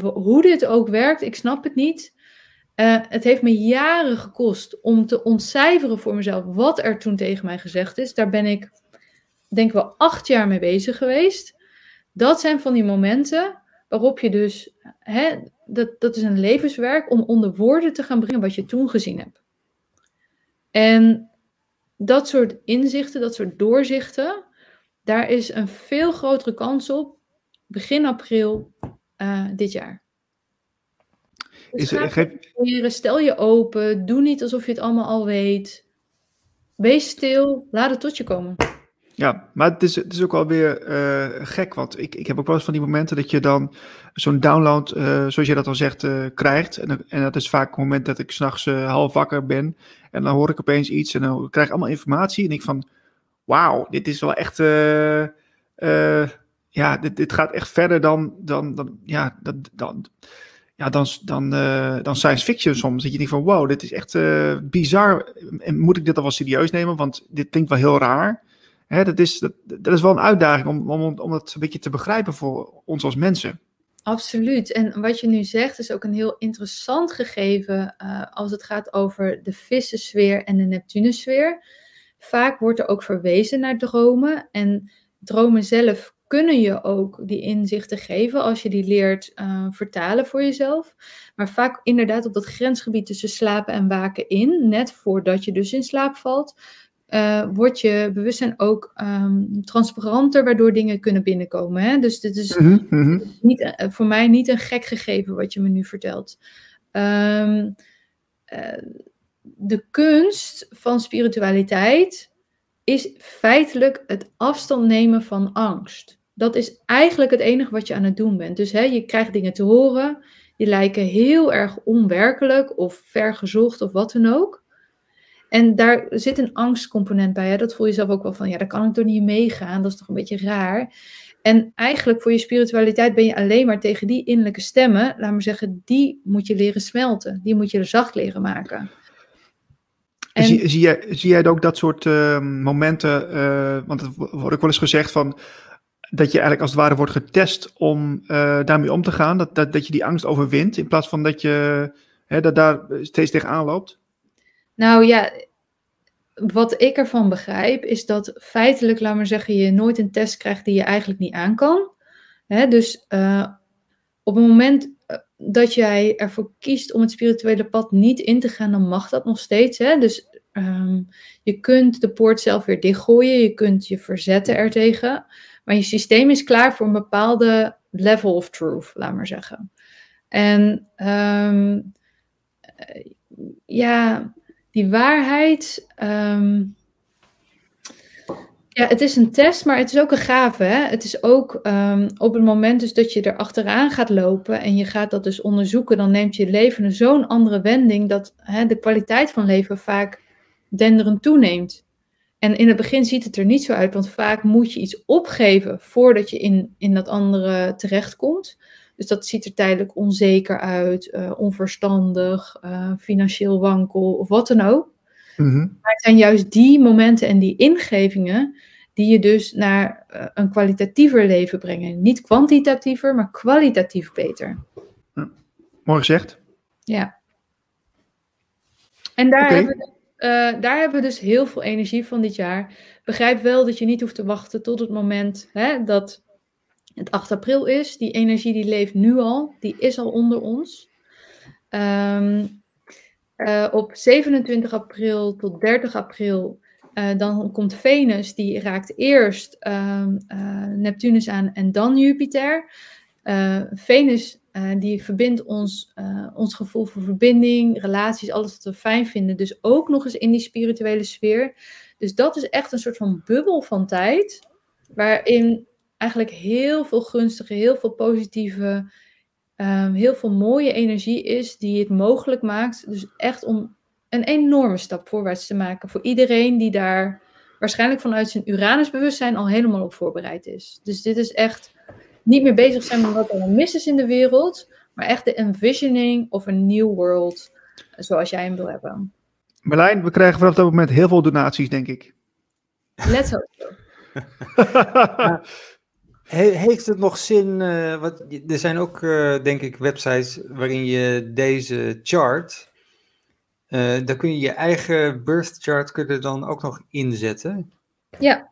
hoe dit ook werkt, ik snap het niet. Het heeft me jaren gekost om te ontcijferen voor mezelf wat er toen tegen mij gezegd is. Daar ben ik denk wel 8 jaar mee bezig geweest. Dat zijn van die momenten waarop je dus, dat is een levenswerk om onder woorden te gaan brengen wat je toen gezien hebt. En dat soort inzichten, dat soort doorzichten, daar is een veel grotere kans op begin april dit jaar. Dus stel je open, doe niet alsof je het allemaal al weet. Wees stil, laat het tot je komen. Ja, maar het is ook wel weer gek, want ik heb ook wel eens van die momenten dat je dan zo'n download, zoals je dat al zegt, krijgt. En dat is vaak het moment dat ik 's nachts half wakker ben en dan hoor ik opeens iets en dan krijg ik allemaal informatie en ik van, wauw, dit is wel echt, dit gaat echt verder dan science fiction soms. Dat je denkt van, wow, dit is echt bizar. En moet ik dit al wel serieus nemen, want dit klinkt wel heel raar. Dat is wel een uitdaging om dat een beetje te begrijpen voor ons als mensen. Absoluut. En wat je nu zegt is ook een heel interessant gegeven als het gaat over de vissensfeer en de Neptunusfeer. Vaak wordt er ook verwezen naar dromen. En dromen zelf kunnen je ook die inzichten geven als je die leert vertalen voor jezelf. Maar vaak inderdaad op dat grensgebied tussen slapen en waken in, net voordat je dus in slaap valt, wordt je bewustzijn ook transparanter, waardoor dingen kunnen binnenkomen. Dus dit is voor mij niet een gek gegeven wat je me nu vertelt. De kunst van spiritualiteit is feitelijk het afstand nemen van angst. Dat is eigenlijk het enige wat je aan het doen bent. Dus je krijgt dingen te horen, die lijken heel erg onwerkelijk of vergezocht of wat dan ook. En daar zit een angstcomponent bij. Dat voel je zelf ook wel van, daar kan ik toch niet meegaan. Dat is toch een beetje raar. En eigenlijk voor je spiritualiteit ben je alleen maar tegen die innerlijke stemmen, laat maar zeggen, die moet je leren smelten. Die moet je zacht leren maken. En zie jij ook dat soort momenten, want het wordt ook wel eens gezegd van, dat je eigenlijk als het ware wordt getest om daarmee om te gaan. Dat je die angst overwint in plaats van dat je daar steeds tegenaan loopt. Nou ja, wat ik ervan begrijp is dat feitelijk, laat maar zeggen, je nooit een test krijgt die je eigenlijk niet aan kan. Dus op het moment dat jij ervoor kiest om het spirituele pad niet in te gaan, dan mag dat nog steeds. Dus je kunt de poort zelf weer dichtgooien, je kunt je verzetten ertegen, maar je systeem is klaar voor een bepaalde level of truth, laat maar zeggen. En die waarheid, het is een test, maar het is ook een gave. Het is ook op het moment dus dat je er achteraan gaat lopen en je gaat dat dus onderzoeken, dan neemt je leven zo'n andere wending dat de kwaliteit van leven vaak denderend toeneemt. En in het begin ziet het er niet zo uit, want vaak moet je iets opgeven voordat je in dat andere terechtkomt. Dus dat ziet er tijdelijk onzeker uit, onverstandig, financieel wankel of wat dan ook. Mm-hmm. Maar het zijn juist die momenten en die ingevingen die je dus naar een kwalitatiever leven brengen. Niet kwantitatiever, maar kwalitatief beter. Ja, mooi gezegd. Ja. En daar, hebben we dus heel veel energie van dit jaar. Begrijp wel dat je niet hoeft te wachten tot het moment dat het 8 april is. Die energie die leeft nu al, die is al onder ons. Op 27 april tot 30 april... Dan komt Venus, die raakt eerst Neptunus aan en dan Jupiter. Venus die verbindt ons gevoel voor verbinding, relaties, alles wat we fijn vinden. Dus ook nog eens in die spirituele sfeer. Dus dat is echt een soort van bubbel van tijd. Waarin eigenlijk heel veel gunstige, heel veel positieve, heel veel mooie energie is die het mogelijk maakt. Dus echt om een enorme stap voorwaarts te maken voor iedereen die daar waarschijnlijk vanuit zijn Uranus-bewustzijn al helemaal op voorbereid is. Dus dit is echt niet meer bezig zijn met wat er mis is in de wereld, maar echt de envisioning of een new world, zoals jij hem wil hebben. Marlijn, we krijgen vanaf dat moment heel veel donaties, denk ik. Let's hope so. Heeft het nog zin, er zijn ook denk ik websites waarin je deze chart... dan kun je je eigen birth chart dan ook nog inzetten. Ja.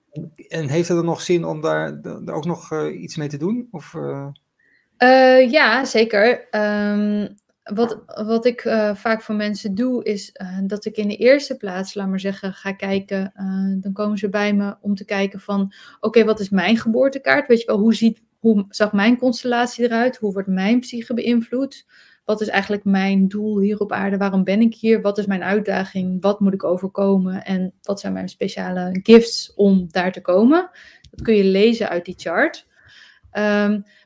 En heeft het dan nog zin om daar ook nog iets mee te doen? Of, ja, zeker. Wat ik vaak voor mensen doe is dat ik in de eerste plaats, laat maar zeggen, ga kijken. Dan komen ze bij me om te kijken van, oké, wat is mijn geboortekaart? Weet je wel, hoe zag mijn constellatie eruit? Hoe wordt mijn psyche beïnvloed? Wat is eigenlijk mijn doel hier op aarde? Waarom ben ik hier? Wat is mijn uitdaging? Wat moet ik overkomen? En wat zijn mijn speciale gifts om daar te komen? Dat kun je lezen uit die chart.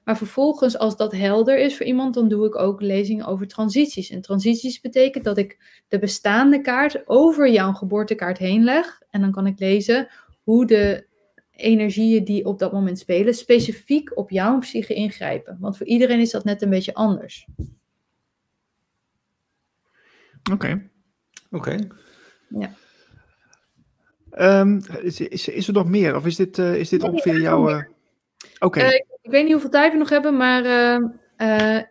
Maar vervolgens, als dat helder is voor iemand, dan doe ik ook lezingen over transities. En transities betekent dat ik de bestaande kaart over jouw geboortekaart heen leg. En dan kan ik lezen hoe de energieën die op dat moment spelen specifiek op jouw psyche ingrijpen. Want voor iedereen is dat net een beetje anders. Oké. Ja. Is er nog meer? Of is dit ongeveer jouw... Ik weet niet hoeveel tijd we nog hebben, maar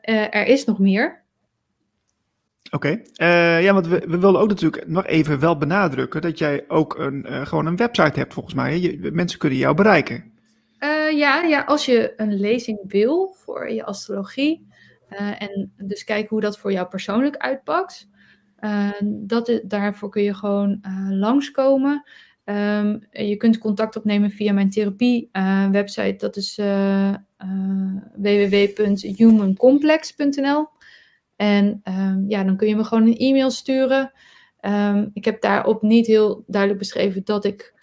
er is nog meer. Oké. Ja, want we wilden ook natuurlijk nog even wel benadrukken dat jij ook gewoon een website hebt volgens mij. Mensen kunnen jou bereiken. Ja, als je een lezing wil voor je astrologie... en dus kijk hoe dat voor jou persoonlijk uitpakt. Daarvoor kun je gewoon langskomen. Je kunt contact opnemen via mijn therapie website. Dat is www.humancomplex.nl. En dan kun je me gewoon een e-mail sturen. Ik heb daarop niet heel duidelijk beschreven dat ik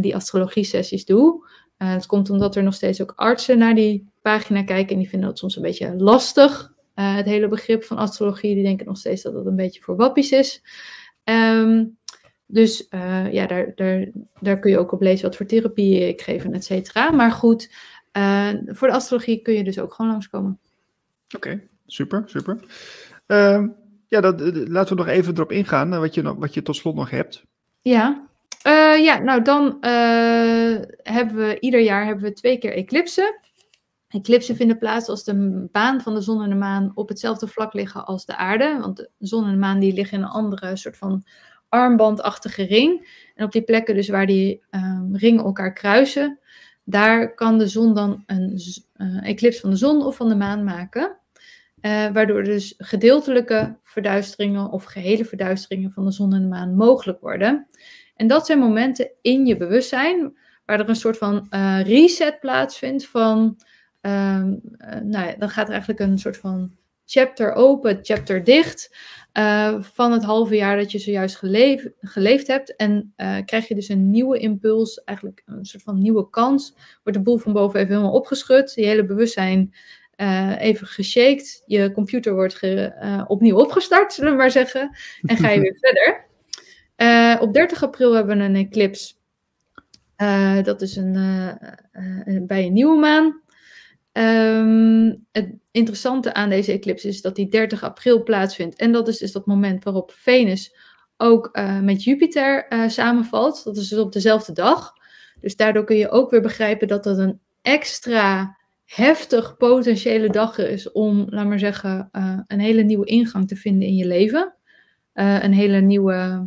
die astrologie sessies doe. Het komt omdat er nog steeds ook artsen naar die pagina kijken en die vinden dat soms een beetje lastig. Het hele begrip van astrologie, die denken nog steeds dat dat een beetje voor wappies is. Daar kun je ook op lezen wat voor therapieën ik geef en et cetera. Maar goed, voor de astrologie kun je dus ook gewoon langskomen. Oké, super. Laten we nog even erop ingaan, wat je tot slot nog hebt. Ja. Hebben we ieder jaar 2 keer eclipsen. Eclipsen vinden plaats als de baan van de zon en de maan op hetzelfde vlak liggen als de aarde. Want de zon en de maan die liggen in een andere soort van armbandachtige ring. En op die plekken dus waar die ringen elkaar kruisen, daar kan de zon dan een eclips van de zon of van de maan maken. Waardoor dus gedeeltelijke verduisteringen of gehele verduisteringen van de zon en de maan mogelijk worden. En dat zijn momenten in je bewustzijn waar er een soort van reset plaatsvindt van... dan gaat er eigenlijk een soort van chapter open, chapter dicht van het halve jaar dat je zojuist geleefd hebt. En krijg je dus een nieuwe impuls, eigenlijk een soort van nieuwe kans. Wordt de boel van boven even helemaal opgeschud. Je hele bewustzijn even geshaked. Je computer wordt opnieuw opgestart, zullen we maar zeggen. En ga je weer verder. Op 30 april hebben we een eclipse. Dat is bij een nieuwe maan. Het interessante aan deze eclipse is dat die 30 april plaatsvindt. En dat is dus dat moment waarop Venus ook met Jupiter samenvalt. Dat is dus op dezelfde dag. Dus daardoor kun je ook weer begrijpen dat dat een extra heftig potentiële dag is om, laat maar zeggen, een hele nieuwe ingang te vinden in je leven. Een hele nieuwe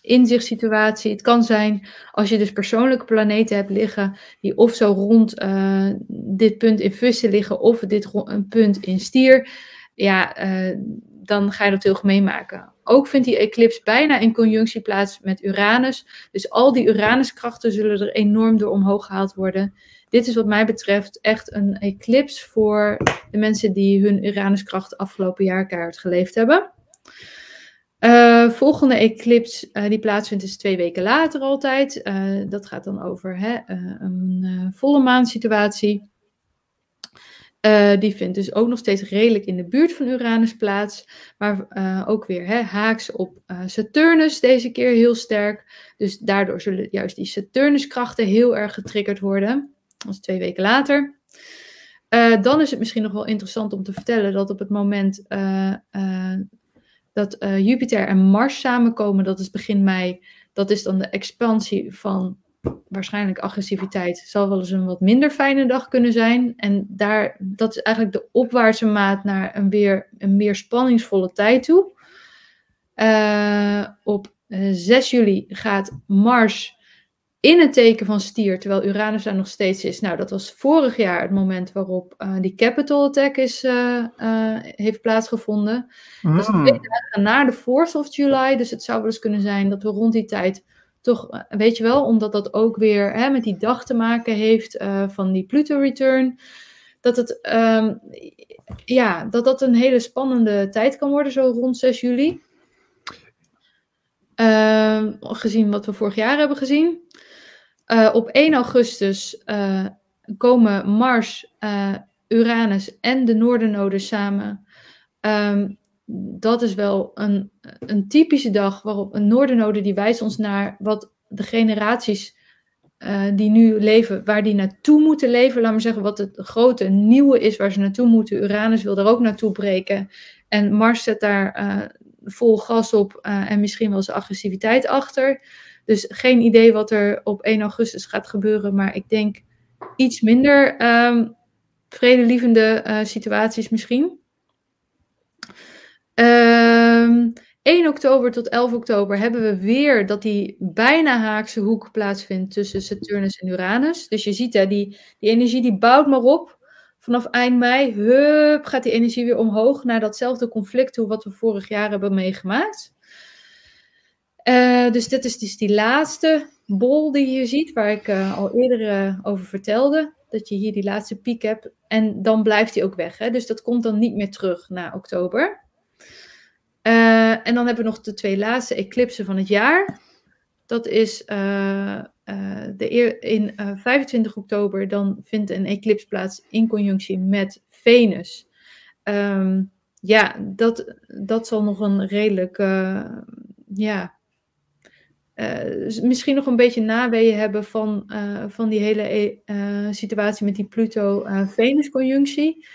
inzichtssituatie. Het kan zijn, als je dus persoonlijke planeten hebt liggen, die of zo rond dit punt in vissen liggen, of dit een punt in stier, dan ga je dat heel erg meemaken. Ook vindt die eclipse bijna in conjunctie plaats met Uranus. Dus al die Uranuskrachten zullen er enorm door omhoog gehaald worden. Dit is wat mij betreft echt een eclipse voor de mensen die hun Uranuskracht afgelopen jaar keihard geleefd hebben. Volgende eclipse die plaatsvindt is 2 weken later altijd. Dat gaat dan over een volle maansituatie. Die vindt dus ook nog steeds redelijk in de buurt van Uranus plaats. Maar ook weer haaks op Saturnus deze keer heel sterk. Dus daardoor zullen juist die Saturnuskrachten heel erg getriggerd worden. Dat is 2 weken later. Dan is het misschien nog wel interessant om te vertellen dat op het moment dat Jupiter en Mars samenkomen, dat is begin mei, dat is dan de expansie van waarschijnlijk agressiviteit. Zal wel eens een wat minder fijne dag kunnen zijn. En dat is eigenlijk de opwaartse maat naar een meer spanningsvolle tijd toe. Op 6 juli gaat Mars in het teken van stier, terwijl Uranus daar nog steeds is. Nou, dat was vorig jaar het moment waarop die Capitol attack heeft plaatsgevonden. Dat is 2 dagen na de 4th of July. Dus het zou wel eens kunnen zijn dat we rond die tijd toch, weet je wel, omdat dat ook weer met die dag te maken heeft van die Pluto return, dat het dat een hele spannende tijd kan worden, zo rond 6 juli. Gezien wat we vorig jaar hebben gezien. Op 1 augustus komen Mars, Uranus en de Noordernode samen. Dat is wel een typische dag waarop een Noordernode die wijst ons naar wat de generaties die nu leven, waar die naartoe moeten leven. Laat maar zeggen wat het grote nieuwe is waar ze naartoe moeten. Uranus wil daar ook naartoe breken. En Mars zet daar vol gas op en misschien wel zijn agressiviteit achter. Dus geen idee wat er op 1 augustus gaat gebeuren. Maar ik denk iets minder vredelievende situaties misschien. 1 oktober tot 11 oktober hebben we weer dat die bijna haakse hoek plaatsvindt tussen Saturnus en Uranus. Dus je ziet die energie die bouwt maar op. Vanaf eind mei gaat die energie weer omhoog naar datzelfde conflict toe wat we vorig jaar hebben meegemaakt. Dus dit is die laatste bol die je hier ziet, waar ik al eerder over vertelde. Dat je hier die laatste piek hebt en dan blijft die ook weg. Hè? Dus dat komt dan niet meer terug na oktober. En dan hebben we nog de 2 laatste eclipsen van het jaar. Dat is in 25 oktober, dan vindt een eclips plaats in conjunctie met Venus. Dat zal nog een redelijk, misschien nog een beetje naweeën hebben van die hele situatie met die Pluto-Venus-conjunctie.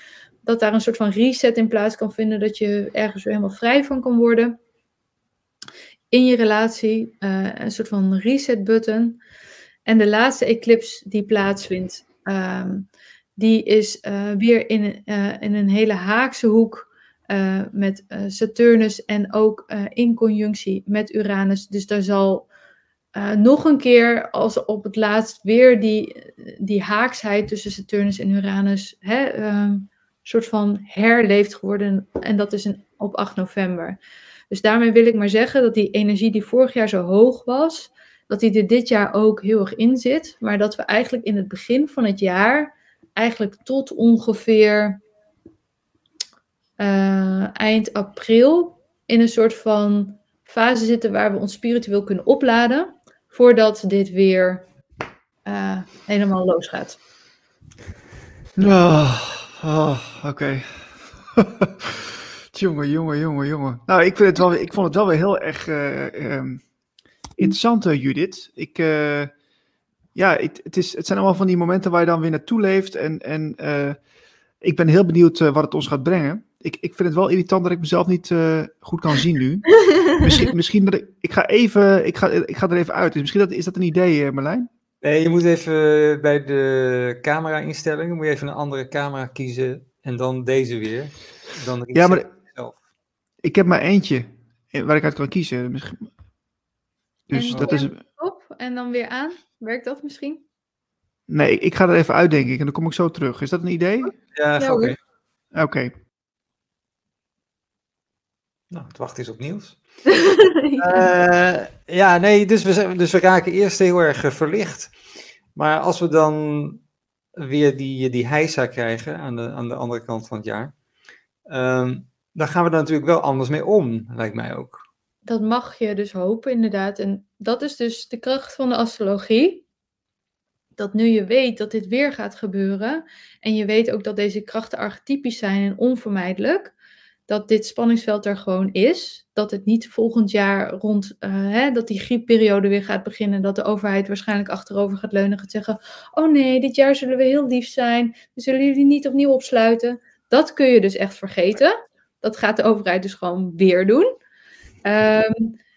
Dat daar een soort van reset in plaats kan vinden, dat je ergens weer helemaal vrij van kan worden. In je relatie, een soort van reset button. En de laatste eclipse die plaatsvindt, die is weer in een hele haakse hoek met Saturnus en ook in conjunctie met Uranus. Dus daar zal nog een keer als op het laatst weer die haaksheid tussen Saturnus en Uranus soort van herleefd geworden. En dat is op 8 november. Dus daarmee wil ik maar zeggen dat die energie die vorig jaar zo hoog was, dat die er dit jaar ook heel erg in zit. Maar dat we eigenlijk in het begin van het jaar, eigenlijk tot ongeveer eind april, in een soort van fase zitten waar we ons spiritueel kunnen opladen, voordat dit weer helemaal los gaat. Oké. Jongen. Nou, ik vond het wel weer heel erg interessant, Judith. Het zijn allemaal van die momenten waar je dan weer naartoe leeft. En ik ben heel benieuwd wat het ons gaat brengen. Ik vind het wel irritant dat ik mezelf niet goed kan zien nu. Misschien dat ik ga er even uit. Dus misschien is dat een idee, Marlijn? Nee, je moet even bij de camera-instellingen, moet je even een andere camera kiezen en dan deze weer. Dan ja, maar zelf. Ik heb maar eentje waar ik uit kan kiezen. Dus dat is... Op en dan weer aan. Werkt dat misschien? Nee, ik ga er even uit, denk ik. En dan kom ik zo terug. Is dat een idee? Ja, oké. Nou, het wacht is op Niels. Dus we raken eerst heel erg verlicht. Maar als we dan weer die heisa krijgen aan de andere kant van het jaar, dan gaan we daar natuurlijk wel anders mee om, lijkt mij ook. Dat mag je dus hopen, inderdaad. En dat is dus de kracht van de astrologie. Dat nu je weet dat dit weer gaat gebeuren, en je weet ook dat deze krachten archetypisch zijn en onvermijdelijk, dat dit spanningsveld er gewoon is, dat het niet volgend jaar rond, dat die griepperiode weer gaat beginnen, dat de overheid waarschijnlijk achterover gaat leunen en gaat zeggen, oh nee, dit jaar zullen we heel lief zijn, we zullen jullie niet opnieuw opsluiten. Dat kun je dus echt vergeten. Dat gaat de overheid dus gewoon weer doen.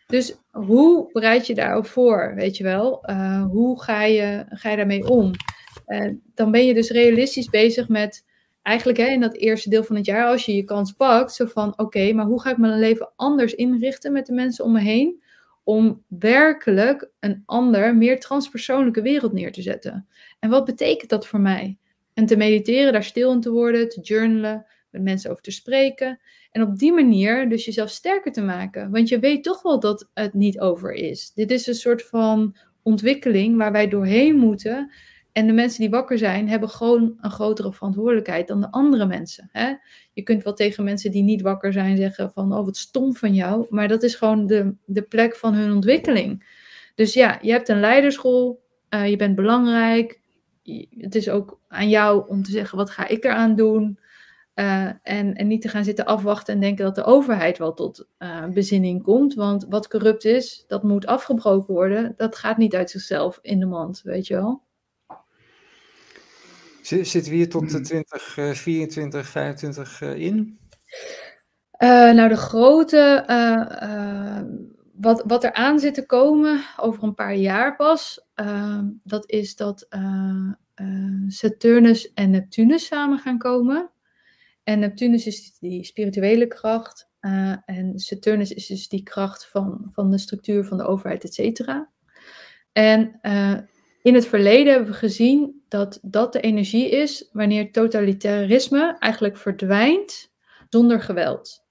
Dus hoe bereid je daarop voor, weet je wel? Hoe ga je daarmee om? Dan ben je dus realistisch bezig met, eigenlijk in dat eerste deel van het jaar, als je je kans pakt, zo van, oké, maar hoe ga ik mijn leven anders inrichten met de mensen om me heen, om werkelijk een ander, meer transpersoonlijke wereld neer te zetten? En wat betekent dat voor mij? En te mediteren, daar stil in te worden, te journalen, met mensen over te spreken. En op die manier dus jezelf sterker te maken. Want je weet toch wel dat het niet over is. Dit is een soort van ontwikkeling waar wij doorheen moeten. En de mensen die wakker zijn, hebben gewoon een grotere verantwoordelijkheid dan de andere mensen. Hè? Je kunt wel tegen mensen die niet wakker zijn zeggen van, oh, wat stom van jou. Maar dat is gewoon de plek van hun ontwikkeling. Dus ja, je hebt een leidersrol. Je bent belangrijk. Het is ook aan jou om te zeggen, wat ga ik eraan doen? En niet te gaan zitten afwachten en denken dat de overheid wel tot bezinning komt. Want wat corrupt is, dat moet afgebroken worden. Dat gaat niet uit zichzelf in de mand, weet je wel. Zitten we hier tot de 2024, 25 in? De grote... Wat er aan zit te komen over een paar jaar pas, dat is dat Saturnus en Neptunus samen gaan komen. En Neptunus is die spirituele kracht. En Saturnus is dus die kracht van de structuur van de overheid, et cetera. En in het verleden hebben we gezien dat de energie is wanneer totalitarisme eigenlijk verdwijnt zonder geweld.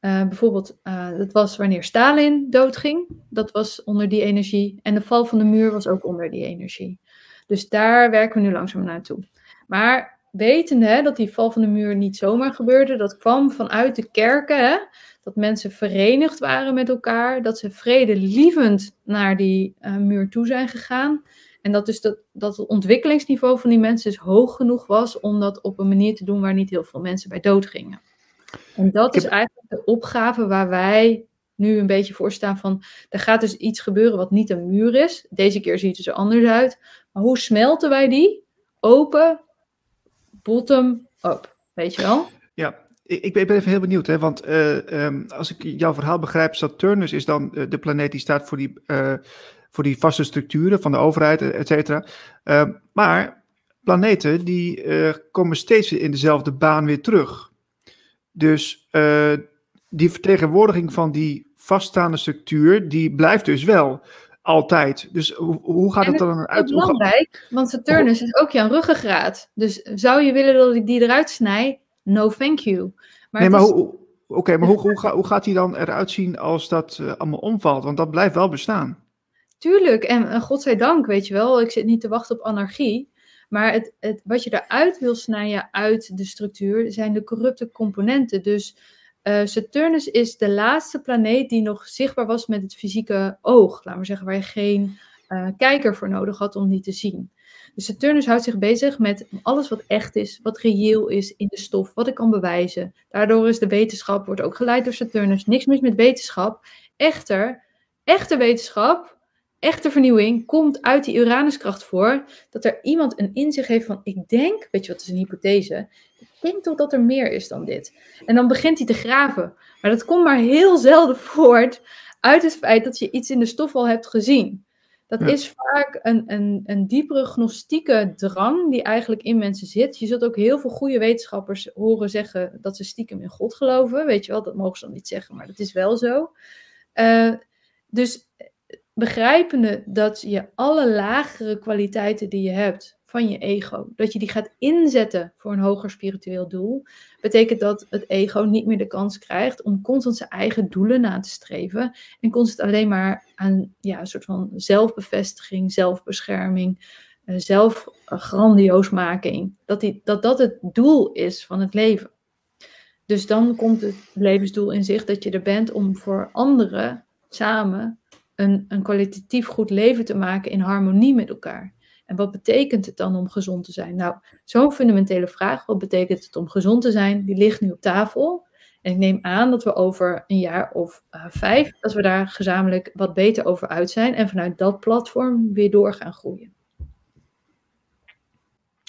Bijvoorbeeld, dat was wanneer Stalin doodging. Dat was onder die energie. En de val van de muur was ook onder die energie. Dus daar werken we nu langzaam naartoe. Maar... wetende dat die val van de muur niet zomaar gebeurde. Dat kwam vanuit de kerken. Dat mensen verenigd waren met elkaar. Dat ze vredelievend naar die muur toe zijn gegaan. En dat dus dat het ontwikkelingsniveau van die mensen dus hoog genoeg was. Om dat op een manier te doen waar niet heel veel mensen bij dood gingen. En dat is eigenlijk de opgave waar wij nu een beetje voor staan. Van, er gaat dus iets gebeuren wat niet een muur is. Deze keer ziet het er anders uit. Maar hoe smelten wij die? Open... bottom up, weet je wel? Ja, ik ben even heel benieuwd, want als ik jouw verhaal begrijp, Saturnus is dan de planeet die staat voor die vaste structuren van de overheid, et cetera. Maar planeten die komen steeds in dezelfde baan weer terug. Dus die vertegenwoordiging van die vaststaande structuur, die blijft dus wel altijd. Dus hoe gaat het dan uit? Het is belangrijk, want Saturnus is ook jouw ruggengraat. Dus zou je willen dat ik die eruit snij? No, thank you. Maar hoe gaat die dan eruit zien als dat allemaal omvalt? Want dat blijft wel bestaan. Tuurlijk, en godzijdank, weet je wel. Ik zit niet te wachten op anarchie. Maar wat je eruit wil snijden uit de structuur zijn de corrupte componenten. Dus... Saturnus is de laatste planeet die nog zichtbaar was met het fysieke oog. Laten we zeggen, waar je geen kijker voor nodig had om die te zien. Dus Saturnus houdt zich bezig met alles wat echt is, wat reëel is in de stof, wat ik kan bewijzen. Daardoor is de wetenschap, wordt ook geleid door Saturnus, niks mis met wetenschap. Echte wetenschap, echte vernieuwing komt uit die Uranuskracht voor. Dat er iemand een inzicht heeft van, ik denk, weet je wat, is een hypothese. Ik denk toch dat er meer is dan dit. En dan begint hij te graven. Maar dat komt maar heel zelden voort uit het feit dat je iets in de stof al hebt gezien. Dat is vaak een diepere gnostieke drang die eigenlijk in mensen zit. Je zult ook heel veel goede wetenschappers horen zeggen dat ze stiekem in God geloven. Weet je wel, dat mogen ze dan niet zeggen, maar dat is wel zo. Dus begrijpende dat je alle lagere kwaliteiten die je hebt van je ego, dat je die gaat inzetten voor een hoger spiritueel doel, betekent dat het ego niet meer de kans krijgt om constant zijn eigen doelen na te streven en constant alleen maar aan een soort van zelfbevestiging, zelfbescherming, zelfgrandioosmaking, dat het doel is van het leven. Dus dan komt het levensdoel in zich dat je er bent om voor anderen samen een kwalitatief goed leven te maken in harmonie met elkaar. En wat betekent het dan om gezond te zijn? Nou, zo'n fundamentele vraag, wat betekent het om gezond te zijn, die ligt nu op tafel. En ik neem aan dat we over een jaar of 5, dat we daar gezamenlijk wat beter over uit zijn. En vanuit dat platform weer door gaan groeien.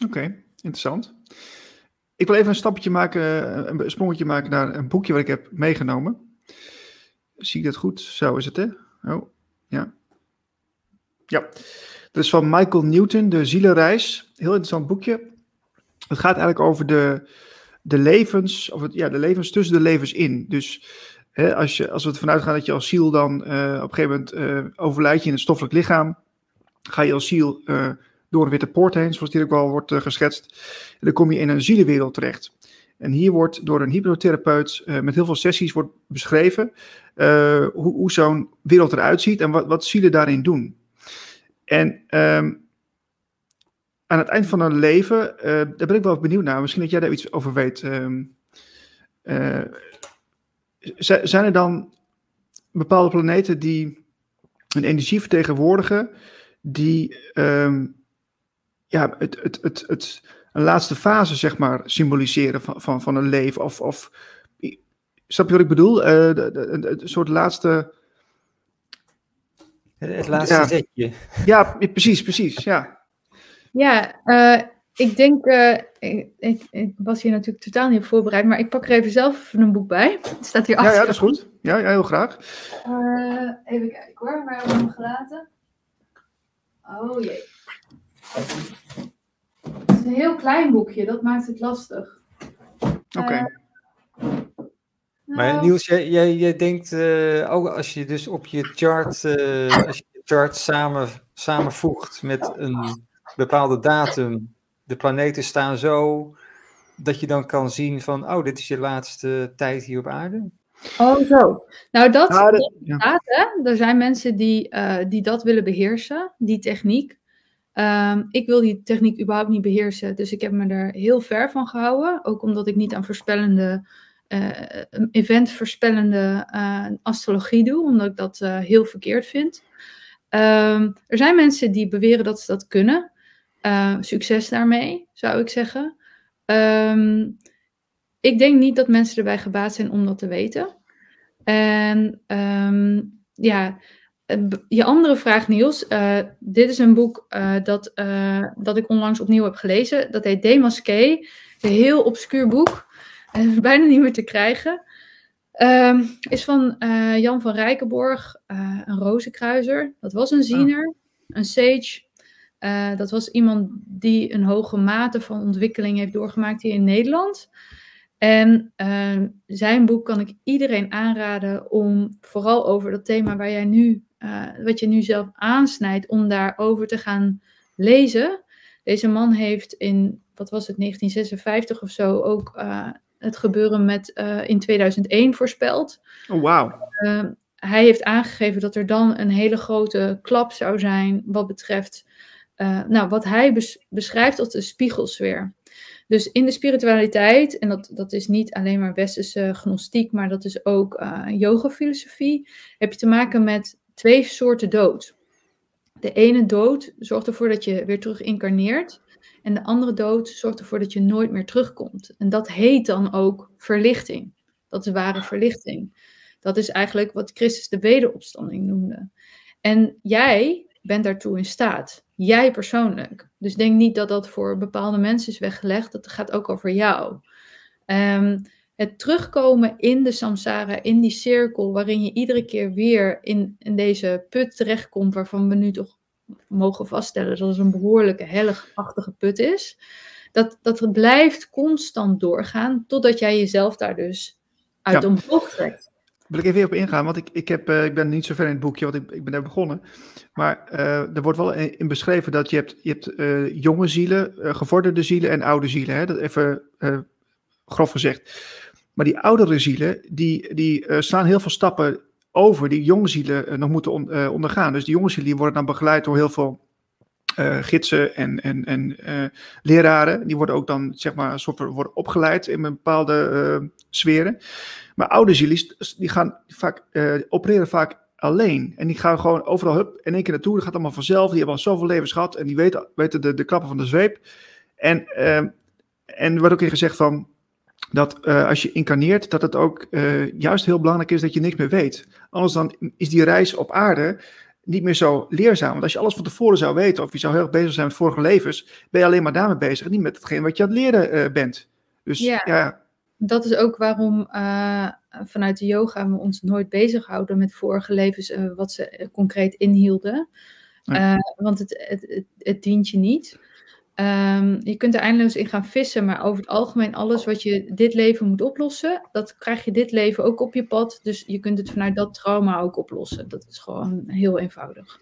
Oké, interessant. Ik wil even een stapje maken, een sprongetje maken naar een boekje wat ik heb meegenomen. Zie ik dat goed? Zo is het, hè? Oh, ja. Ja. Dat is van Michael Newton, De Zielenreis. Heel interessant boekje. Het gaat eigenlijk over de levens tussen de levens in. Dus hè, als we ervan uitgaan dat je als ziel dan op een gegeven moment overlijdt je in een stoffelijk lichaam. Ga je als ziel door een witte poort heen, zoals hier ook al wordt geschetst. En dan kom je in een zielenwereld terecht. En hier wordt door een hypnotherapeut met heel veel sessies wordt beschreven hoe zo'n wereld eruit ziet en wat zielen daarin doen. En aan het eind van een leven, daar ben ik wel benieuwd naar. Misschien dat jij daar iets over weet. Zijn er dan bepaalde planeten die een energie vertegenwoordigen, die een laatste fase, zeg maar, symboliseren van een leven? Of snap je wat ik bedoel? Een soort laatste... Het laatste zetje. Ja, precies. Ja, ik denk... Ik was hier natuurlijk totaal niet op voorbereid, maar ik pak er even zelf een boek bij. Het staat hier achter. Ja, dat is goed. Ja, heel graag. Even kijken hoor, waar hebben we hem gelaten? Oh jee. Het is een heel klein boekje, dat maakt het lastig. Oké. Maar Niels, jij denkt ook als je dus op je chart, samenvoegt met een bepaalde datum, de planeten staan zo, dat je dan kan zien van, oh, dit is je laatste tijd hier op aarde? Oh, zo. Nou, dat inderdaad, hè? Er zijn mensen die dat willen beheersen, die techniek. Ik wil die techniek überhaupt niet beheersen, dus ik heb me er heel ver van gehouden. Ook omdat ik niet aan voorspellende... een eventvoorspellende astrologie doe, omdat ik dat heel verkeerd vind. Er zijn mensen die beweren dat ze dat kunnen. Succes daarmee, zou ik zeggen. Ik denk niet dat mensen erbij gebaat zijn om dat te weten. En je andere vraag, Niels. Dit is een boek dat ik onlangs opnieuw heb gelezen. Dat heet Demasqué. Een heel obscuur boek. Bijna niet meer te krijgen. Is van Jan van Rijkenborg, een rozenkruiser. Dat was een ziener, een sage. Dat was iemand die een hoge mate van ontwikkeling heeft doorgemaakt hier in Nederland. En zijn boek kan ik iedereen aanraden om vooral over dat thema waar jij nu, wat je nu zelf aansnijdt, om daarover te gaan lezen. Deze man heeft in, 1956 of zo ook... het gebeuren met in 2001 voorspeld. Oh, wow. Hij heeft aangegeven dat er dan een hele grote klap zou zijn wat betreft wat hij beschrijft als de spiegelsfeer. Dus in de spiritualiteit, en dat is niet alleen maar westerse gnostiek, maar dat is ook yogafilosofie, heb je te maken met twee soorten dood. De ene dood zorgt ervoor dat je weer terug incarneert. En de andere dood zorgt ervoor dat je nooit meer terugkomt. En dat heet dan ook verlichting. Dat is ware verlichting. Dat is eigenlijk wat Christus de wederopstanding noemde. En jij bent daartoe in staat. Jij persoonlijk. Dus denk niet dat dat voor bepaalde mensen is weggelegd. Dat gaat ook over jou. Het terugkomen in de samsara, in die cirkel waarin je iedere keer weer in deze put terechtkomt, waarvan we nu toch mogen vaststellen dat het een behoorlijke helligachtige put is. Dat blijft constant doorgaan totdat jij jezelf daar dus uit omhoog trekt. Wil ik even op ingaan, want ik ben niet zo ver in het boekje, want ik ben daar begonnen. Maar er wordt wel in beschreven dat je hebt jonge zielen, gevorderde zielen en oude zielen. Hè? Dat even grof gezegd. Maar die oudere zielen, die slaan heel veel stappen over die jonge zielen nog moeten ondergaan. Dus die jonge zielen die worden dan begeleid door heel veel gidsen en leraren. Die worden ook dan, zeg maar, een soort worden opgeleid in bepaalde sferen. Maar oude zielen, die gaan vaak, opereren vaak alleen. En die gaan gewoon overal, hup, in één keer naartoe. Dat gaat allemaal vanzelf. Die hebben al zoveel levens gehad. En die weten de klappen van de zweep. En er wordt ook in gezegd van, dat als je incarneert, dat het ook juist heel belangrijk is dat je niks meer weet. Anders dan is die reis op aarde niet meer zo leerzaam. Want als je alles van tevoren zou weten, of je zou heel erg bezig zijn met vorige levens, ben je alleen maar daarmee bezig, niet met hetgeen wat je aan het leren bent. Dus ja. Dat is ook waarom vanuit de yoga we ons nooit bezighouden met vorige levens, wat ze concreet inhielden. Want het dient je niet. Je kunt er eindeloos in gaan vissen, maar over het algemeen alles wat je dit leven moet oplossen, dat krijg je dit leven ook op je pad. Dus je kunt het vanuit dat trauma ook oplossen. Dat is gewoon heel eenvoudig.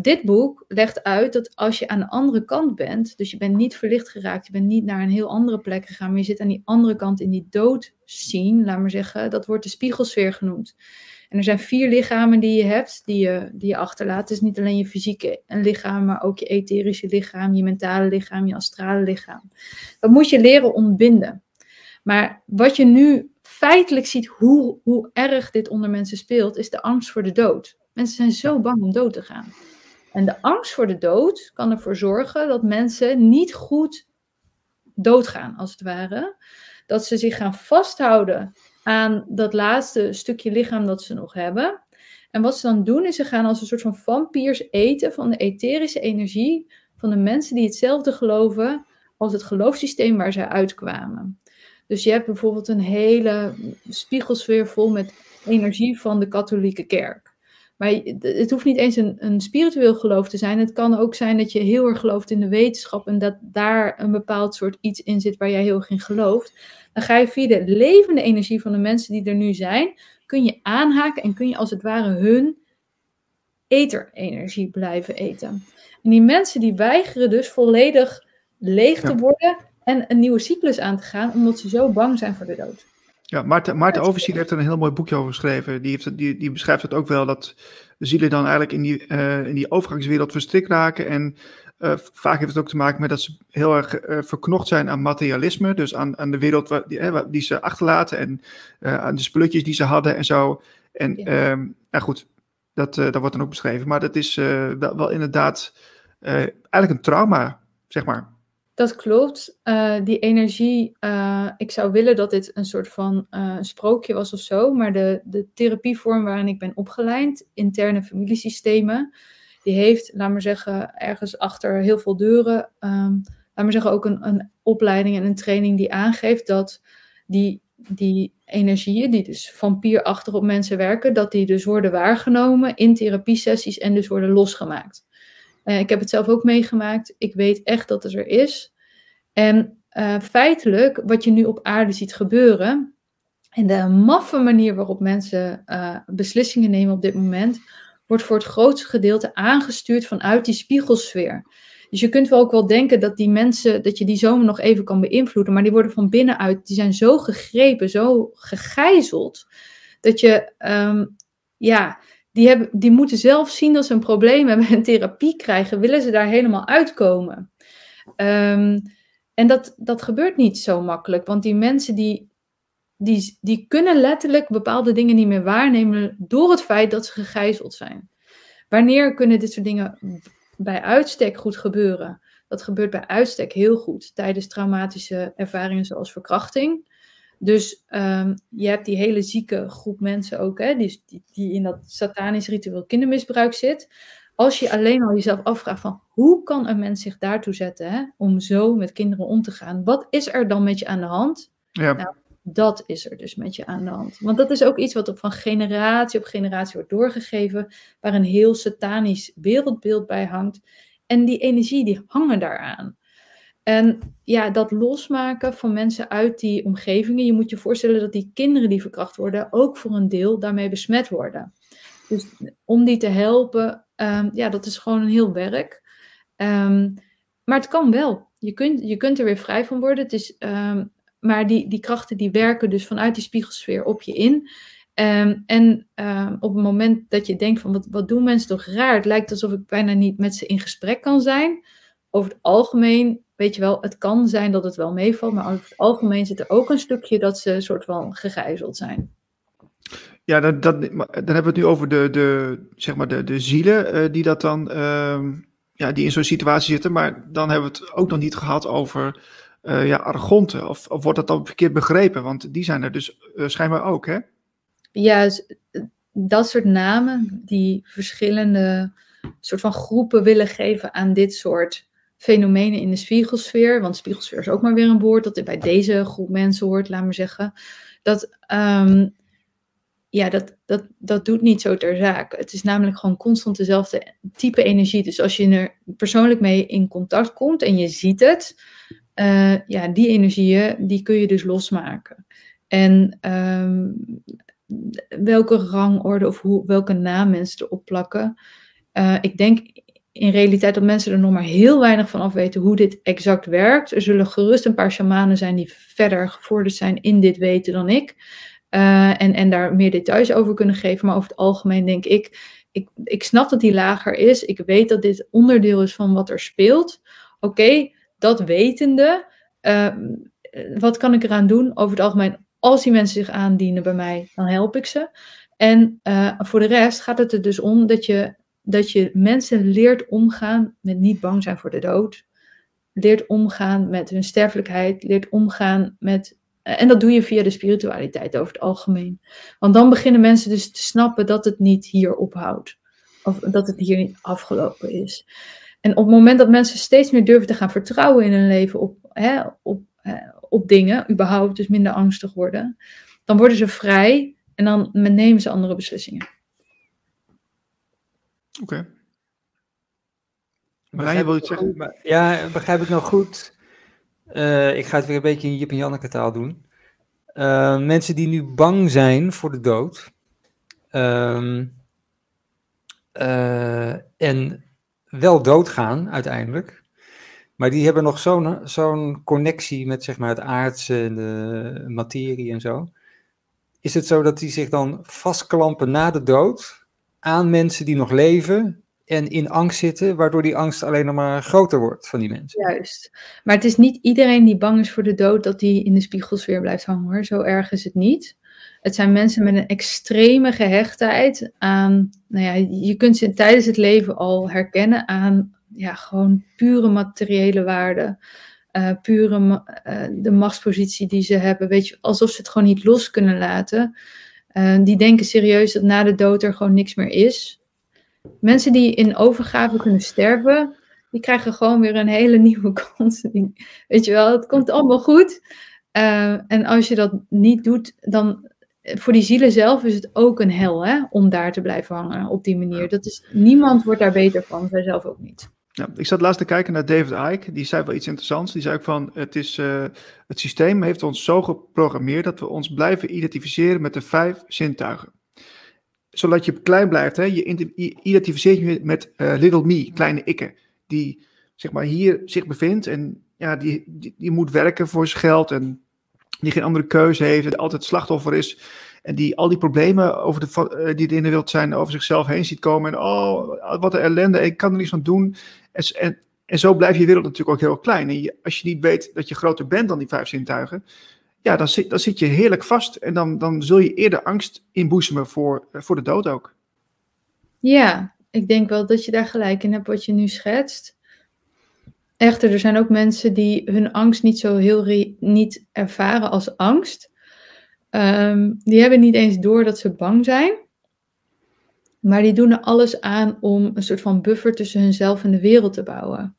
Dit boek legt uit dat als je aan de andere kant bent, dus je bent niet verlicht geraakt, je bent niet naar een heel andere plek gegaan, maar je zit aan die andere kant in die doodscene, laat maar zeggen, dat wordt de spiegelsfeer genoemd. En er zijn 4 lichamen die je hebt, die je achterlaat. Dus niet alleen je fysieke lichaam, maar ook je etherische lichaam, je mentale lichaam, je astrale lichaam. Dat moet je leren ontbinden. Maar wat je nu feitelijk ziet, hoe erg dit onder mensen speelt, is de angst voor de dood. Mensen zijn zo bang om dood te gaan. En de angst voor de dood kan ervoor zorgen dat mensen niet goed doodgaan, als het ware. Dat ze zich gaan vasthouden aan dat laatste stukje lichaam dat ze nog hebben. En wat ze dan doen is ze gaan als een soort van vampiers eten van de etherische energie van de mensen die hetzelfde geloven als het geloofssysteem waar zij uitkwamen. Dus je hebt bijvoorbeeld een hele spiegelsfeer vol met energie van de katholieke kerk. Maar het hoeft niet eens een spiritueel geloof te zijn. Het kan ook zijn dat je heel erg gelooft in de wetenschap en dat daar een bepaald soort iets in zit waar jij heel erg in gelooft. Dan ga je via de levende energie van de mensen die er nu zijn, kun je aanhaken en kun je als het ware hun etherenergie blijven eten. En die mensen die weigeren dus volledig leeg te worden en een nieuwe cyclus aan te gaan, omdat ze zo bang zijn voor de dood. Ja, Maarten Overziel heeft er een heel mooi boekje over geschreven. Die beschrijft het ook wel, dat de zielen dan eigenlijk in die overgangswereld verstrikt raken. En vaak heeft het ook te maken met dat ze heel erg verknocht zijn aan materialisme. Dus aan de wereld die ze achterlaten en aan de spulletjes die ze hadden en zo. En nou goed, dat wordt dan ook beschreven. Maar dat is wel inderdaad eigenlijk een trauma, zeg maar. Dat klopt. Die energie, ik zou willen dat dit een soort van sprookje was of zo, maar de therapievorm waarin ik ben opgeleid, interne familiesystemen, die heeft, laat maar zeggen, ergens achter heel veel deuren, laat maar zeggen, ook een opleiding en een training die aangeeft dat die energieën, die dus vampierachtig op mensen werken, dat die dus worden waargenomen in therapiesessies en dus worden losgemaakt. Ik heb het zelf ook meegemaakt. Ik weet echt dat het er is. En feitelijk, wat je nu op aarde ziet gebeuren, en de maffe manier waarop mensen beslissingen nemen op dit moment, wordt voor het grootste gedeelte aangestuurd vanuit die spiegelsfeer. Dus je kunt wel ook wel denken dat die mensen, dat je die zomaar nog even kan beïnvloeden, maar die worden van binnenuit, die zijn zo gegrepen, zo gegijzeld, dat je, Die moeten zelf zien dat ze een probleem hebben en therapie krijgen. Willen ze daar helemaal uitkomen? En dat gebeurt niet zo makkelijk. Want die mensen die kunnen letterlijk bepaalde dingen niet meer waarnemen door het feit dat ze gegijzeld zijn. Wanneer kunnen dit soort dingen bij uitstek goed gebeuren? Dat gebeurt bij uitstek heel goed tijdens traumatische ervaringen zoals verkrachting. Dus je hebt die hele zieke groep mensen ook, hè, die in dat satanisch ritueel kindermisbruik zit. Als je alleen al jezelf afvraagt van hoe kan een mens zich daartoe zetten, hè, om zo met kinderen om te gaan? Wat is er dan met je aan de hand? Ja. Nou, dat is er dus met je aan de hand. Want dat is ook iets wat van generatie op generatie wordt doorgegeven, waar een heel satanisch wereldbeeld bij hangt. En die energie, die hangen daaraan. En ja, dat losmaken van mensen uit die omgevingen. Je moet je voorstellen dat die kinderen die verkracht worden ook voor een deel daarmee besmet worden. Dus om die te helpen, dat is gewoon een heel werk. Maar het kan wel. Je kunt er weer vrij van worden. Het is, maar die krachten die werken dus vanuit die spiegelsfeer op je in. Op het moment dat je denkt van wat doen mensen toch raar. Het lijkt alsof ik bijna niet met ze in gesprek kan zijn. Over het algemeen, weet je wel, het kan zijn dat het wel meevalt. Maar over het algemeen zit er ook een stukje dat ze soort van gegijzeld zijn. Ja, dan hebben we het nu over de zielen die dat dan, die in zo'n situatie zitten. Maar dan hebben we het ook nog niet gehad over argonten. Of wordt dat dan verkeerd begrepen? Want die zijn er dus schijnbaar ook, hè? Ja, dat soort namen die verschillende soort van groepen willen geven aan dit soort fenomenen in de spiegelsfeer. Want spiegelsfeer is ook maar weer een woord dat bij deze groep mensen hoort, laat maar zeggen. Dat doet niet zo ter zake. Het is namelijk gewoon constant dezelfde type energie. Dus als je er persoonlijk mee in contact komt en je ziet het, die energieën, die kun je dus losmaken. En welke rangorde of welke naam mensen erop plakken. Ik denk in realiteit dat mensen er nog maar heel weinig van af weten hoe dit exact werkt. Er zullen gerust een paar shamanen zijn die verder gevorderd zijn in dit weten dan ik. En daar meer details over kunnen geven. Maar over het algemeen denk ik snap dat die lager is. Ik weet dat dit onderdeel is van wat er speelt. Oké, dat wetende. Wat kan ik eraan doen? Over het algemeen, als die mensen zich aandienen bij mij, dan help ik ze. En voor de rest gaat het er dus om dat je mensen leert omgaan met niet bang zijn voor de dood. Leert omgaan met hun sterfelijkheid. Leert omgaan met... En dat doe je via de spiritualiteit over het algemeen. Want dan beginnen mensen dus te snappen dat het niet hier ophoudt. Of dat het hier niet afgelopen is. En op het moment dat mensen steeds meer durven te gaan vertrouwen in hun leven op dingen, überhaupt dus minder angstig worden, dan worden ze vrij en dan nemen ze andere beslissingen. Oké. Marlijn, wil je het zeggen? Ja, begrijp ik nou goed? Ik ga het weer een beetje in Jip en Janneke taal doen. Mensen die nu bang zijn voor de dood en wel doodgaan uiteindelijk, maar die hebben nog zo'n connectie met, zeg maar, het aardse en de materie en zo. Is het zo dat die zich dan vastklampen na de dood aan mensen die nog leven en in angst zitten, waardoor die angst alleen nog maar groter wordt van die mensen? Juist. Maar het is niet iedereen die bang is voor de dood dat die in de spiegelsfeer blijft hangen, hoor. Zo erg is het niet. Het zijn mensen met een extreme gehechtheid aan... je kunt ze tijdens het leven al herkennen aan... gewoon pure materiële waarden. De machtspositie die ze hebben. Weet je, alsof ze het gewoon niet los kunnen laten. Die denken serieus dat na de dood er gewoon niks meer is. Mensen die in overgave kunnen sterven, die krijgen gewoon weer een hele nieuwe kans. Weet je wel, het komt allemaal goed. En als je dat niet doet, dan... Voor die zielen zelf is het ook een hel, hè, om daar te blijven hangen op die manier. Dat is, niemand wordt daar beter van, zij zelf ook niet. Ja, ik zat laatst te kijken naar David Icke, die zei wel iets interessants. Die zei ook van, het systeem heeft ons zo geprogrammeerd dat we ons blijven identificeren met de 5 zintuigen. Zodat je klein blijft, hè, je identificeert je met little me, kleine ikke, die, zeg maar, hier zich bevindt en ja, die moet werken voor zijn geld en... die geen andere keuze heeft, die altijd slachtoffer is en die al die problemen die er in de wereld zijn over zichzelf heen ziet komen en oh, wat een ellende, ik kan er niets aan doen. En zo blijft je wereld natuurlijk ook heel klein. En als je niet weet dat je groter bent dan die 5 zintuigen, ja, dan zit je heerlijk vast en dan zul je eerder angst inboezemen voor de dood ook. Ja, ik denk wel dat je daar gelijk in hebt wat je nu schetst. Echter, er zijn ook mensen die hun angst niet ervaren als angst. Die hebben niet eens door dat ze bang zijn. Maar die doen er alles aan om een soort van buffer tussen hunzelf en de wereld te bouwen.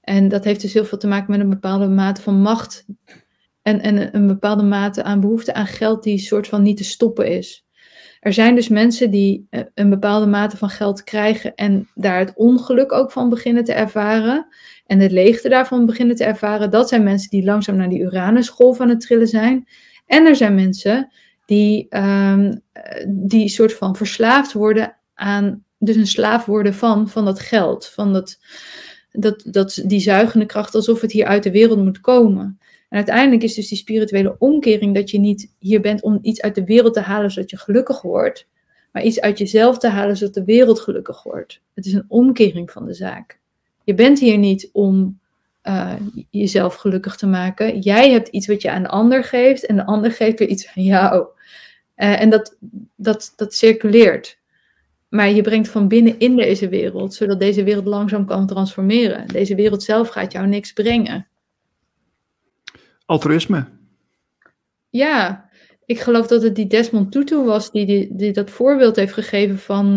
En dat heeft dus heel veel te maken met een bepaalde mate van macht. En een bepaalde mate aan behoefte aan geld die soort van niet te stoppen is. Er zijn dus mensen die een bepaalde mate van geld krijgen en daar het ongeluk ook van beginnen te ervaren. En het leegte daarvan beginnen te ervaren. Dat zijn mensen die langzaam naar die Uranusgolf aan het trillen zijn. En er zijn mensen die soort van verslaafd worden aan, dus een slaaf worden van dat geld. Van dat die zuigende kracht alsof het hier uit de wereld moet komen. En uiteindelijk is dus die spirituele omkering dat je niet hier bent om iets uit de wereld te halen zodat je gelukkig wordt. Maar iets uit jezelf te halen zodat de wereld gelukkig wordt. Het is een omkering van de zaak. Je bent hier niet om jezelf gelukkig te maken. Jij hebt iets wat je aan de ander geeft en de ander geeft weer iets aan jou. En dat circuleert. Maar je brengt van binnen in deze wereld, zodat deze wereld langzaam kan transformeren. Deze wereld zelf gaat jou niks brengen. Altruïsme. Ja, ik geloof dat het die Desmond Tutu was die dat voorbeeld heeft gegeven van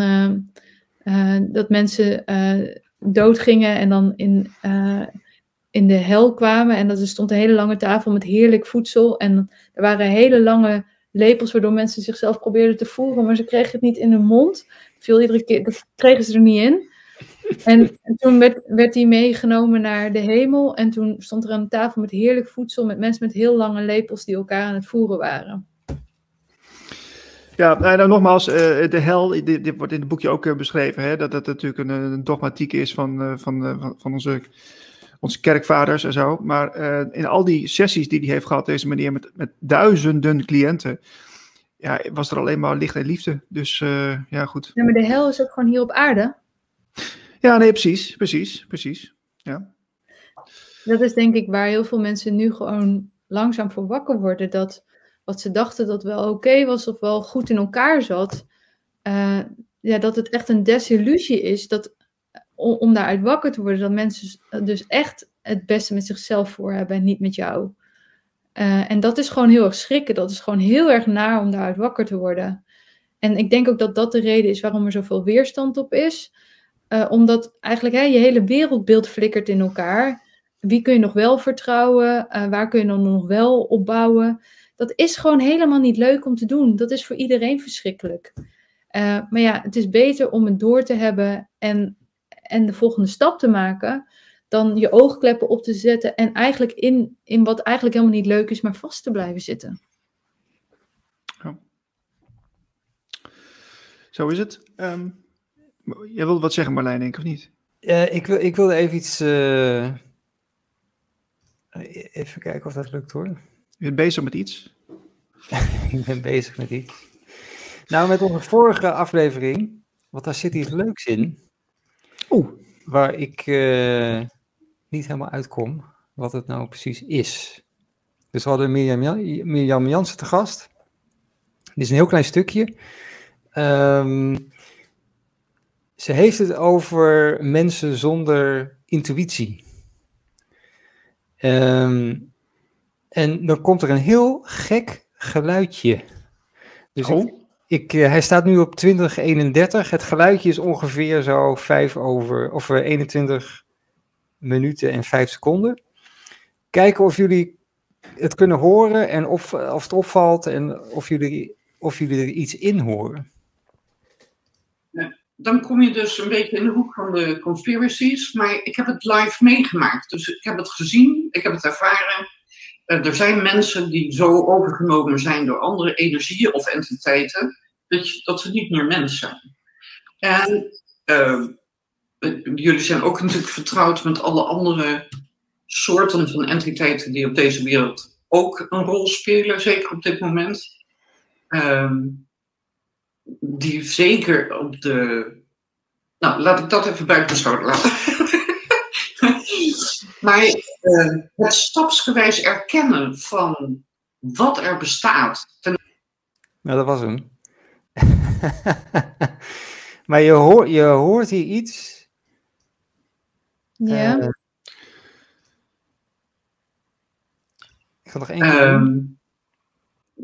dat mensen doodgingen en dan in de hel kwamen. En dat er stond een hele lange tafel met heerlijk voedsel. En er waren hele lange lepels waardoor mensen zichzelf probeerden te voeren, maar ze kregen het niet in hun mond. Veel iedere keer, dat kregen ze er niet in. En toen werd hij meegenomen naar de hemel. En toen stond er aan tafel met heerlijk voedsel, met mensen met heel lange lepels die elkaar aan het voeren waren. Ja, nou nogmaals, de hel, dit wordt in het boekje ook beschreven, hè, dat natuurlijk een dogmatiek is van onze kerkvaders en zo. Maar in al die sessies die hij heeft gehad, deze meneer, met duizenden cliënten, ja, was er alleen maar licht en liefde. Dus ja, goed. Ja, maar de hel is ook gewoon hier op aarde. Ja, nee, precies. Ja. Dat is denk ik waar heel veel mensen nu gewoon langzaam voor wakker worden. Dat wat ze dachten dat wel oké was of wel goed in elkaar zat. Dat het echt een desillusie is dat, om daaruit wakker te worden. Dat mensen dus echt het beste met zichzelf voor hebben en niet met jou. En dat is gewoon heel erg schrikken. Dat is gewoon heel erg naar om daaruit wakker te worden. En ik denk ook dat dat de reden is waarom er zoveel weerstand op is. Omdat eigenlijk je hele wereldbeeld flikkert in elkaar. Wie kun je nog wel vertrouwen? Waar kun je dan nog wel op bouwen? Dat is gewoon helemaal niet leuk om te doen. Dat is voor iedereen verschrikkelijk. Maar ja, het is beter om het door te hebben en de volgende stap te maken, dan je oogkleppen op te zetten en eigenlijk in wat eigenlijk helemaal niet leuk is, maar vast te blijven zitten. Ja. Zo is het. Jij wilde wat zeggen, Marlijn, denk ik, of niet? Ik wilde even iets... Even kijken of dat lukt, hoor. Je bent bezig met iets? Ik ben bezig met iets. Nou, met onze vorige aflevering, want daar zit iets leuks in. Waar ik niet helemaal uitkom wat het nou precies is. Dus we hadden Mirjam Jansen te gast. Dit is een heel klein stukje. Ze heeft het over mensen zonder intuïtie. En dan komt er een heel gek geluidje. Dus hij staat nu op 20:31. Het geluidje is ongeveer zo 21 minuten en 5 seconden. Kijken of jullie het kunnen horen en of het opvalt en of jullie er iets in horen. Ja. Dan kom je dus een beetje in de hoek van de conspiracies. Maar ik heb het live meegemaakt. Dus ik heb het gezien, ik heb het ervaren. Er zijn mensen die zo overgenomen zijn door andere energieën of entiteiten, dat ze niet meer mens zijn. En jullie zijn ook natuurlijk vertrouwd met alle andere soorten van entiteiten die op deze wereld ook een rol spelen, zeker op dit moment. Die zeker op de... Nou, laat ik dat even buiten beschouwd laten. Maar het stapsgewijs erkennen van wat er bestaat... Nou, dat was hem. Maar je hoort hier iets... Ja. Ik ga nog één keer...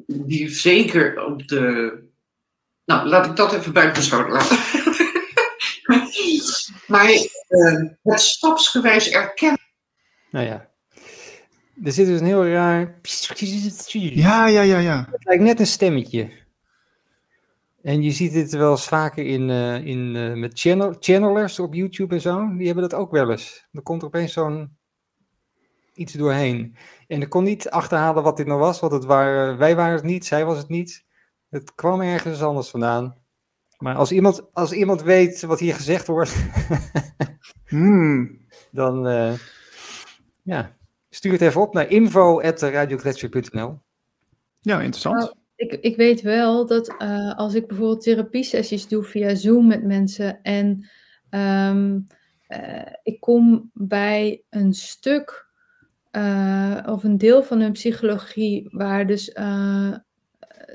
die zeker op de... Nou, laat ik dat even buitengesloten laten. Maar het stapsgewijs erkennen. Nou ja. Er zit dus een heel raar... Ja. Het lijkt net een stemmetje. En je ziet dit wel eens vaker met channelers op YouTube en zo. Die hebben dat ook wel eens. Er komt er opeens zo'n iets doorheen. En ik kon niet achterhalen wat dit nou was. Want het waren, wij waren het niet, zij was het niet. Het kwam ergens anders vandaan. Maar als iemand weet wat hier gezegd wordt... Dan... Stuur het even op naar info@radiogletscher.nl. Ja, interessant. Nou, ik weet wel dat als ik bijvoorbeeld therapiesessies doe via Zoom met mensen... en ik kom bij een stuk... of een deel van hun psychologie waar dus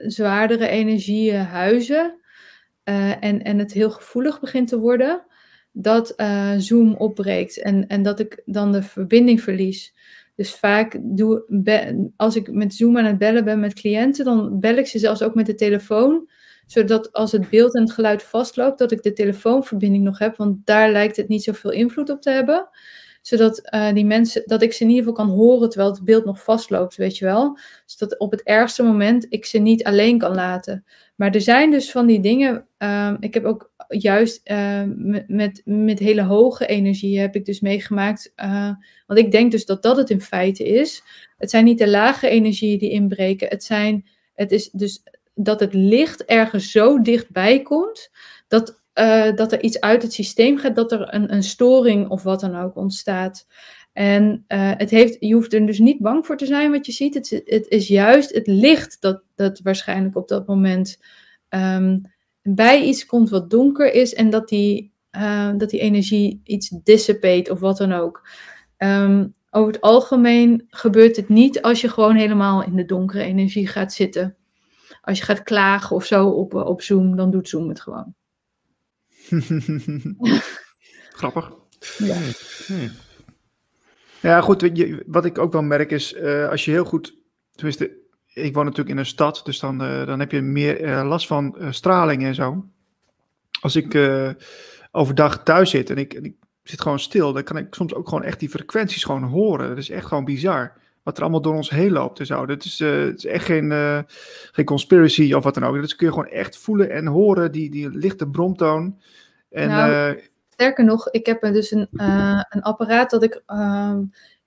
zwaardere energieën huizen en het heel gevoelig begint te worden, dat Zoom opbreekt en dat ik dan de verbinding verlies. Dus vaak als ik met Zoom aan het bellen ben met cliënten, dan bel ik ze zelfs ook met de telefoon, zodat als het beeld en het geluid vastloopt, dat ik de telefoonverbinding nog heb, want daar lijkt het niet zoveel invloed op te hebben. Zodat die mensen, dat ik ze in ieder geval kan horen terwijl het beeld nog vastloopt, weet je wel. Zodat op het ergste moment ik ze niet alleen kan laten. Maar er zijn dus van die dingen, ik heb ook juist met hele hoge energie heb ik dus meegemaakt. Want ik denk dus dat het in feite is. Het zijn niet de lage energieën die inbreken. Het is dus dat het licht ergens zo dichtbij komt, dat er iets uit het systeem gaat, dat er een storing of wat dan ook ontstaat. En je hoeft er dus niet bang voor te zijn wat je ziet. Het is juist het licht dat waarschijnlijk op dat moment bij iets komt wat donker is. En dat die energie iets dissipate of wat dan ook. Over het algemeen gebeurt het niet als je gewoon helemaal in de donkere energie gaat zitten. Als je gaat klagen of zo op Zoom, dan doet Zoom het gewoon. Grappig. Ja. Ja, goed. Wat ik ook wel merk is, als je heel goed... Tenminste, ik woon natuurlijk in een stad, dus dan heb je meer last van straling en zo. Als ik overdag thuis zit en ik zit gewoon stil, dan kan ik soms ook gewoon echt die frequenties gewoon horen. Dat is echt gewoon bizar. Wat er allemaal door ons heen loopt en zo. Het is echt geen conspiracy of wat dan ook. Dat kun je gewoon echt voelen en horen, die lichte bromtoon. En, nou, sterker nog, ik heb dus een apparaat dat ik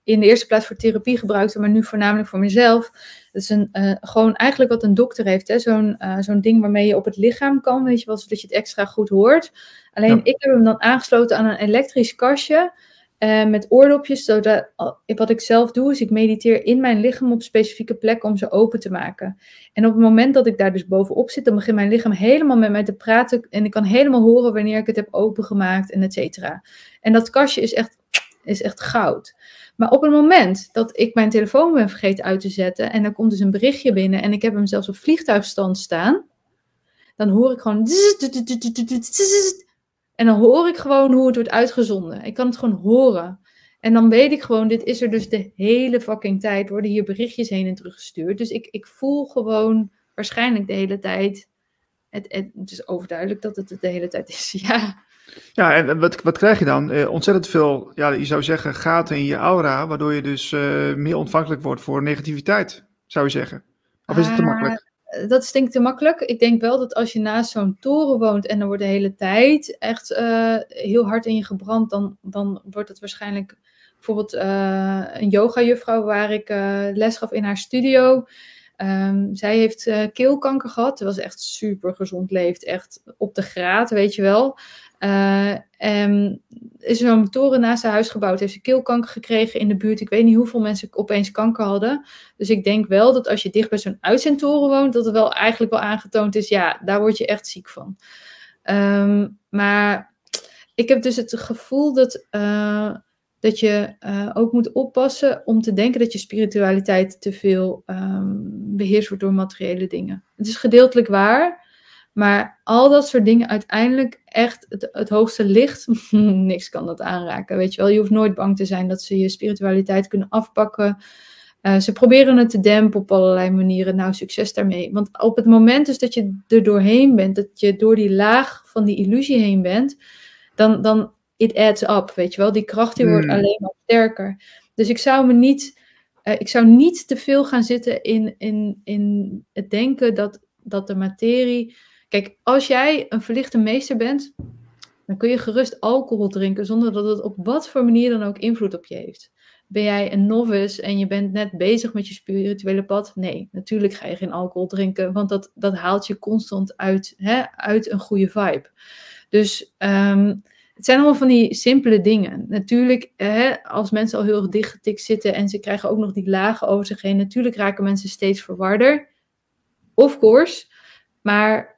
in de eerste plaats voor therapie gebruikte, maar nu voornamelijk voor mezelf. Dat is gewoon eigenlijk wat een dokter heeft, hè? Zo'n ding waarmee je op het lichaam kan, weet je wel, zodat je het extra goed hoort. Alleen ik heb hem dan aangesloten aan een elektrisch kastje. Met oordopjes, zodat wat ik zelf doe is ik mediteer in mijn lichaam op specifieke plekken om ze open te maken. En op het moment dat ik daar dus bovenop zit, dan begint mijn lichaam helemaal met mij te praten en ik kan helemaal horen wanneer ik het heb opengemaakt en et cetera. En dat kastje is echt goud. Maar op het moment dat ik mijn telefoon ben vergeten uit te zetten en er komt dus een berichtje binnen en ik heb hem zelfs op vliegtuigstand staan, dan hoor ik gewoon... En dan hoor ik gewoon hoe het wordt uitgezonden. Ik kan het gewoon horen. En dan weet ik gewoon, dit is er dus de hele fucking tijd. Worden hier berichtjes heen en terug gestuurd. Dus ik voel gewoon waarschijnlijk de hele tijd. Het is overduidelijk dat het de hele tijd is. Ja, ja, en wat krijg je dan? Ontzettend veel, ja, je zou zeggen, gaten in je aura. Waardoor je dus meer ontvankelijk wordt voor negativiteit, zou je zeggen. Of is het te makkelijk? Dat stinkt te makkelijk. Ik denk wel dat als je naast zo'n toren woont en er wordt de hele tijd echt heel hard in je gebrand, dan wordt het waarschijnlijk bijvoorbeeld een yogajuffrouw waar ik les gaf in haar studio. Zij heeft keelkanker gehad. Ze was echt super gezond, leeft echt op de graad, weet je wel. Is er zo'n toren naast haar huis gebouwd. Heeft ze keelkanker gekregen in de buurt. Ik weet niet hoeveel mensen opeens kanker hadden. Dus ik denk wel dat als je dicht bij zo'n uitzendtoren woont, dat het wel eigenlijk wel aangetoond is, ja, daar word je echt ziek van. Maar ik heb dus het gevoel dat je ook moet oppassen om te denken dat je spiritualiteit te veel beheerst wordt door materiële dingen. Het is gedeeltelijk waar. Maar al dat soort dingen uiteindelijk echt het hoogste licht, niks kan dat aanraken, weet je wel. Je hoeft nooit bang te zijn dat ze je spiritualiteit kunnen afpakken. Ze proberen het te dempen op allerlei manieren. Nou, succes daarmee. Want op het moment dus dat je er doorheen bent, dat je door die laag van die illusie heen bent, dan it adds up, weet je wel. Die kracht die wordt alleen maar sterker. Dus ik zou niet te veel gaan zitten in het denken dat de materie... Kijk, als jij een verlichte meester bent, dan kun je gerust alcohol drinken zonder dat het op wat voor manier dan ook invloed op je heeft. Ben jij een novice en je bent net bezig met je spirituele pad? Nee, natuurlijk ga je geen alcohol drinken, want dat haalt je constant uit een goede vibe. Dus het zijn allemaal van die simpele dingen. Natuurlijk, als mensen al heel erg dichtgetikt zitten en ze krijgen ook nog die lagen over zich heen, natuurlijk raken mensen steeds verwarder. Of course, maar...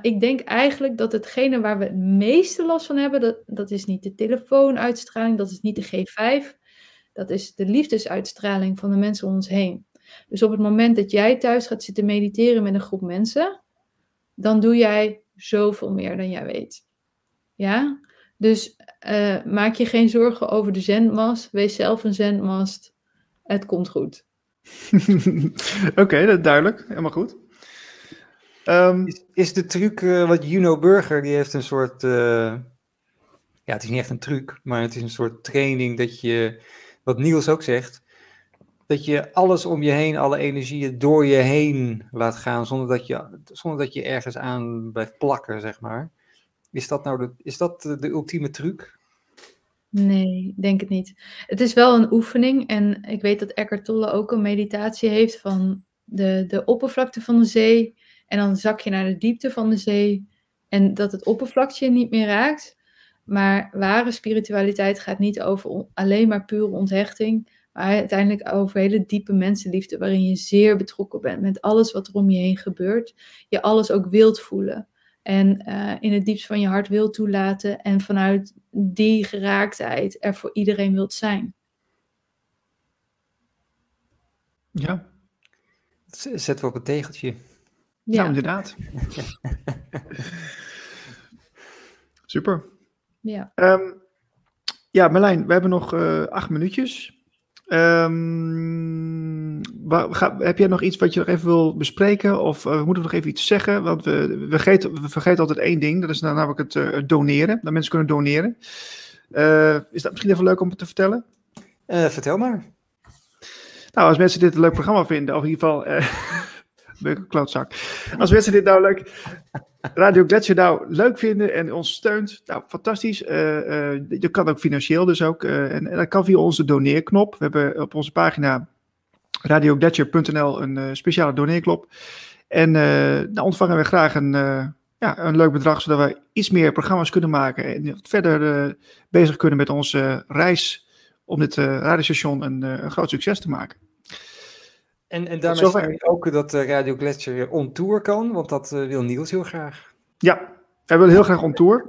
ik denk eigenlijk dat hetgene waar we het meeste last van hebben, dat is niet de telefoonuitstraling, dat is niet de G5, dat is de liefdesuitstraling van de mensen om ons heen. Dus op het moment dat jij thuis gaat zitten mediteren met een groep mensen, dan doe jij zoveel meer dan jij weet. Ja? Dus maak je geen zorgen over de zendmast, wees zelf een zendmast, het komt goed. Oké, dat is duidelijk, helemaal goed. Is de truc wat Juno Burger, die heeft een soort, ja, het is niet echt een truc, maar het is een soort training dat je, wat Niels ook zegt, dat je alles om je heen, alle energieën door je heen laat gaan, zonder dat je ergens aan blijft plakken, zeg maar. Is dat nou de ultieme truc? Nee, denk het niet. Het is wel een oefening en ik weet dat Eckhart Tolle ook een meditatie heeft van de oppervlakte van de zee. En dan zak je naar de diepte van de zee. En dat het oppervlakje niet meer raakt. Maar ware spiritualiteit gaat niet over alleen maar pure onthechting. Maar uiteindelijk over hele diepe mensenliefde. Waarin je zeer betrokken bent met alles wat er om je heen gebeurt. Je alles ook wilt voelen. En in het diepst van je hart wilt toelaten. En vanuit die geraaktheid er voor iedereen wilt zijn. Ja. Zetten we op een tegeltje. Ja, nou, inderdaad. Super. Ja. Ja, Marlijn, we hebben nog 8 minuutjes. Heb jij nog iets wat je nog even wil bespreken? Of moeten we nog even iets zeggen? Want we vergeten altijd één ding. Dat is namelijk het doneren. Dat mensen kunnen doneren. Is dat misschien even leuk om te vertellen? Vertel maar. Nou, als mensen dit een leuk programma vinden. Of in ieder geval... leuke klootzak. Als mensen dit nou leuk, Radio Gletscher nou leuk vinden en ons steunt, nou fantastisch. Je kan ook financieel dus ook. En dat kan via onze doneerknop. We hebben op onze pagina radiogletscher.nl een speciale doneerknop. En nou ontvangen we graag een leuk bedrag, zodat we iets meer programma's kunnen maken en verder bezig kunnen met onze reis om dit radiostation een groot succes te maken. En daarmee zeg je ook dat Radio Gletscher on tour kan, want dat wil Niels heel graag. Ja, hij wil heel graag on tour.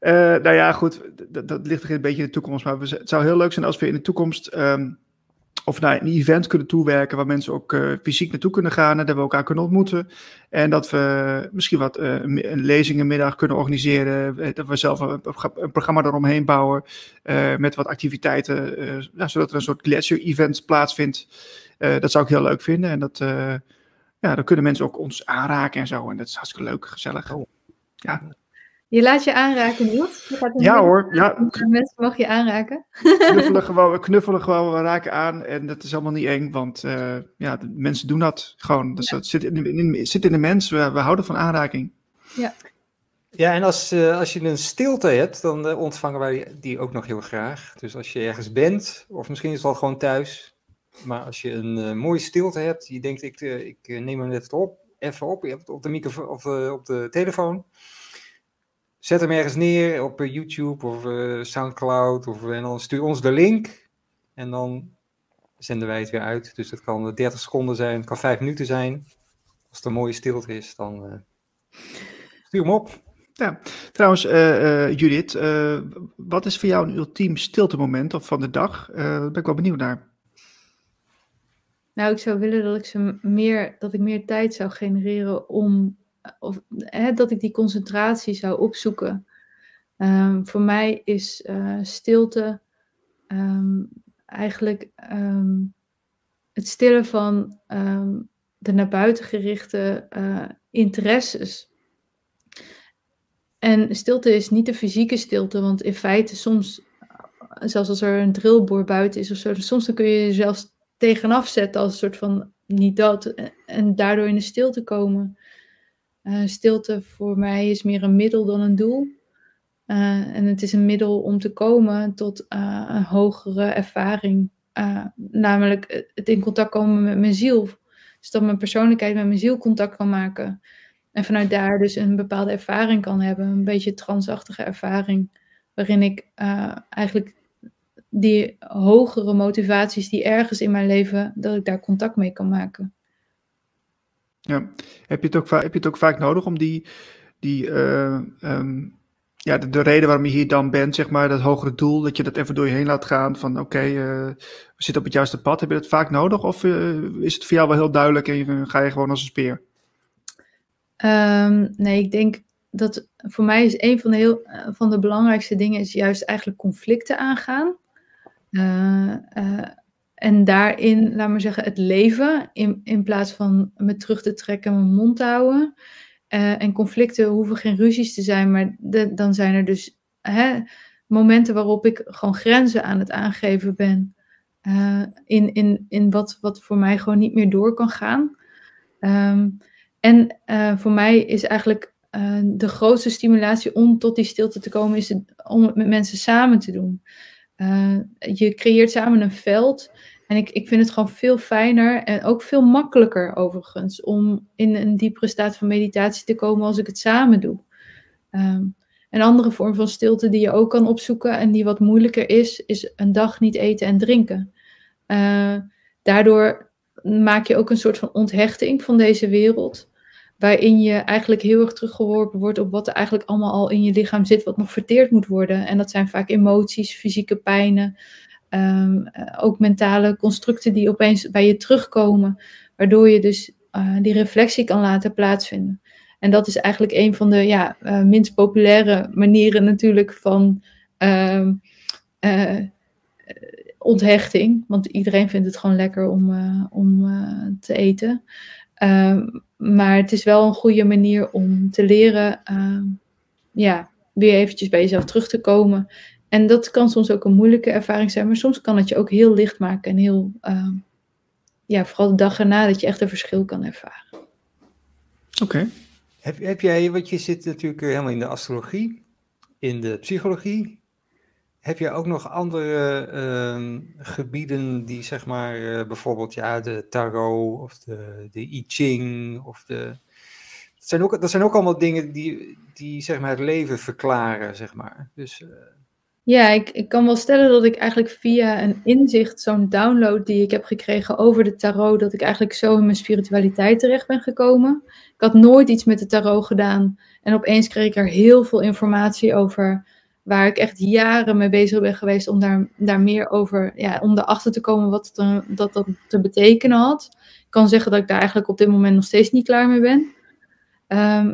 Nou ja, goed, dat ligt er een beetje in de toekomst. Maar het zou heel leuk zijn als we in de toekomst of naar een event kunnen toewerken waar mensen ook fysiek naartoe kunnen gaan en dat we elkaar kunnen ontmoeten. En dat we misschien wat een lezingenmiddag kunnen organiseren. Dat we zelf een programma eromheen bouwen met wat activiteiten. Zodat er een soort gletsjer-event plaatsvindt. Dat zou ik heel leuk vinden. En dat, dan kunnen mensen ook ons aanraken en zo. En dat is hartstikke leuk, gezellig. Oh. Ja. Je laat je aanraken, Niels. Ja hoor. Ja. Mensen mag je aanraken. Knuffelen gewoon, we raken aan. En dat is allemaal niet eng, want de mensen doen dat gewoon. Dus dat zit in de mens, we houden van aanraking. Ja, ja, en als je een stilte hebt, dan ontvangen wij die ook nog heel graag. Dus als je ergens bent, of misschien is het al gewoon thuis. Maar als je een mooie stilte hebt, je denkt ik neem hem even op, je hebt op de microfoon of op de telefoon. Zet hem ergens neer op YouTube of Soundcloud. En dan stuur ons de link. En dan zenden wij het weer uit. Dus dat kan 30 seconden zijn. Het kan 5 minuten zijn. Als het een mooie stilte is, dan stuur hem op. Ja, trouwens, Judith. Wat is voor jou een ultiem stilte moment of van de dag? Daar ben ik wel benieuwd naar. Nou, ik zou willen dat ik meer tijd zou genereren om... dat ik die concentratie zou opzoeken. Voor mij is stilte eigenlijk het stillen van de naar buiten gerichte interesses. En stilte is niet de fysieke stilte, want in feite soms, zelfs als er een drillboor buiten is of zo, soms dan kun je jezelf tegenaf zetten als een soort van niet dat en daardoor in de stilte komen. Stilte voor mij is meer een middel dan een doel. En het is een middel om te komen tot een hogere ervaring. Namelijk het in contact komen met mijn ziel. Dus dat mijn persoonlijkheid met mijn ziel contact kan maken. En vanuit daar dus een bepaalde ervaring kan hebben. Een beetje transachtige ervaring. Waarin ik eigenlijk die hogere motivaties die ergens in mijn leven, dat ik daar contact mee kan maken. Ja, heb je het ook vaak nodig om de reden waarom je hier dan bent, zeg maar, dat hogere doel, dat je dat even door je heen laat gaan van oké, we zitten op het juiste pad. Heb je dat vaak nodig of is het voor jou wel heel duidelijk en ga je gewoon als een speer? Nee, ik denk dat voor mij is een van de, van de belangrijkste dingen is juist eigenlijk conflicten aangaan. En daarin, laat maar zeggen, het leven in plaats van me terug te trekken en mijn mond te houden. En conflicten hoeven geen ruzies te zijn, maar dan zijn er dus momenten waarop ik gewoon grenzen aan het aangeven ben. In wat voor mij gewoon niet meer door kan gaan. En voor mij is eigenlijk de grootste stimulatie om tot die stilte te komen, is om het met mensen samen te doen. Je creëert samen een veld. En ik vind het gewoon veel fijner en ook veel makkelijker overigens om in een diepere staat van meditatie te komen als ik het samen doe. Een andere vorm van stilte die je ook kan opzoeken en die wat moeilijker is, is een dag niet eten en drinken. Daardoor maak je ook een soort van onthechting van deze wereld, waarin je eigenlijk heel erg teruggeworpen wordt op wat er eigenlijk allemaal al in je lichaam zit, wat nog verteerd moet worden. En dat zijn vaak emoties, fysieke pijnen, ook mentale constructen die opeens bij je terugkomen, waardoor je dus die reflectie kan laten plaatsvinden. En dat is eigenlijk een van de minst populaire manieren natuurlijk van onthechting, want iedereen vindt het gewoon lekker om te eten. Maar het is wel een goede manier om te leren weer eventjes bij jezelf terug te komen. En dat kan soms ook een moeilijke ervaring zijn, maar soms kan het je ook heel licht maken. En heel, vooral de dag erna, dat je echt een verschil kan ervaren. Oké. Heb jij, want je zit natuurlijk helemaal in de astrologie, in de psychologie. Heb jij ook nog andere gebieden die, zeg maar, bijvoorbeeld de tarot of de I Ching? Of dat zijn ook allemaal dingen die zeg maar, het leven verklaren, zeg maar. Dus, ik kan wel stellen dat ik eigenlijk via een inzicht, zo'n download die ik heb gekregen over de tarot, dat ik eigenlijk zo in mijn spiritualiteit terecht ben gekomen. Ik had nooit iets met de tarot gedaan en opeens kreeg ik er heel veel informatie over, waar ik echt jaren mee bezig ben geweest om daar meer over, om erachter te komen wat dat te betekenen had. Ik kan zeggen dat ik daar eigenlijk op dit moment nog steeds niet klaar mee ben.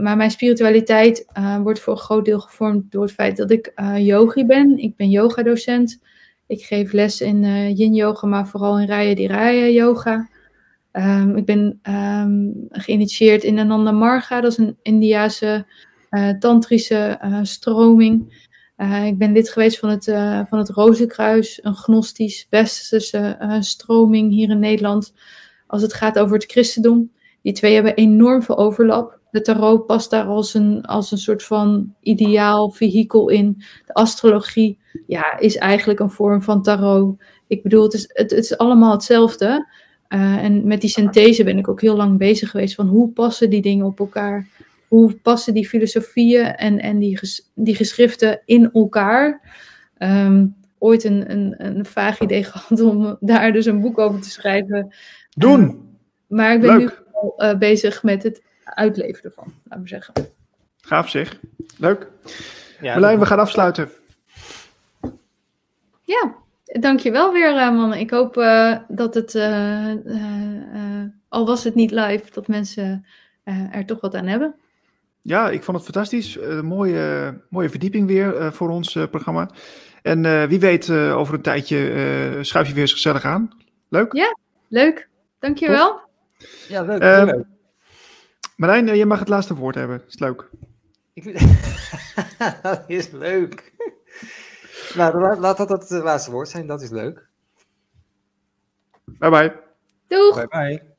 Maar mijn spiritualiteit wordt voor een groot deel gevormd door het feit dat ik yogi ben. Ik ben yogadocent. Ik geef les in yin yoga, maar vooral in raya-diraya yoga. Ik ben geïnitieerd in Anandamarga. Dat is een Indiase tantrische stroming. Ik ben lid geweest van het Rozenkruis, een gnostisch westerse stroming hier in Nederland. Als het gaat over het christendom. Die twee hebben enorm veel overlap. De tarot past daar als een soort van ideaal vehikel in. De astrologie is eigenlijk een vorm van tarot. Ik bedoel, het is allemaal hetzelfde. En met die synthese ben ik ook heel lang bezig geweest van hoe passen die dingen op elkaar. Hoe passen die filosofieën en die geschriften in elkaar? Ooit een vaag idee gehad om daar dus een boek over te schrijven. Doen! Maar ik ben nu al bezig met het uitleven ervan, laten we zeggen. Gaaf zeg. Leuk. Ja, Marlijn, we gaan afsluiten. Ja, dankjewel weer mannen. Ik hoop dat het, al was het niet live, dat mensen er toch wat aan hebben. Ja, ik vond het fantastisch. Mooie verdieping weer voor ons programma. En wie weet over een tijdje schuif je weer eens gezellig aan. Leuk? Ja, leuk. Dankjewel. Tof. Ja, leuk. Marlijn, je mag het laatste woord hebben. Is het leuk? Dat is leuk. Nou, laat dat het laatste woord zijn. Dat is leuk. Bye bye. Doeg. Bye bye.